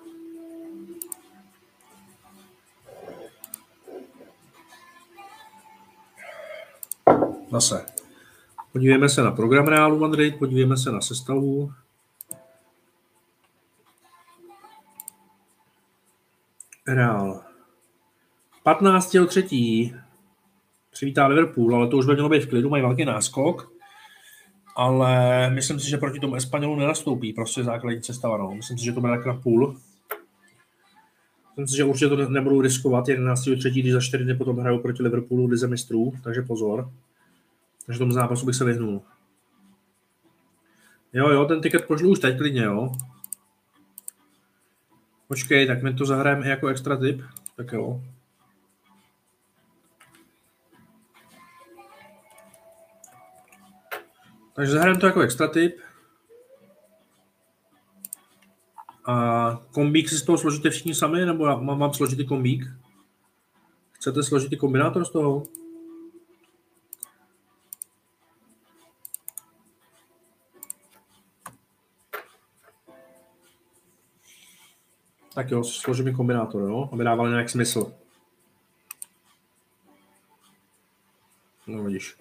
Zase. Podívejme se na program Realu Madrid, podívejme se na sestavu. Real. 15.3. přivítá Liverpool, ale to už by mělo být v klidu, mají velký náskok. Ale myslím si, že proti tomu Espanolu nenastoupí prostě základní sestava. No. Myslím si, že to bude tak na půl. Myslím si, že určitě to nebudou riskovat 11.3, když za 4 dny potom hrajou proti Liverpoolu v Lize mistrů, takže pozor. Takže tomu zápasu bych se vyhnul. Jo, jo, ten tiket pošlu už teď klidně, jo. Počkej, tak my to zahrajeme i jako extra tip. Tak jo. Takže zahrajeme to jako extra tip. A kombík si z toho složíte všichni sami, nebo já mám složitý kombík? Chcete složitý kombinátor z toho? Tak jo, složím i kombinátor, jo, aby dával nějak smysl. No vidíš.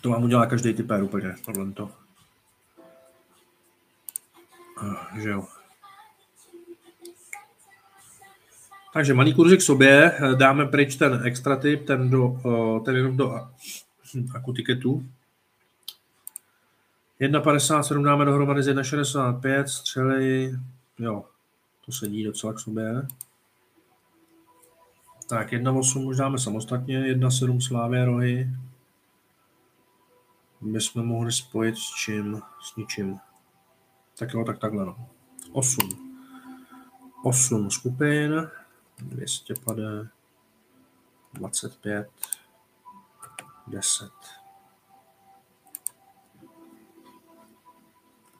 To vám udělá každý typér úplně, tohle to. Že jo. Takže malý kurzy k sobě, dáme pryč ten extra tip, ten jenom do akutiketu. 1,57 dáme dohromady z 1,65, střely, jo, to sedí docela k sobě. Tak 1,8 už dáme samostatně, 1,7 Slávě rohy. My jsme mohli spojit s čím, s ničím. Tak jo, tak takhle no. 8 skupin, 250, 25, 10,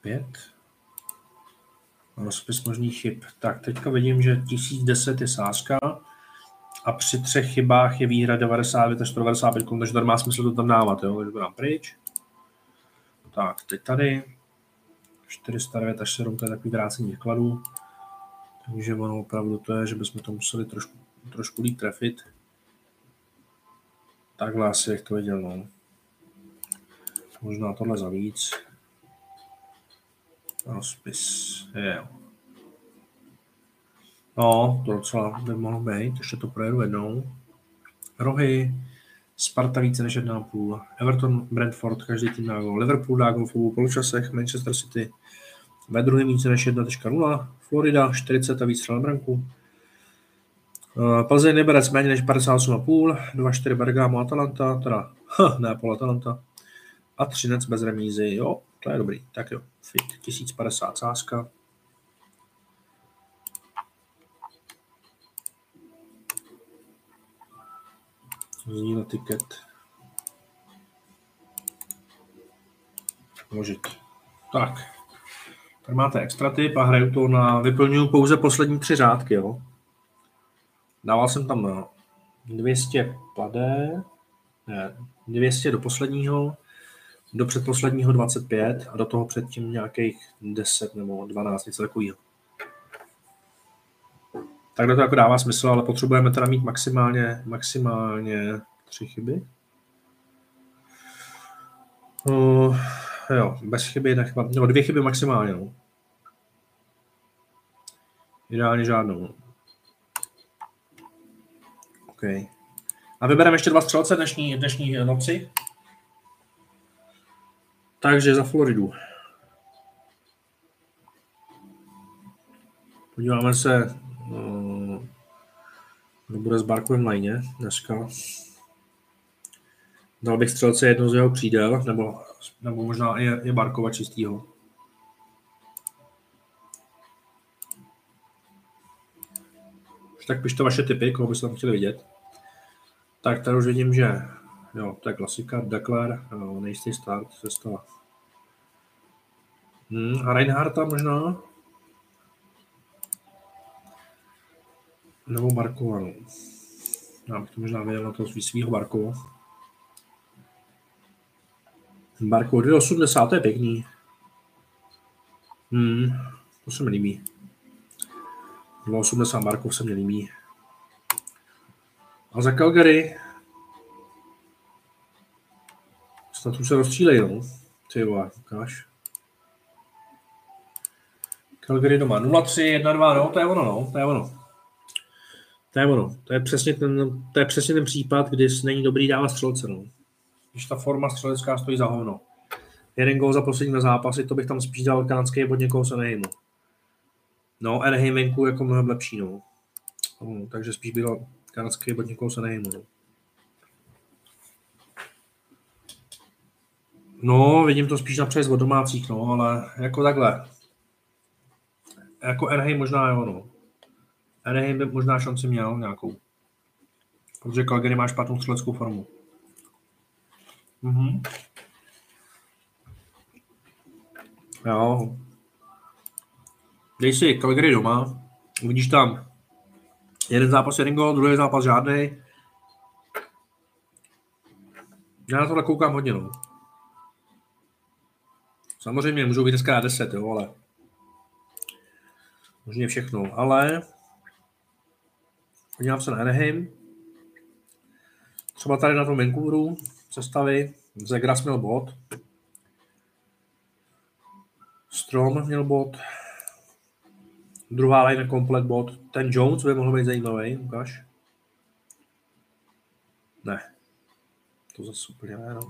5, rozpis možných chyb. Tak teďka vidím, že 1010 je sázka a při 3 chybách je výhra 99 až 195, takže to má smysl to tam dávat, jo, takže to dám pryč. Tak, teď tady. 409 až 7, to je takový vrácení vkladů. Takže ono opravdu to je, že bychom to museli trošku líp trefit. Takhle asi, jak to věděl, no. Možná tohle za víc. Rozpis, jo. No, to docela by mohlo být, ještě to projedu jednou. Rohy, Sparta více než 1,5, Everton, Brentford, každý tým dá gol, Liverpool dá gol v obou poločasech, Manchester City ve druhém více než 1,0, Florida 40 a víc střel na branku, Plzeň Liberec méně než 58,5, 2,4 Bergamo, Atalanta, teda Neapol, Atalanta a Třinec bez remízy, jo, to je dobrý, tak jo, fit, 1050 sázka. Zní tiket. Vložit. Tak. Tady máte extra tip a hraju to na... Vyplňuji pouze poslední 3 řádky, jo. Dával jsem tam na 200 pade. Ne, 200 do posledního. Do předposledního 25 a do toho předtím nějakých 10 nebo 12, něco takového. Takhle to jako dává smysl, ale potřebujeme teda mít maximálně 3 chyby. Jo, bez chyby, no 2 chyby maximálně. No. Ideálně žádnou. No. OK. A vybereme ještě 2 střelce dnešní noci. Takže za Floridu. Podíváme se... Kdo bude s Barkovem lajně dneska. Dal bych střelce jedno z jeho křídel, nebo možná je Barkova čistýho. Už tak pište vaše tipy, koho byste tam chtěli vidět. Tak tady už vidím, že jo, to je klasika, Dekler, nejistý start, sestava. A Reinharta možná. Nebo Barkova, no. Já bych to možná věděl na toho svýho Barkova. Barkova 2,80, to je pěkný. To se mi líbí. 2,80 Barkov se mi líbí. A za Calgary snad už se rozstřílej, no. Ty vole, ukáž. Calgary doma 0-3, 1-2, no, to je ono, no, to je ono. To je ono, to je přesně ten případ, kdy není dobrý dávat střelce, no. Když ta forma střelecká stojí za hovno. Jeden gól za poslední na zápasy, to bych tam spíš dal kanadský od někoho se nejmu. No, Anaheim venku jako mnohem lepší, no. No takže spíš by dal kanadský od někoho se nejmu, no. No, vidím to spíš na přejezd od domácích, no, ale jako takhle. Jako Anaheim možná jo, no. Anaheim by možná šanci měl nějakou. Protože Calgary má špatnou střeleckou formu. Mhm. Jo. Dej si Calgary doma. Uvidíš tam jeden zápas, jeden gol, druhý zápas žádnej. Já na tohle koukám hodně, no. Samozřejmě můžou být dneska na 10, jo, ale možná všechno, ale podívám se na Anaheim. Třeba tady na tom Vancouveru sestavy. Zegras měl bod. Strom měl bod. Druhá line komplet bod. Ten Jones by mohl být zajímavý, ukáž. Ne. To zase úplně ne, no.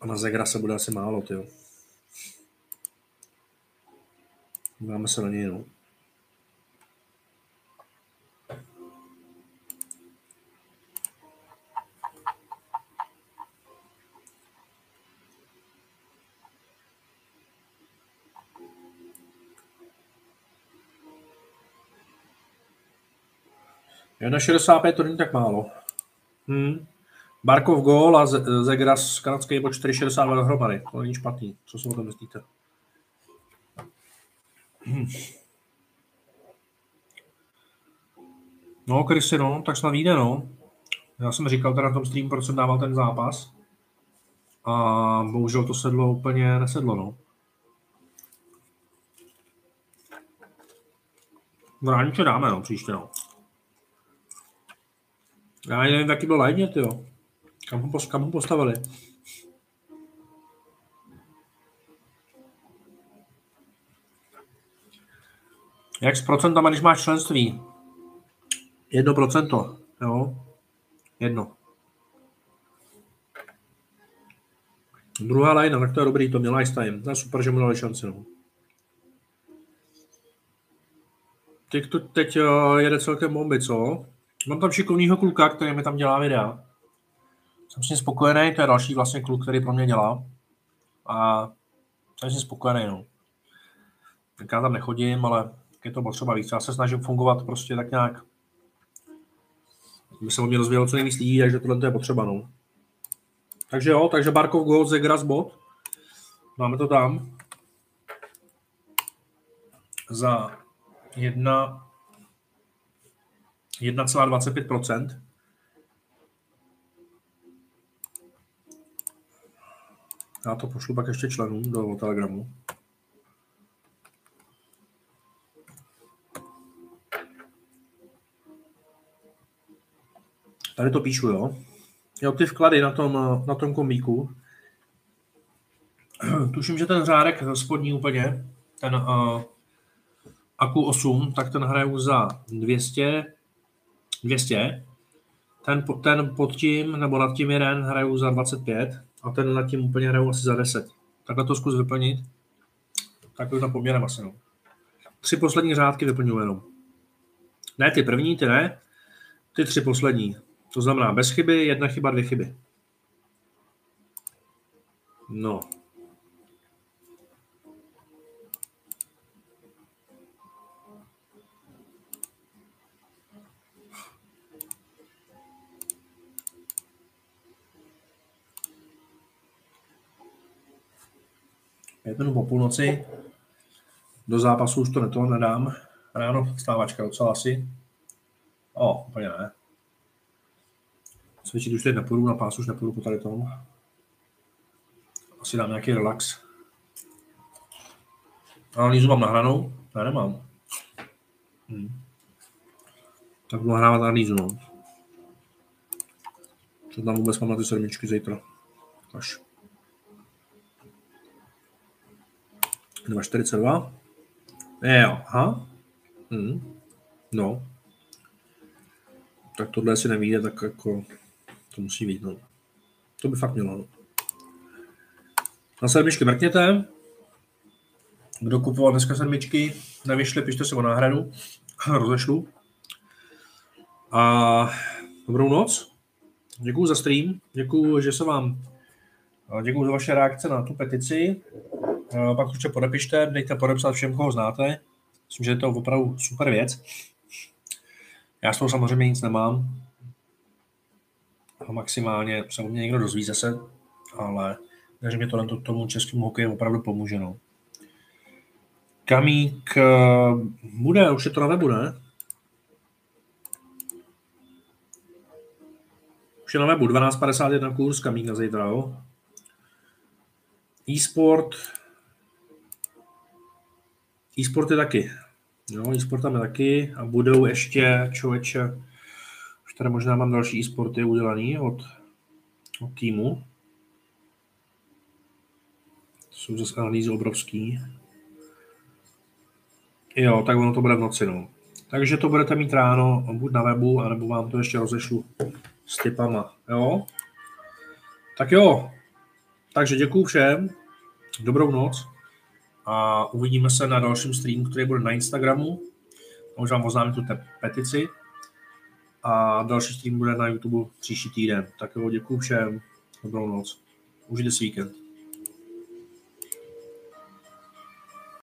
A na Zegra se bude asi málo, tyjo. Dáme se na něj, no. Je na 65, to není tak málo. Barkov gól a Zegras kanadský bod 4,62 dohromady. To není špatný. Co si o tom myslíte? No, Krysy, no, tak snad vyjde, no. Já jsem říkal teda na tom streamu, proč jsem dával ten zápas. A bohužel to sedlo úplně nesedlo, no. Vrániče dáme, no, příště, no. Já ani nevím, jaký byl lajně, tyjo. Kam ho postavili? Jak s procentama, když máš členství? 1%, jo? 1. Druhá lajna, tak to je dobrý, to měl ice time. To je super, že mu dali šanci, no. Teď jede celkem bomby, co? Mám tam šikovnýho kluka, který mi tam dělá videa. Jsem s ním spokojený, to je další vlastně kluk, který pro mě dělá. A jsem s ním spokojený, no. Tak já tam nechodím, ale je to potřeba víc. Já se snažím fungovat prostě tak nějak. By se o mě rozvědělo, co nejvíc lidí, takže tohle je potřeba, no. Takže jo, takže Barkov gol, Zegras bod. Máme to tam. Za 1,25%. Já to pošlu pak ještě členům do Telegramu. Tady to píšu, jo. Jo, ty vklady na tom kombíku. Tuším, že ten řádek spodní úplně, ten AQ 8, tak ten hraju za 200, ten pod tím, nebo nad tím jeden hraju za 25 a ten nad tím úplně hraju asi za 10. Takhle to zkus vyplnit, tak už na poměrem asi, no. 3 poslední řádky vyplňuji jenom. Ne ty první, ty ne, ty 3 poslední. To znamená bez chyby, 1 chyba, 2 chyby. No. Do zápasu už to nedám. Ráno vstávačka docela asi. O, úplně ne. Cvičit už teď nepůjdu, na pás už nepůjdu po tady tomu. Asi dám nějaký relax. Analýzu mám nahranou? Já nemám. Tak budu nahrávat analýzu, no. Co tam vůbec mám na ty sedmičky zítra? Až. 2,42. Jo, aha. No. Tak tohle si nevíde, tak jako to musí být, no. To by fakt mělo, no. Na sedmičky mrkněte. Kdo kupoval dneska sedmičky, nevyšli, pište se o náhradu. Rozešlu. A dobrou noc. Děkuju za stream. Děkuju za vaše reakce na tu petici. Pak určitě podepište, dejte podepsat všem, koho znáte. Myslím, že je to opravdu super věc. Já s toho samozřejmě nic nemám. A maximálně se u mě někdo dozví zase, ale takže mě to tomu českému hokeji opravdu pomůže. No. Kamík bude, už je to na webu, ne? Už je na webu, 12.51 kurz, Kamík na zítra, jo? E-sport. E-sport je taky. Jo, e-sport tam je taky a budou ještě, člověče, už tady možná mám další e-sporty udělaný od týmu. To jsou zase analýzy obrovský. Jo, tak ono to bude v noci, no. Takže to budete mít ráno, buď na webu, anebo vám to ještě rozešlu s tipama, jo. Tak jo. Takže děkuju všem, dobrou noc a uvidíme se na dalším streamu, který bude na Instagramu. Už vám oznámím tu petici a další stream bude na YouTube příští týden. Tak jo, děkuju všem, dobrou noc, užijte si víkend.